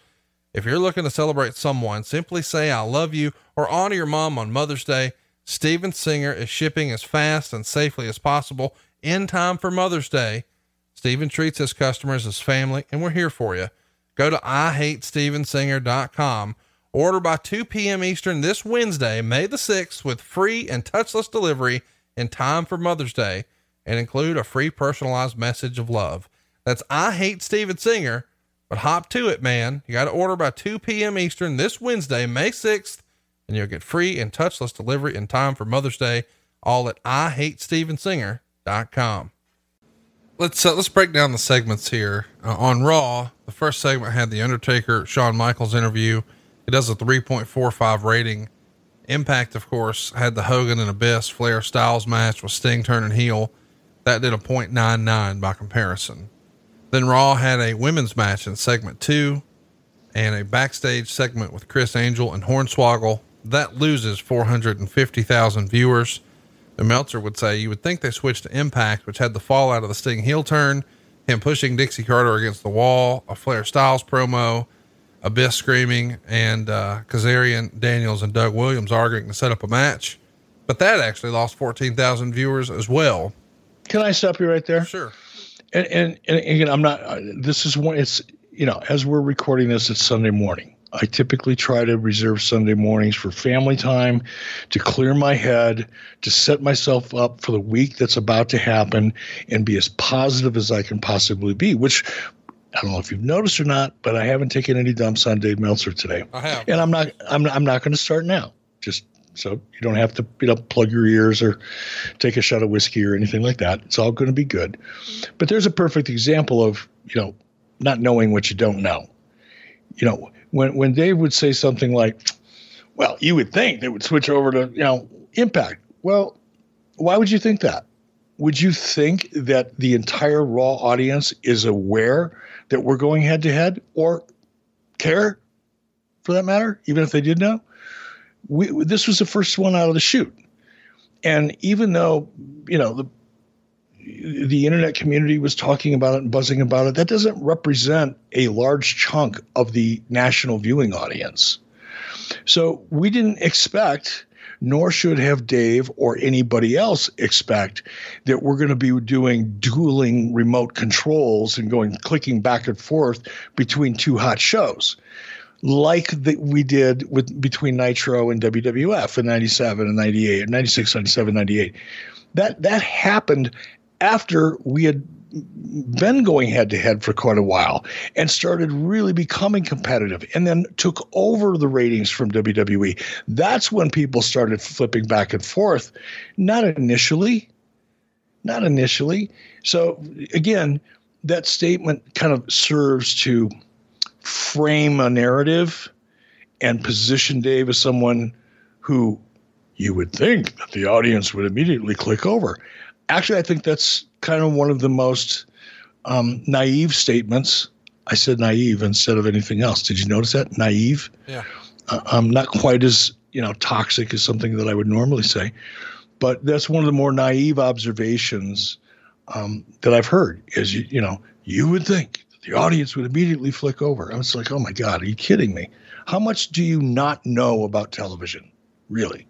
If you're looking to celebrate someone, simply say, I love you, or honor your mom on Mother's Day. Steven Singer is shipping as fast and safely as possible in time for Mother's Day. Steven treats his customers as family, and we're here for you. Go to IHateStevenSinger.com. Order by 2 p.m. Eastern this Wednesday, May the 6th, with free and touchless delivery in time for Mother's Day, and include a free personalized message of love. That's I Hate Steven Singer, but hop to it, man. You got to order by 2 p.m. Eastern this Wednesday, May 6th, and you'll get free and touchless delivery in time for Mother's Day, all at IHateStevenSinger.com. Let's break down the segments here. On Raw, the first segment had The Undertaker, Shawn Michaels interview. It does a 3.45 rating. Impact, of course, had the Hogan and Abyss Flair Styles match with Sting turning heel. That did a 0.99 by comparison. Then Raw had a women's match in segment 2 and a backstage segment with Chris Angel and Hornswoggle. That loses 450,000 viewers. The Meltzer would say you would think they switched to Impact, which had the fallout of the Sting heel turn, him pushing Dixie Carter against the wall, a Flair Styles promo, Abyss screaming, and Kazarian, Daniels, and Doug Williams arguing to set up a match. But that actually lost 14,000 viewers as well. Can I stop you right there? Sure. And again, I'm not, this is one, it's, you know, as we're recording this, it's Sunday morning. I typically try to reserve Sunday mornings for family time, to clear my head, to set myself up for the week that's about to happen and be as positive as I can possibly be, which I don't know if you've noticed or not, but I haven't taken any dumps on Dave Meltzer today. I have. And I'm not going to start now. Just so you don't have to, you know, plug your ears or take a shot of whiskey or anything like that. It's all going to be good. But there's a perfect example of, you know, not knowing what you don't know. You know, when Dave would say something like, well, you would think they would switch over to, you know, Impact. Well, why would you think that? Would you think that the entire Raw audience is aware that we're going head to head, or care for that matter, even if they did know? This was the first one out of the chute. And even though, you know, the internet community was talking about it and buzzing about it, that doesn't represent a large chunk of the national viewing audience. So we didn't expect, nor should have Dave or anybody else expect, that we're going to be doing dueling remote controls and going clicking back and forth between two hot shows. like that we did with between Nitro and WWF in 97 and 98, 96, 97, 98. That happened after we had been going head-to-head for quite a while and started really becoming competitive and then took over the ratings from WWE. That's when people started flipping back and forth. Not initially. So again, that statement kind of serves to frame a narrative and position Dave as someone who you would think that the audience would immediately click over. Actually, I think that's kind of one of the most naive statements. I said naive instead of anything else. Did you notice that? Naive? Yeah. Not quite as, toxic as something that I would normally say. But that's one of the more naive observations that I've heard is, you would think the audience would immediately flick over. I was like, oh, my God, are you kidding me? How much do you not know about television? Really?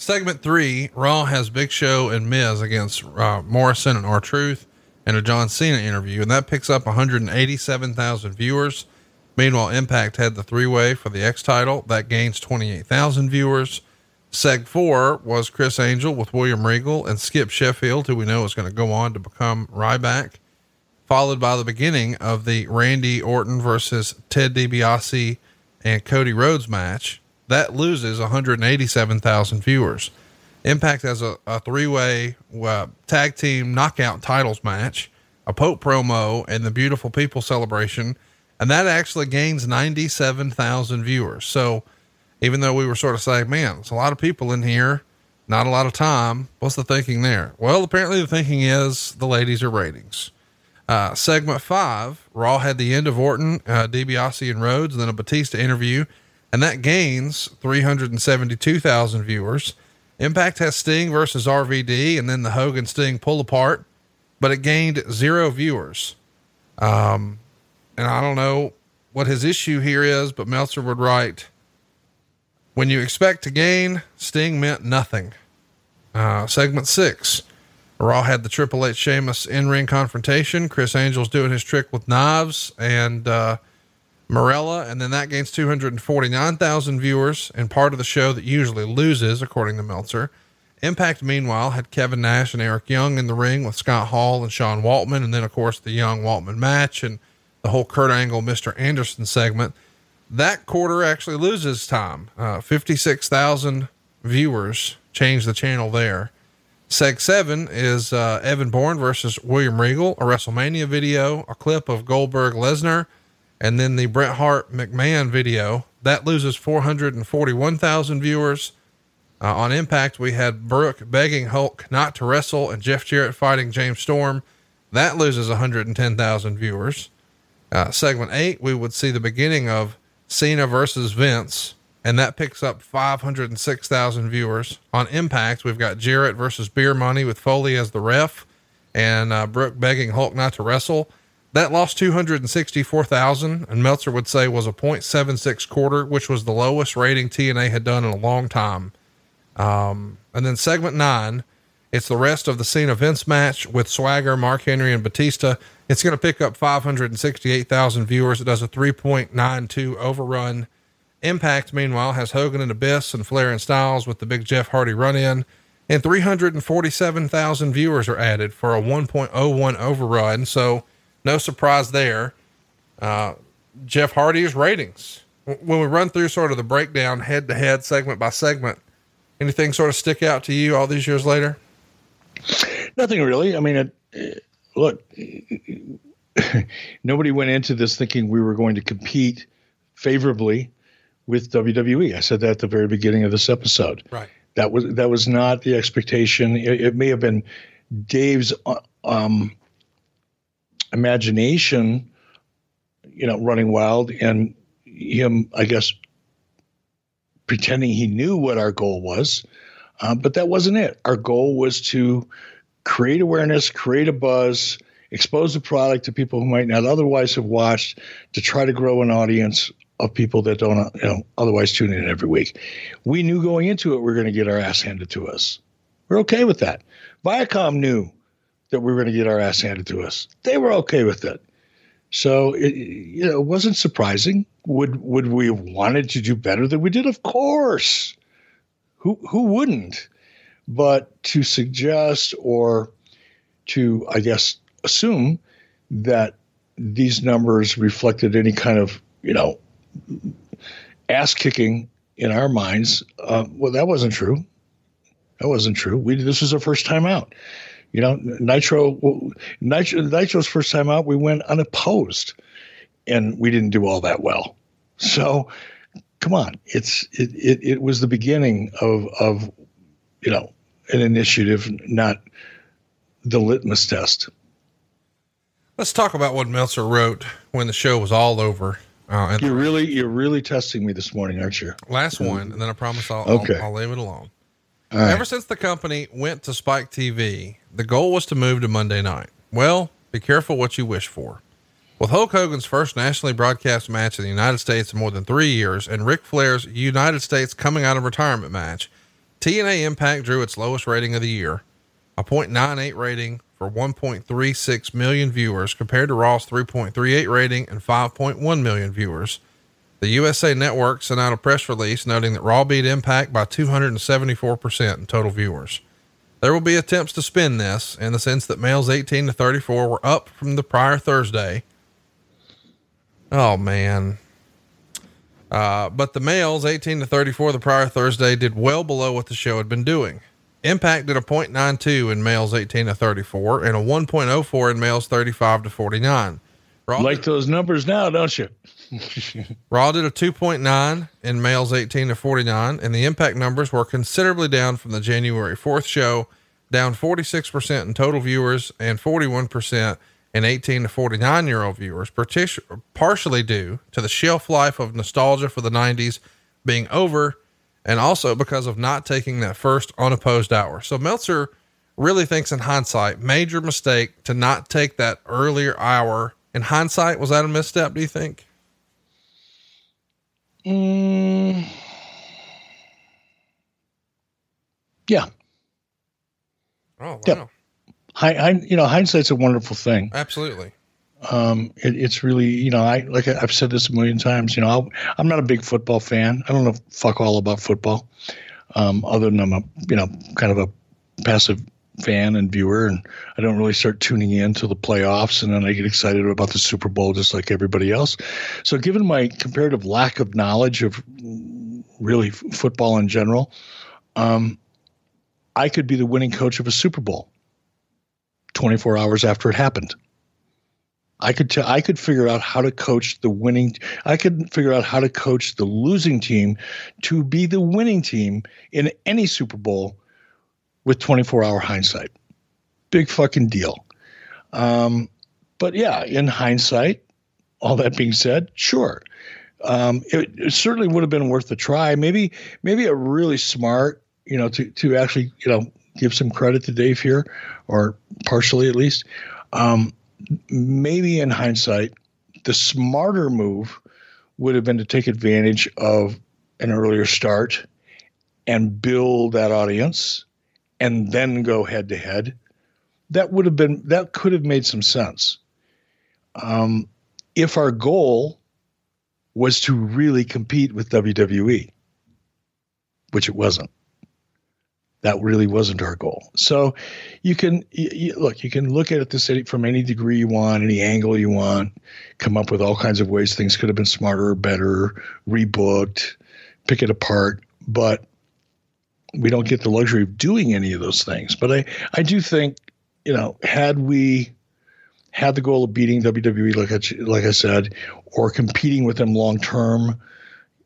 Segment 3, Raw has Big Show and Miz against Morrison and R-Truth in a John Cena interview, and that picks up 187,000 viewers. Meanwhile, Impact had the three-way for the X title. That gains 28,000 viewers. Seg 4 was Chris Angel with William Regal and Skip Sheffield, who we know is going to go on to become Ryback, followed by the beginning of the Randy Orton versus Ted DiBiase and Cody Rhodes match. That loses 187,000 viewers. Impact has a three-way tag team knockout titles match, a Pope promo, and the Beautiful People celebration. And that actually gains 97,000 viewers. So even though we were sort of saying, man, there's a lot of people in here, not a lot of time. What's the thinking there? Well, apparently the thinking is the ladies are ratings. Segment 5, Raw had the end of Orton, DiBiase and Rhodes, and then a Batista interview. And that gains 372,000 viewers. Impact has Sting versus RVD and then the Hogan Sting pull apart, but it gained 0 viewers. And I don't know what his issue here is, but Meltzer would write, when you expect to gain, Sting meant nothing. Segment 6, Raw had the Triple H Sheamus in-ring confrontation. Chris Angel's doing his trick with knives and, Morella, and then that gains 249,000 viewers and part of the show that usually loses, according to Meltzer. Impact, meanwhile, had Kevin Nash and Eric Young in the ring with Scott Hall and Sean Waltman, and then, of course, the Young-Waltman match and the whole Kurt Angle, Mr. Anderson segment. That quarter actually loses time. 56,000 viewers change the channel there. Seg 7 is Evan Bourne versus William Regal, a WrestleMania video, a clip of Goldberg-Lesnar, and then the Bret Hart McMahon video that loses 441,000 viewers. On Impact, we had Brooke begging Hulk not to wrestle and Jeff Jarrett fighting James Storm. That loses 110,000 viewers. Segment 8, we would see the beginning of Cena versus Vince, and that picks up 506,000 viewers. On Impact, we've got Jarrett versus Beer Money with Foley as the ref and Brooke begging Hulk not to wrestle. That lost 264,000, and Meltzer would say was a 0.76 quarter, which was the lowest rating TNA had done in a long time. And then segment 9, it's the rest of the Cena Vince match with Swagger, Mark Henry, and Batista. It's going to pick up 568,000 viewers. It does a 3.92 overrun. Impact, meanwhile, has Hogan and Abyss and Flair and Styles with the big Jeff Hardy run-in. And 347,000 viewers are added for a 1.01 overrun. So no surprise there. Jeff Hardy's ratings. When we run through sort of the breakdown head to head, segment by segment, anything sort of stick out to you all these years later? Nothing really. I mean, look, nobody went into this thinking we were going to compete favorably with WWE. I said that at the very beginning of this episode. Right. That was not the expectation. It may have been Dave's, imagination, running wild, and him, I guess, pretending he knew what our goal was. But that wasn't it. Our goal was to create awareness, create a buzz, expose the product to people who might not otherwise have watched, to try to grow an audience of people that don't, otherwise tune in every week. We knew going into it, we're going to get our ass handed to us. We're okay with that. Viacom knew that we were going to get our ass handed to us. They were okay with it. So it wasn't surprising. Would we have wanted to do better than we did? Of course. Who wouldn't? But to suggest or to, I guess, assume that these numbers reflected any kind of, you know, ass-kicking in our minds, well, that wasn't true. That wasn't true. This was our first time out. You know, Nitro's first time out, we went unopposed, and we didn't do all that well. So, come on, it was the beginning of you know, an initiative, not the litmus test. Let's talk about what Meltzer wrote when the show was all over. You're really testing me this morning, aren't you? Last one, and then I promise I'll leave it alone. Right. Ever since the company went to Spike TV, the goal was to move to Monday night. Well, be careful what you wish for. With Hulk Hogan's first nationally broadcast match in the United States in more than 3 years and Ric Flair's United States coming out of retirement match, TNA Impact drew its lowest rating of the year, a 0.98 rating for 1.36 million viewers compared to Raw's 3.38 rating and 5.1 million viewers. The USA Network sent out a press release noting that Raw beat Impact by 274% in total viewers. There will be attempts to spin this in the sense that males 18 to 34 were up from the prior Thursday. Oh man. But the males 18 to 34 the prior Thursday did well below what the show had been doing. Impact did a 0.92 in males 18 to 34 and a 1.04 in males 35 to 49. Raw like those numbers now, don't you? Raw did a 2.9 in males 18 to 49, and the Impact numbers were considerably down from the January 4th show, down 46% in total viewers and 41% in 18 to 49-year-old viewers, partially due to the shelf life of nostalgia for the 90s being over, and also because of not taking that first unopposed hour. So Meltzer really thinks, in hindsight, major mistake to not take that earlier hour. In hindsight, was that a misstep, do you think? Yeah. Oh, wow. Yeah. Hindsight's a wonderful thing. Absolutely. It's really, you know, I've said this a million times, you know, I'm not a big football fan. I don't know fuck all about football. Other than I'm kind of a passive fan and viewer, and I don't really start tuning in till the playoffs, and then I get excited about the Super Bowl just like everybody else. So given my comparative lack of knowledge of really football in general, I could be the winning coach of a Super Bowl 24 hours after it happened. I could figure out how to coach the winning. I could figure out how to coach the losing team to be the winning team in any Super Bowl with 24-hour hindsight. Big fucking deal. But yeah, in hindsight, all that being said, sure. It certainly would have been worth a try. Maybe a really smart, you know, to actually, you know, give some credit to Dave here, or partially at least. Maybe in hindsight, the smarter move would have been to take advantage of an earlier start and build that audience, and then go head to head. That could have made some sense. If our goal was to really compete with WWE, which it wasn't, that really wasn't our goal. So you can look at this from any degree you want, any angle you want, come up with all kinds of ways things could have been smarter or better, rebooked, pick it apart, but we don't get the luxury of doing any of those things. But I do think, you know, had we had the goal of beating WWE, like I said, or competing with them long term,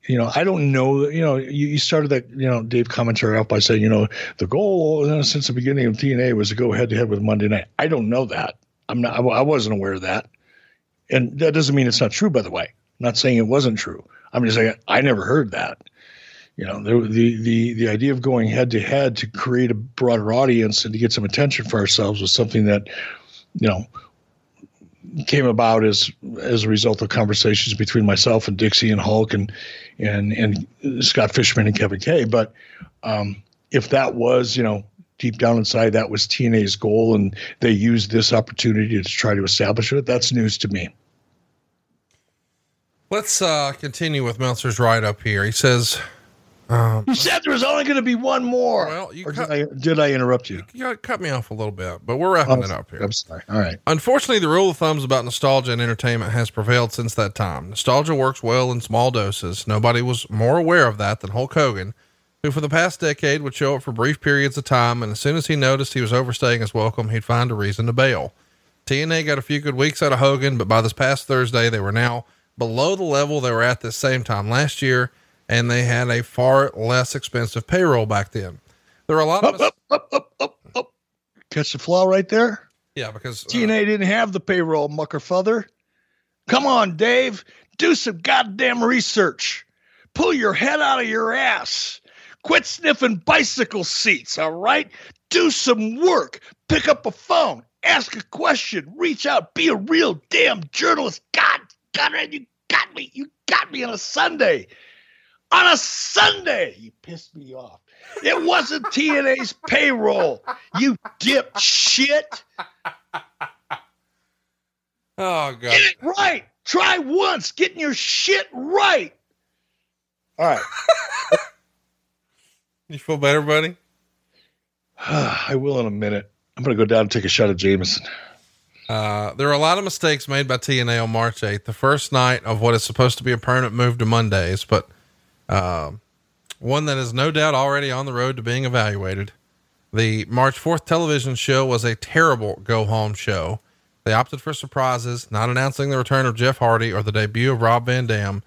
you know, I don't know, you know, you started that, you know, Dave commentary off by saying, you know, the goal since the beginning of TNA was to go head to head with Monday night. I don't know that. I wasn't aware of that. And that doesn't mean it's not true, by the way. I'm not saying it wasn't true. I'm just saying I never heard that. You know, the idea of going head-to-head to create a broader audience and to get some attention for ourselves was something that, you know, came about as a result of conversations between myself and Dixie and Hulk and Scott Fishman and Kevin Kay. But if that was, you know, deep down inside, that was TNA's goal and they used this opportunity to try to establish it, that's news to me. Let's continue with Meltzer's write-up here. He says... you said there was only going to be one more. Well, you did I interrupt you? You cut me off a little bit, but we're wrapping it up here. I'm sorry. All right. Unfortunately, the rule of thumbs about nostalgia and entertainment has prevailed since that time. Nostalgia works well in small doses. Nobody was more aware of that than Hulk Hogan, who for the past decade would show up for brief periods of time, and as soon as he noticed he was overstaying his welcome, he'd find a reason to bail. TNA got a few good weeks out of Hogan, but by this past Thursday, they were now below the level they were at this same time last year, and they had a far less expensive payroll back then. There were a lot of catch the flaw right there. Yeah, because TNA didn't have the payroll, muckerfuther. Come on, Dave, do some goddamn research. Pull your head out of your ass. Quit sniffing bicycle seats. All right, do some work. Pick up a phone. Ask a question. Reach out. Be a real damn journalist. God, you got me. You got me on a Sunday. On a Sunday, you pissed me off. It wasn't TNA's payroll, you dipshit. Oh, God. Get it right. Try once getting your shit right. All right. You feel better, buddy? I will in a minute. I'm going to go down and take a shot of Jameson. There are a lot of mistakes made by TNA on March 8th, the first night of what is supposed to be a permanent move to Mondays, but... one that is no doubt already on the road to being evaluated. The March 4th television show was a terrible go home show. They opted for surprises, not announcing the return of Jeff Hardy or the debut of Rob Van Dam.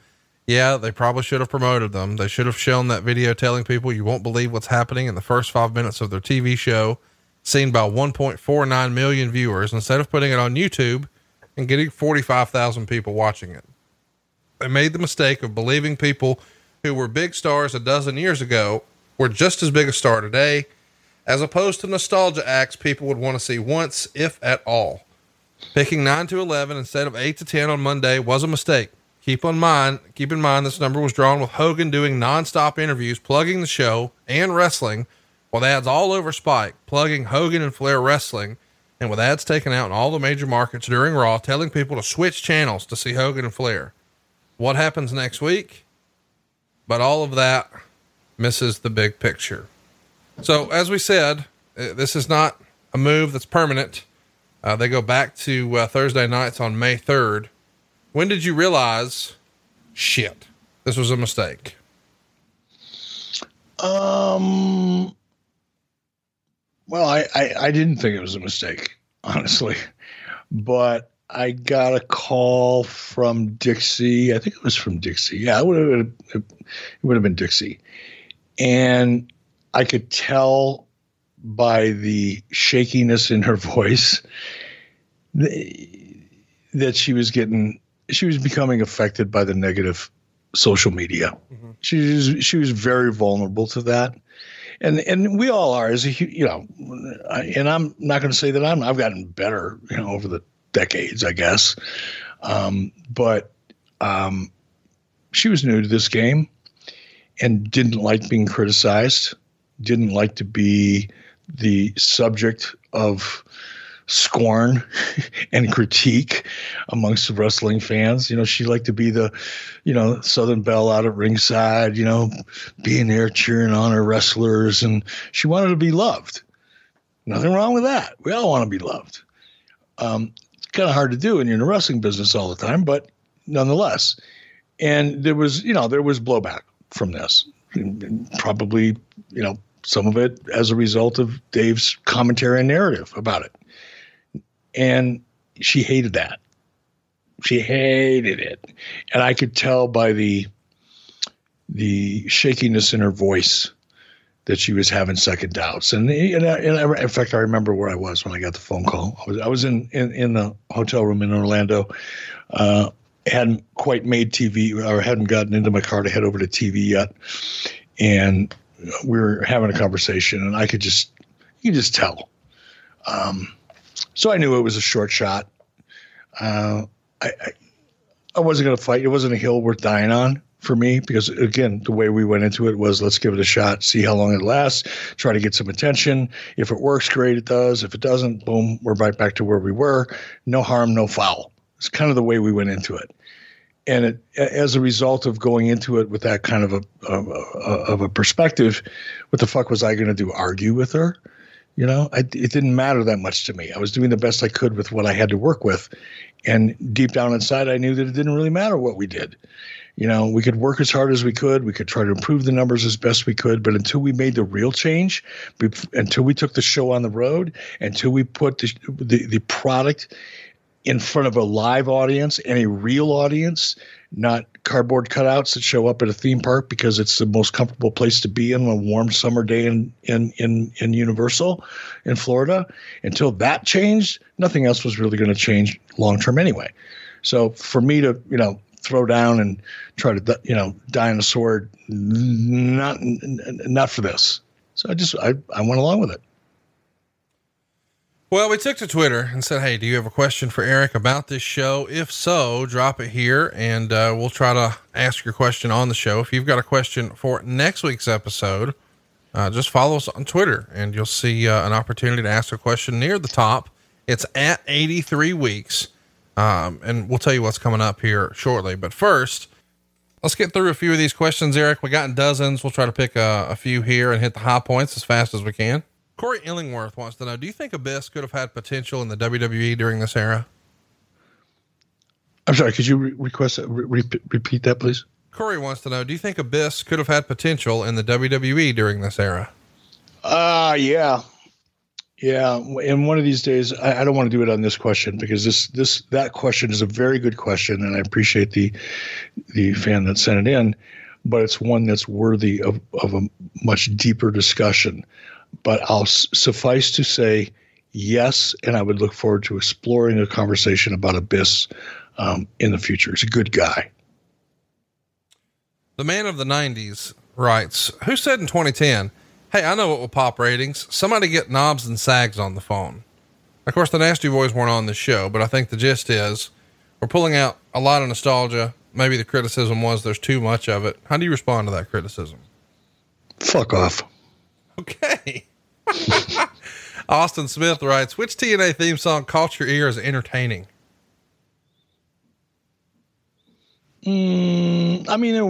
Yeah, they probably should have promoted them. They should have shown that video telling people you won't believe what's happening in the first 5 minutes of their TV show, seen by 1.49 million viewers, instead of putting it on YouTube and getting 45,000 people watching it. They made the mistake of believing people who were big stars a dozen years ago were just as big a star today, as opposed to nostalgia acts people would want to see once, if at all. Picking 9 to 11 instead of 8 to 10 on Monday was a mistake. Keep in mind this number was drawn with Hogan doing nonstop interviews, plugging the show and wrestling, with ads all over Spike, plugging Hogan and Flair wrestling, and with ads taken out in all the major markets during Raw, telling people to switch channels to see Hogan and Flair. What happens next week? But all of that misses the big picture. So as we said, this is not a move that's permanent. They go back to Thursday nights on May 3rd. When did you realize, shit, this was a mistake? Well, I didn't think it was a mistake, honestly, but I got a call from Dixie. I think it was from Dixie. Yeah, it would have been Dixie. And I could tell by the shakiness in her voice that she was becoming affected by the negative social media. Mm-hmm. She was very vulnerable to that. And we all are, and I'm not going to say that I've gotten better, over the decades, I guess. But she was new to this game and didn't like being criticized, didn't like to be the subject of scorn and critique amongst the wrestling fans. She liked to be the, Southern Belle out at ringside, being there cheering on her wrestlers. And she wanted to be loved. Nothing wrong with that. We all want to be loved. Kind of hard to do when you're in the wrestling business all the time, but nonetheless. And there was blowback from this, probably, some of it as a result of Dave's commentary and narrative about it. And she hated that. She hated it. And I could tell by the shakiness in her voice that she was having second doubts. And I, in fact, I remember where I was when I got the phone call. I was in the hotel room in Orlando. Hadn't quite made TV, or hadn't gotten into my car to head over to TV yet. And we were having a conversation, and I could just, you could just tell. So I knew it was a short shot. I wasn't going to fight. It wasn't a hill worth dying on for me, because again, the way we went into it was, let's give it a shot, see how long it lasts, try to get some attention. If it works, great, it does. If it doesn't, boom, we're right back to where we were. No harm, no foul. It's kind of the way we went into it. And it, as a result of going into it with that kind of a perspective, what the fuck was I going to do? Argue with her? You know, it didn't matter that much to me. I was doing the best I could with what I had to work with. And deep down inside, I knew that it didn't really matter what we did. You know, we could work as hard as we could. We could try to improve the numbers as best we could. But until we made the real change, until we took the show on the road, until we put the product in front of a live audience and a real audience, not cardboard cutouts that show up at a theme park because it's the most comfortable place to be on a warm summer day in Universal in Florida. Until that changed, nothing else was really going to change long term anyway. So for me to, you know, throw down and try to, you know, die on a sword, not for this. So I went along with it. Well, we took to Twitter and said, hey, do you have a question for Eric about this show? If so, drop it here and we'll try to ask your question on the show. If you've got a question for next week's episode, just follow us on Twitter and you'll see an opportunity to ask a question near the top. It's at 83 weeks. And we'll tell you what's coming up here shortly. But first, let's get through a few of these questions, Eric. We got dozens. We'll try to pick a few here and hit the high points as fast as we can. Corey Illingworth wants to know, do you think Abyss could have had potential in the WWE during this era? I'm sorry, could you repeat that, please? Corey wants to know, do you think Abyss could have had potential in the WWE during this era? Yeah. Yeah. And one of these days, I don't want to do it on this question because that question is a very good question. And I appreciate the fan that sent it in, but it's one that's worthy of a much deeper discussion. But I'll suffice to say yes, and I would look forward to exploring a conversation about Abyss in the future. He's a good guy. The Man of the 90s writes, who said in 2010, hey, I know what will pop ratings. Somebody get Knobs and Sags on the phone. Of course, the Nasty Boys weren't on this show, but I think the gist is we're pulling out a lot of nostalgia. Maybe the criticism was there's too much of it. How do you respond to that criticism? Fuck off. Okay. Austin Smith writes, which TNA theme song caught your ear as entertaining? I mean, there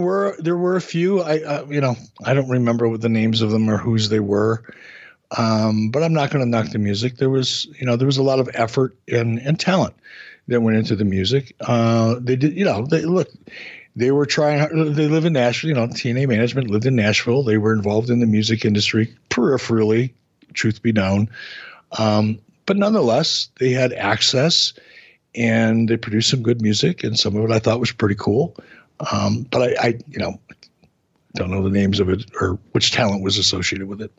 were a few, I don't remember what the names of them or whose they were. But I'm not going to knock the music. There was a lot of effort and talent that went into the music. They were trying, they live in Nashville, you know, TNA management lived in Nashville. They were involved in the music industry peripherally, truth be known. But nonetheless, they had access and they produced some good music and some of it I thought was pretty cool. But I don't know the names of it or which talent was associated with it.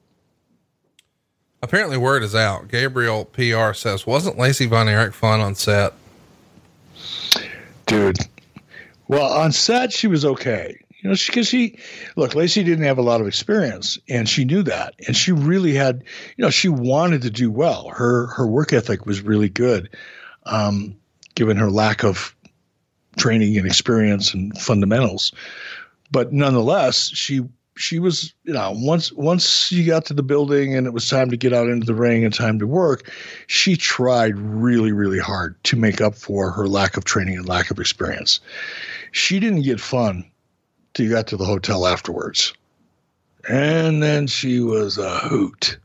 Apparently word is out. Gabriel PR says, wasn't Lacey Von Erich fun on set? Dude. Well, on set, she was okay. You know, because Lacey didn't have a lot of experience and she knew that. And she really had, you know, she wanted to do well. Her work ethic was really good. Given her lack of training and experience and fundamentals, but nonetheless, she was, you know, once she got to the building and it was time to get out into the ring and time to work, she tried really, really hard to make up for her lack of training and lack of experience. She didn't get fun till you got to the hotel afterwards. And then she was a hoot.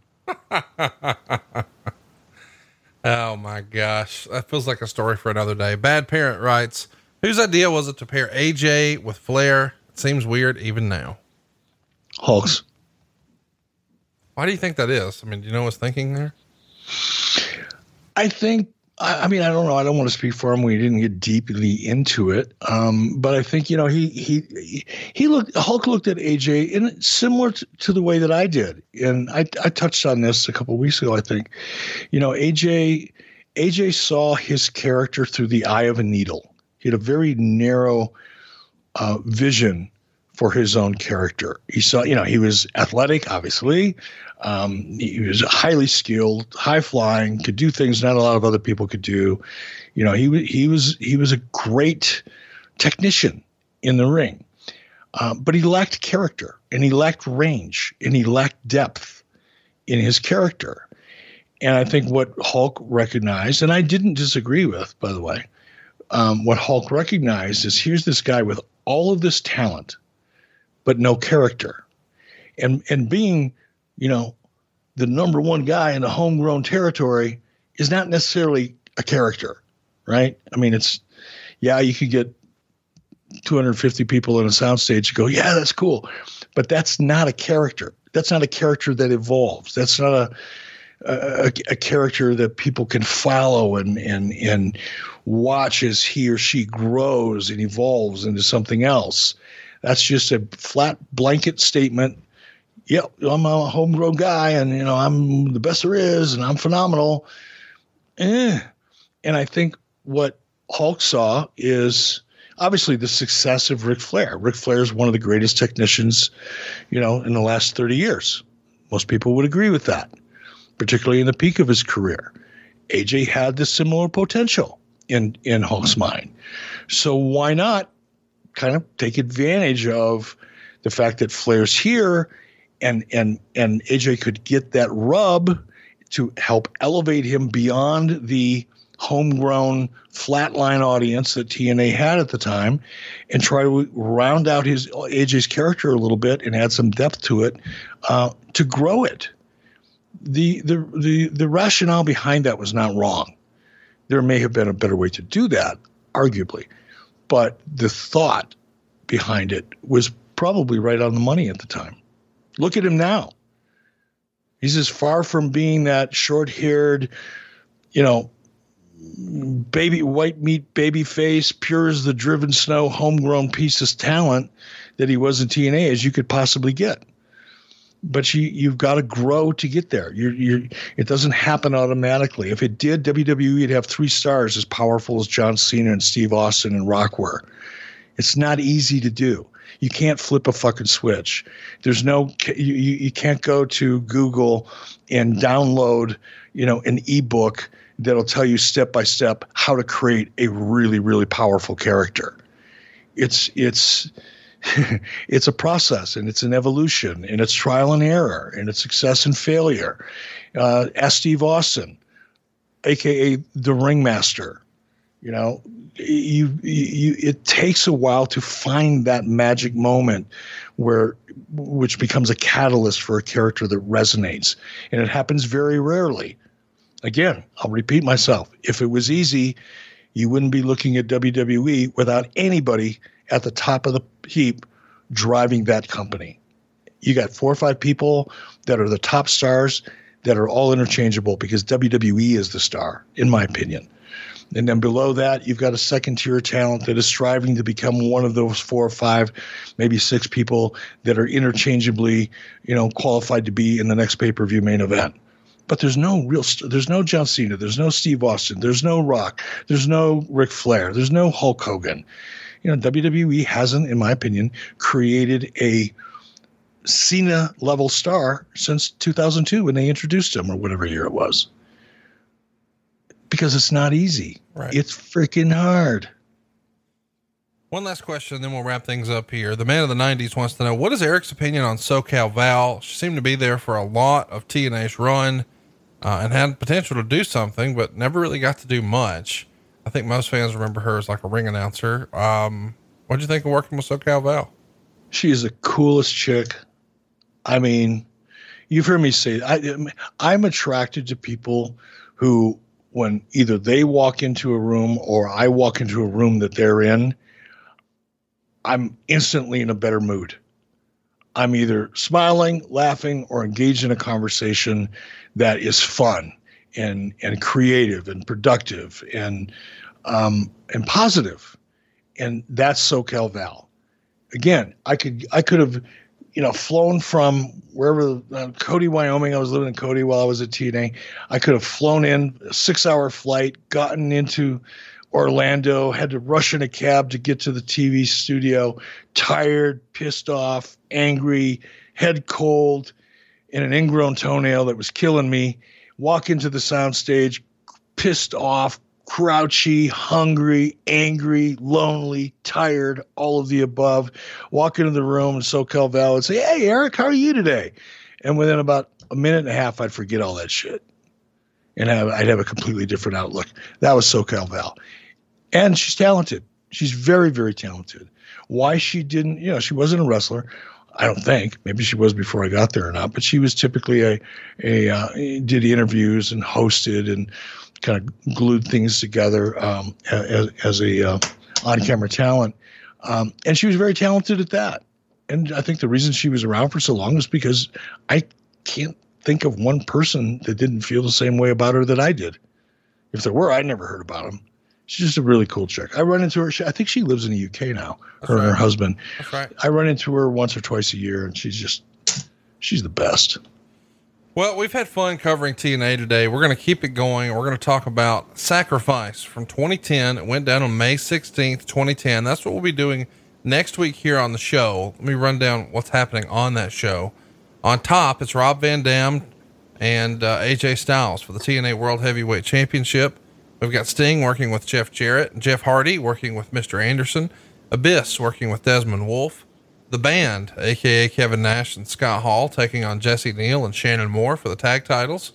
Oh my gosh. That feels like a story for another day. Bad Parent writes, whose idea was it to pair AJ with Flair? It seems weird even now. Hulk's. Why do you think that is? I mean, do you know what's thinking there? I think, I don't know. I don't want to speak for him. We didn't get deeply into it. But I think, you know, Hulk looked at AJ in similar to the way that I did. And I touched on this a couple of weeks ago. I think, you know, AJ saw his character through the eye of a needle. He had a very narrow, vision for his own character. He saw, you know, he was athletic, obviously. He was highly skilled, high flying, could do things not a lot of other people could do. You know, he was a great technician in the ring, but he lacked character and he lacked range and he lacked depth in his character. And I think what Hulk recognized, and I didn't disagree with, by the way, what Hulk recognized is here's this guy with all of this talent, but no character. And being, you know, the number one guy in the homegrown territory is not necessarily a character, right? I mean, it's, yeah, you could get 250 people in a soundstage and go, yeah, that's cool. But that's not a character. That's not a character that evolves. That's not a character that people can follow and watch as he or she grows and evolves into something else. That's just a flat blanket statement. Yeah, I'm a homegrown guy, and you know I'm the best there is, and I'm phenomenal. And I think what Hulk saw is obviously the success of Ric Flair. Ric Flair is one of the greatest technicians, you know, in the last 30 years. Most people would agree with that, particularly in the peak of his career. AJ had this similar potential in Hulk's mind. So why not kind of take advantage of the fact that Flair's here and AJ could get that rub to help elevate him beyond the homegrown flatline audience that TNA had at the time and try to round out his AJ's character a little bit and add some depth to it to grow it. The rationale behind that was not wrong. There may have been a better way to do that, arguably, but the thought behind it was probably right on the money at the time. Look at him now. He's as far from being that short-haired, you know, baby white meat, baby face, pure as the driven snow, homegrown piece of talent that he was in TNA as you could possibly get. But you've got to grow to get there. It doesn't happen automatically. If it did, WWE would have three stars as powerful as John Cena and Steve Austin and Rock were. It's not easy to do. You can't flip a fucking switch. There's no you can't go to Google and download, you know, an ebook that'll tell you step by step how to create a really, really powerful character. It's a process, and it's an evolution, and it's trial and error, and it's success and failure. Ask Steve Austin, aka the Ringmaster. You know, it takes a while to find that magic moment which becomes a catalyst for a character that resonates, and it happens very rarely. Again, I'll repeat myself. If it was easy, you wouldn't be looking at WWE without anybody at the top of the heap driving that company. You got 4 or 5 people that are the top stars that are all interchangeable because WWE is the star, in my opinion. And then below that, you've got a second tier of talent that is striving to become one of those 4 or 5, maybe 6 people that are interchangeably, you know, qualified to be in the next pay-per-view main event. But there's no John Cena, there's no Steve Austin, there's no Rock, there's no Ric Flair, there's no Hulk Hogan. You know, WWE hasn't, in my opinion, created a Cena-level star since 2002 when they introduced him, or whatever year it was. Because it's not easy. Right. It's freaking hard. One last question, then we'll wrap things up here. The man of the 90s wants to know, what is Eric's opinion on SoCal Val? She seemed to be there for a lot of TNA's run and had potential to do something, but never really got to do much. I think most fans remember her as like a ring announcer. What did you think of working with SoCal Val? She is the coolest chick. I mean, you've heard me say, I'm attracted to people who, when either they walk into a room or I walk into a room that they're in, I'm instantly in a better mood. I'm either smiling, laughing, or engaged in a conversation that is fun and creative and productive and positive. And that's SoCal Val. Again, I could have, you know, flown from wherever, Cody, Wyoming. I was living in Cody while I was at TNA. I could have flown in a 6-hour flight, gotten into Orlando, had to rush in a cab to get to the TV studio, tired, pissed off, angry, head cold, and an ingrown toenail that was killing me. Walk into the soundstage, pissed off, grouchy, hungry, angry, lonely, tired, all of the above. Walk into the room in SoCal Val and say, "Hey, Eric, how are you today?" And within about a minute and a half, I'd forget all that shit. And I'd have a completely different outlook. That was SoCal Val. And she's talented. She's very, very talented. Why she didn't, you know, she wasn't a wrestler, I don't think. Maybe she was before I got there or not, but she was typically did interviews and hosted and kind of glued things together as a on-camera talent. And she was very talented at that. And I think the reason she was around for so long is because I can't think of one person that didn't feel the same way about her that I did. If there were, I never heard about them. She's just a really cool chick. I run into her. I think she lives in the UK now, and her husband. That's right. I run into her once or twice a year, and she's the best. Well, we've had fun covering TNA today. We're going to keep it going. We're going to talk about Sacrifice from 2010. It went down on May 16th, 2010. That's what we'll be doing next week here on the show. Let me run down what's happening on that show. On top, it's Rob Van Dam and AJ Styles for the TNA World Heavyweight Championship. We've got Sting working with Jeff Jarrett, Jeff Hardy working with Mr. Anderson, Abyss working with Desmond Wolf, the Band, aka Kevin Nash and Scott Hall, taking on Jesse Neal and Shannon Moore for the tag titles.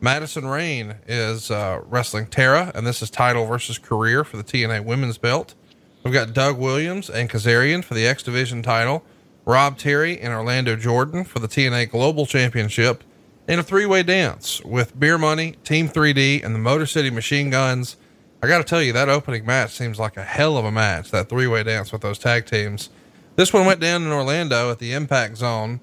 Madison Rayne is wrestling Tara, and this is title versus career for the TNA Women's Belt. We've got Doug Williams and Kazarian for the X Division title, Rob Terry and Orlando Jordan for the TNA Global Championship, in a three-way dance with Beer Money, Team 3D, and the Motor City Machine Guns. I got to tell you, that opening match seems like a hell of a match, that three-way dance with those tag teams. This one went down in Orlando at the Impact Zone.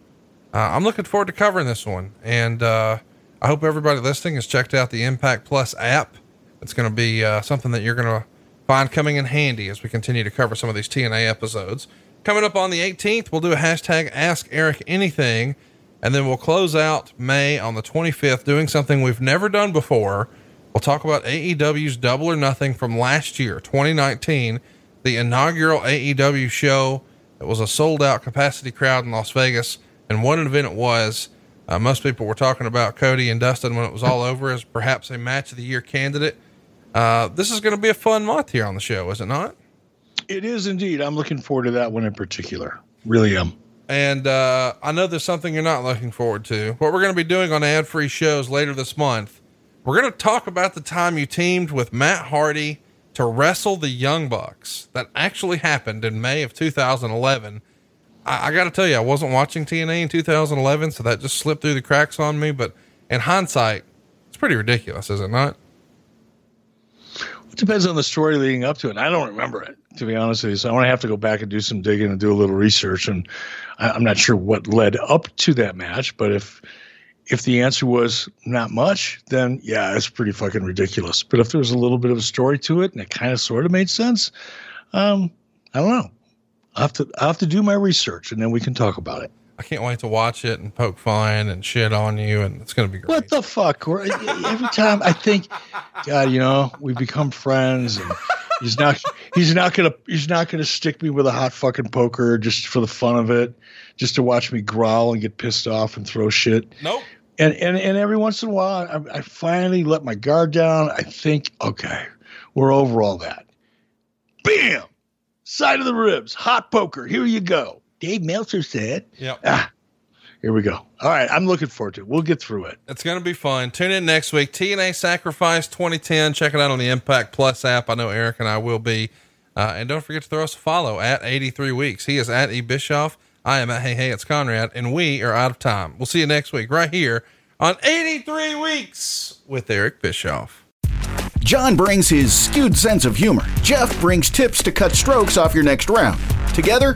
I'm looking forward to covering this one, and I hope everybody listening has checked out the Impact Plus app. It's going to be something that you're going to find coming in handy as we continue to cover some of these TNA episodes. Coming up on the 18th, we'll do a #AskEricAnything. And then we'll close out May on the 25th doing something we've never done before. We'll talk about AEW's Double or Nothing from last year, 2019, the inaugural AEW show. It was a sold out capacity crowd in Las Vegas. And what an event it was. Most people were talking about Cody and Dustin when it was all over as perhaps a match of the year candidate. This is going to be a fun month here on the show, is it not? It is indeed. I'm looking forward to that one in particular. Really am. And, I know there's something you're not looking forward to. What we're going to be doing on ad free shows later this month, we're going to talk about the time you teamed with Matt Hardy to wrestle the Young Bucks. That actually happened in May of 2011. I got to tell you, I wasn't watching TNA in 2011, so that just slipped through the cracks on me. But in hindsight, it's pretty ridiculous, is it not? It depends on the story leading up to it. I don't remember it, to be honest with you. So I'm going to have to go back and do some digging and do a little research. And I'm not sure what led up to that match, but if the answer was not much, then yeah, it's pretty fucking ridiculous. But if there was a little bit of a story to it and it kind of sort of made sense, I don't know. I'll have to do my research and then we can talk about it. I can't wait to watch it and poke fun and shit on you, and it's going to be great. What the fuck? Every time I think, God, you know, we become friends, and he's not gonna stick me with a hot fucking poker just for the fun of it, just to watch me growl and get pissed off and throw shit. Nope. And every once in a while, I finally let my guard down. I think, okay, we're over all that. Bam! Side of the ribs, hot poker. Here you go. Dave Meltzer said, "Yep, here we go." All right. I'm looking forward to it. We'll get through it. It's going to be fun. Tune in next week. TNA Sacrifice 2010. Check it out on the Impact Plus app. I know Eric and I will be, and don't forget to throw us a follow at 83 weeks. He is at E Bischoff. I am at Hey, it's Conrad, and we are out of time. We'll see you next week right here on 83 weeks with Eric Bischoff. John brings his skewed sense of humor. Jeff brings tips to cut strokes off your next round. Together,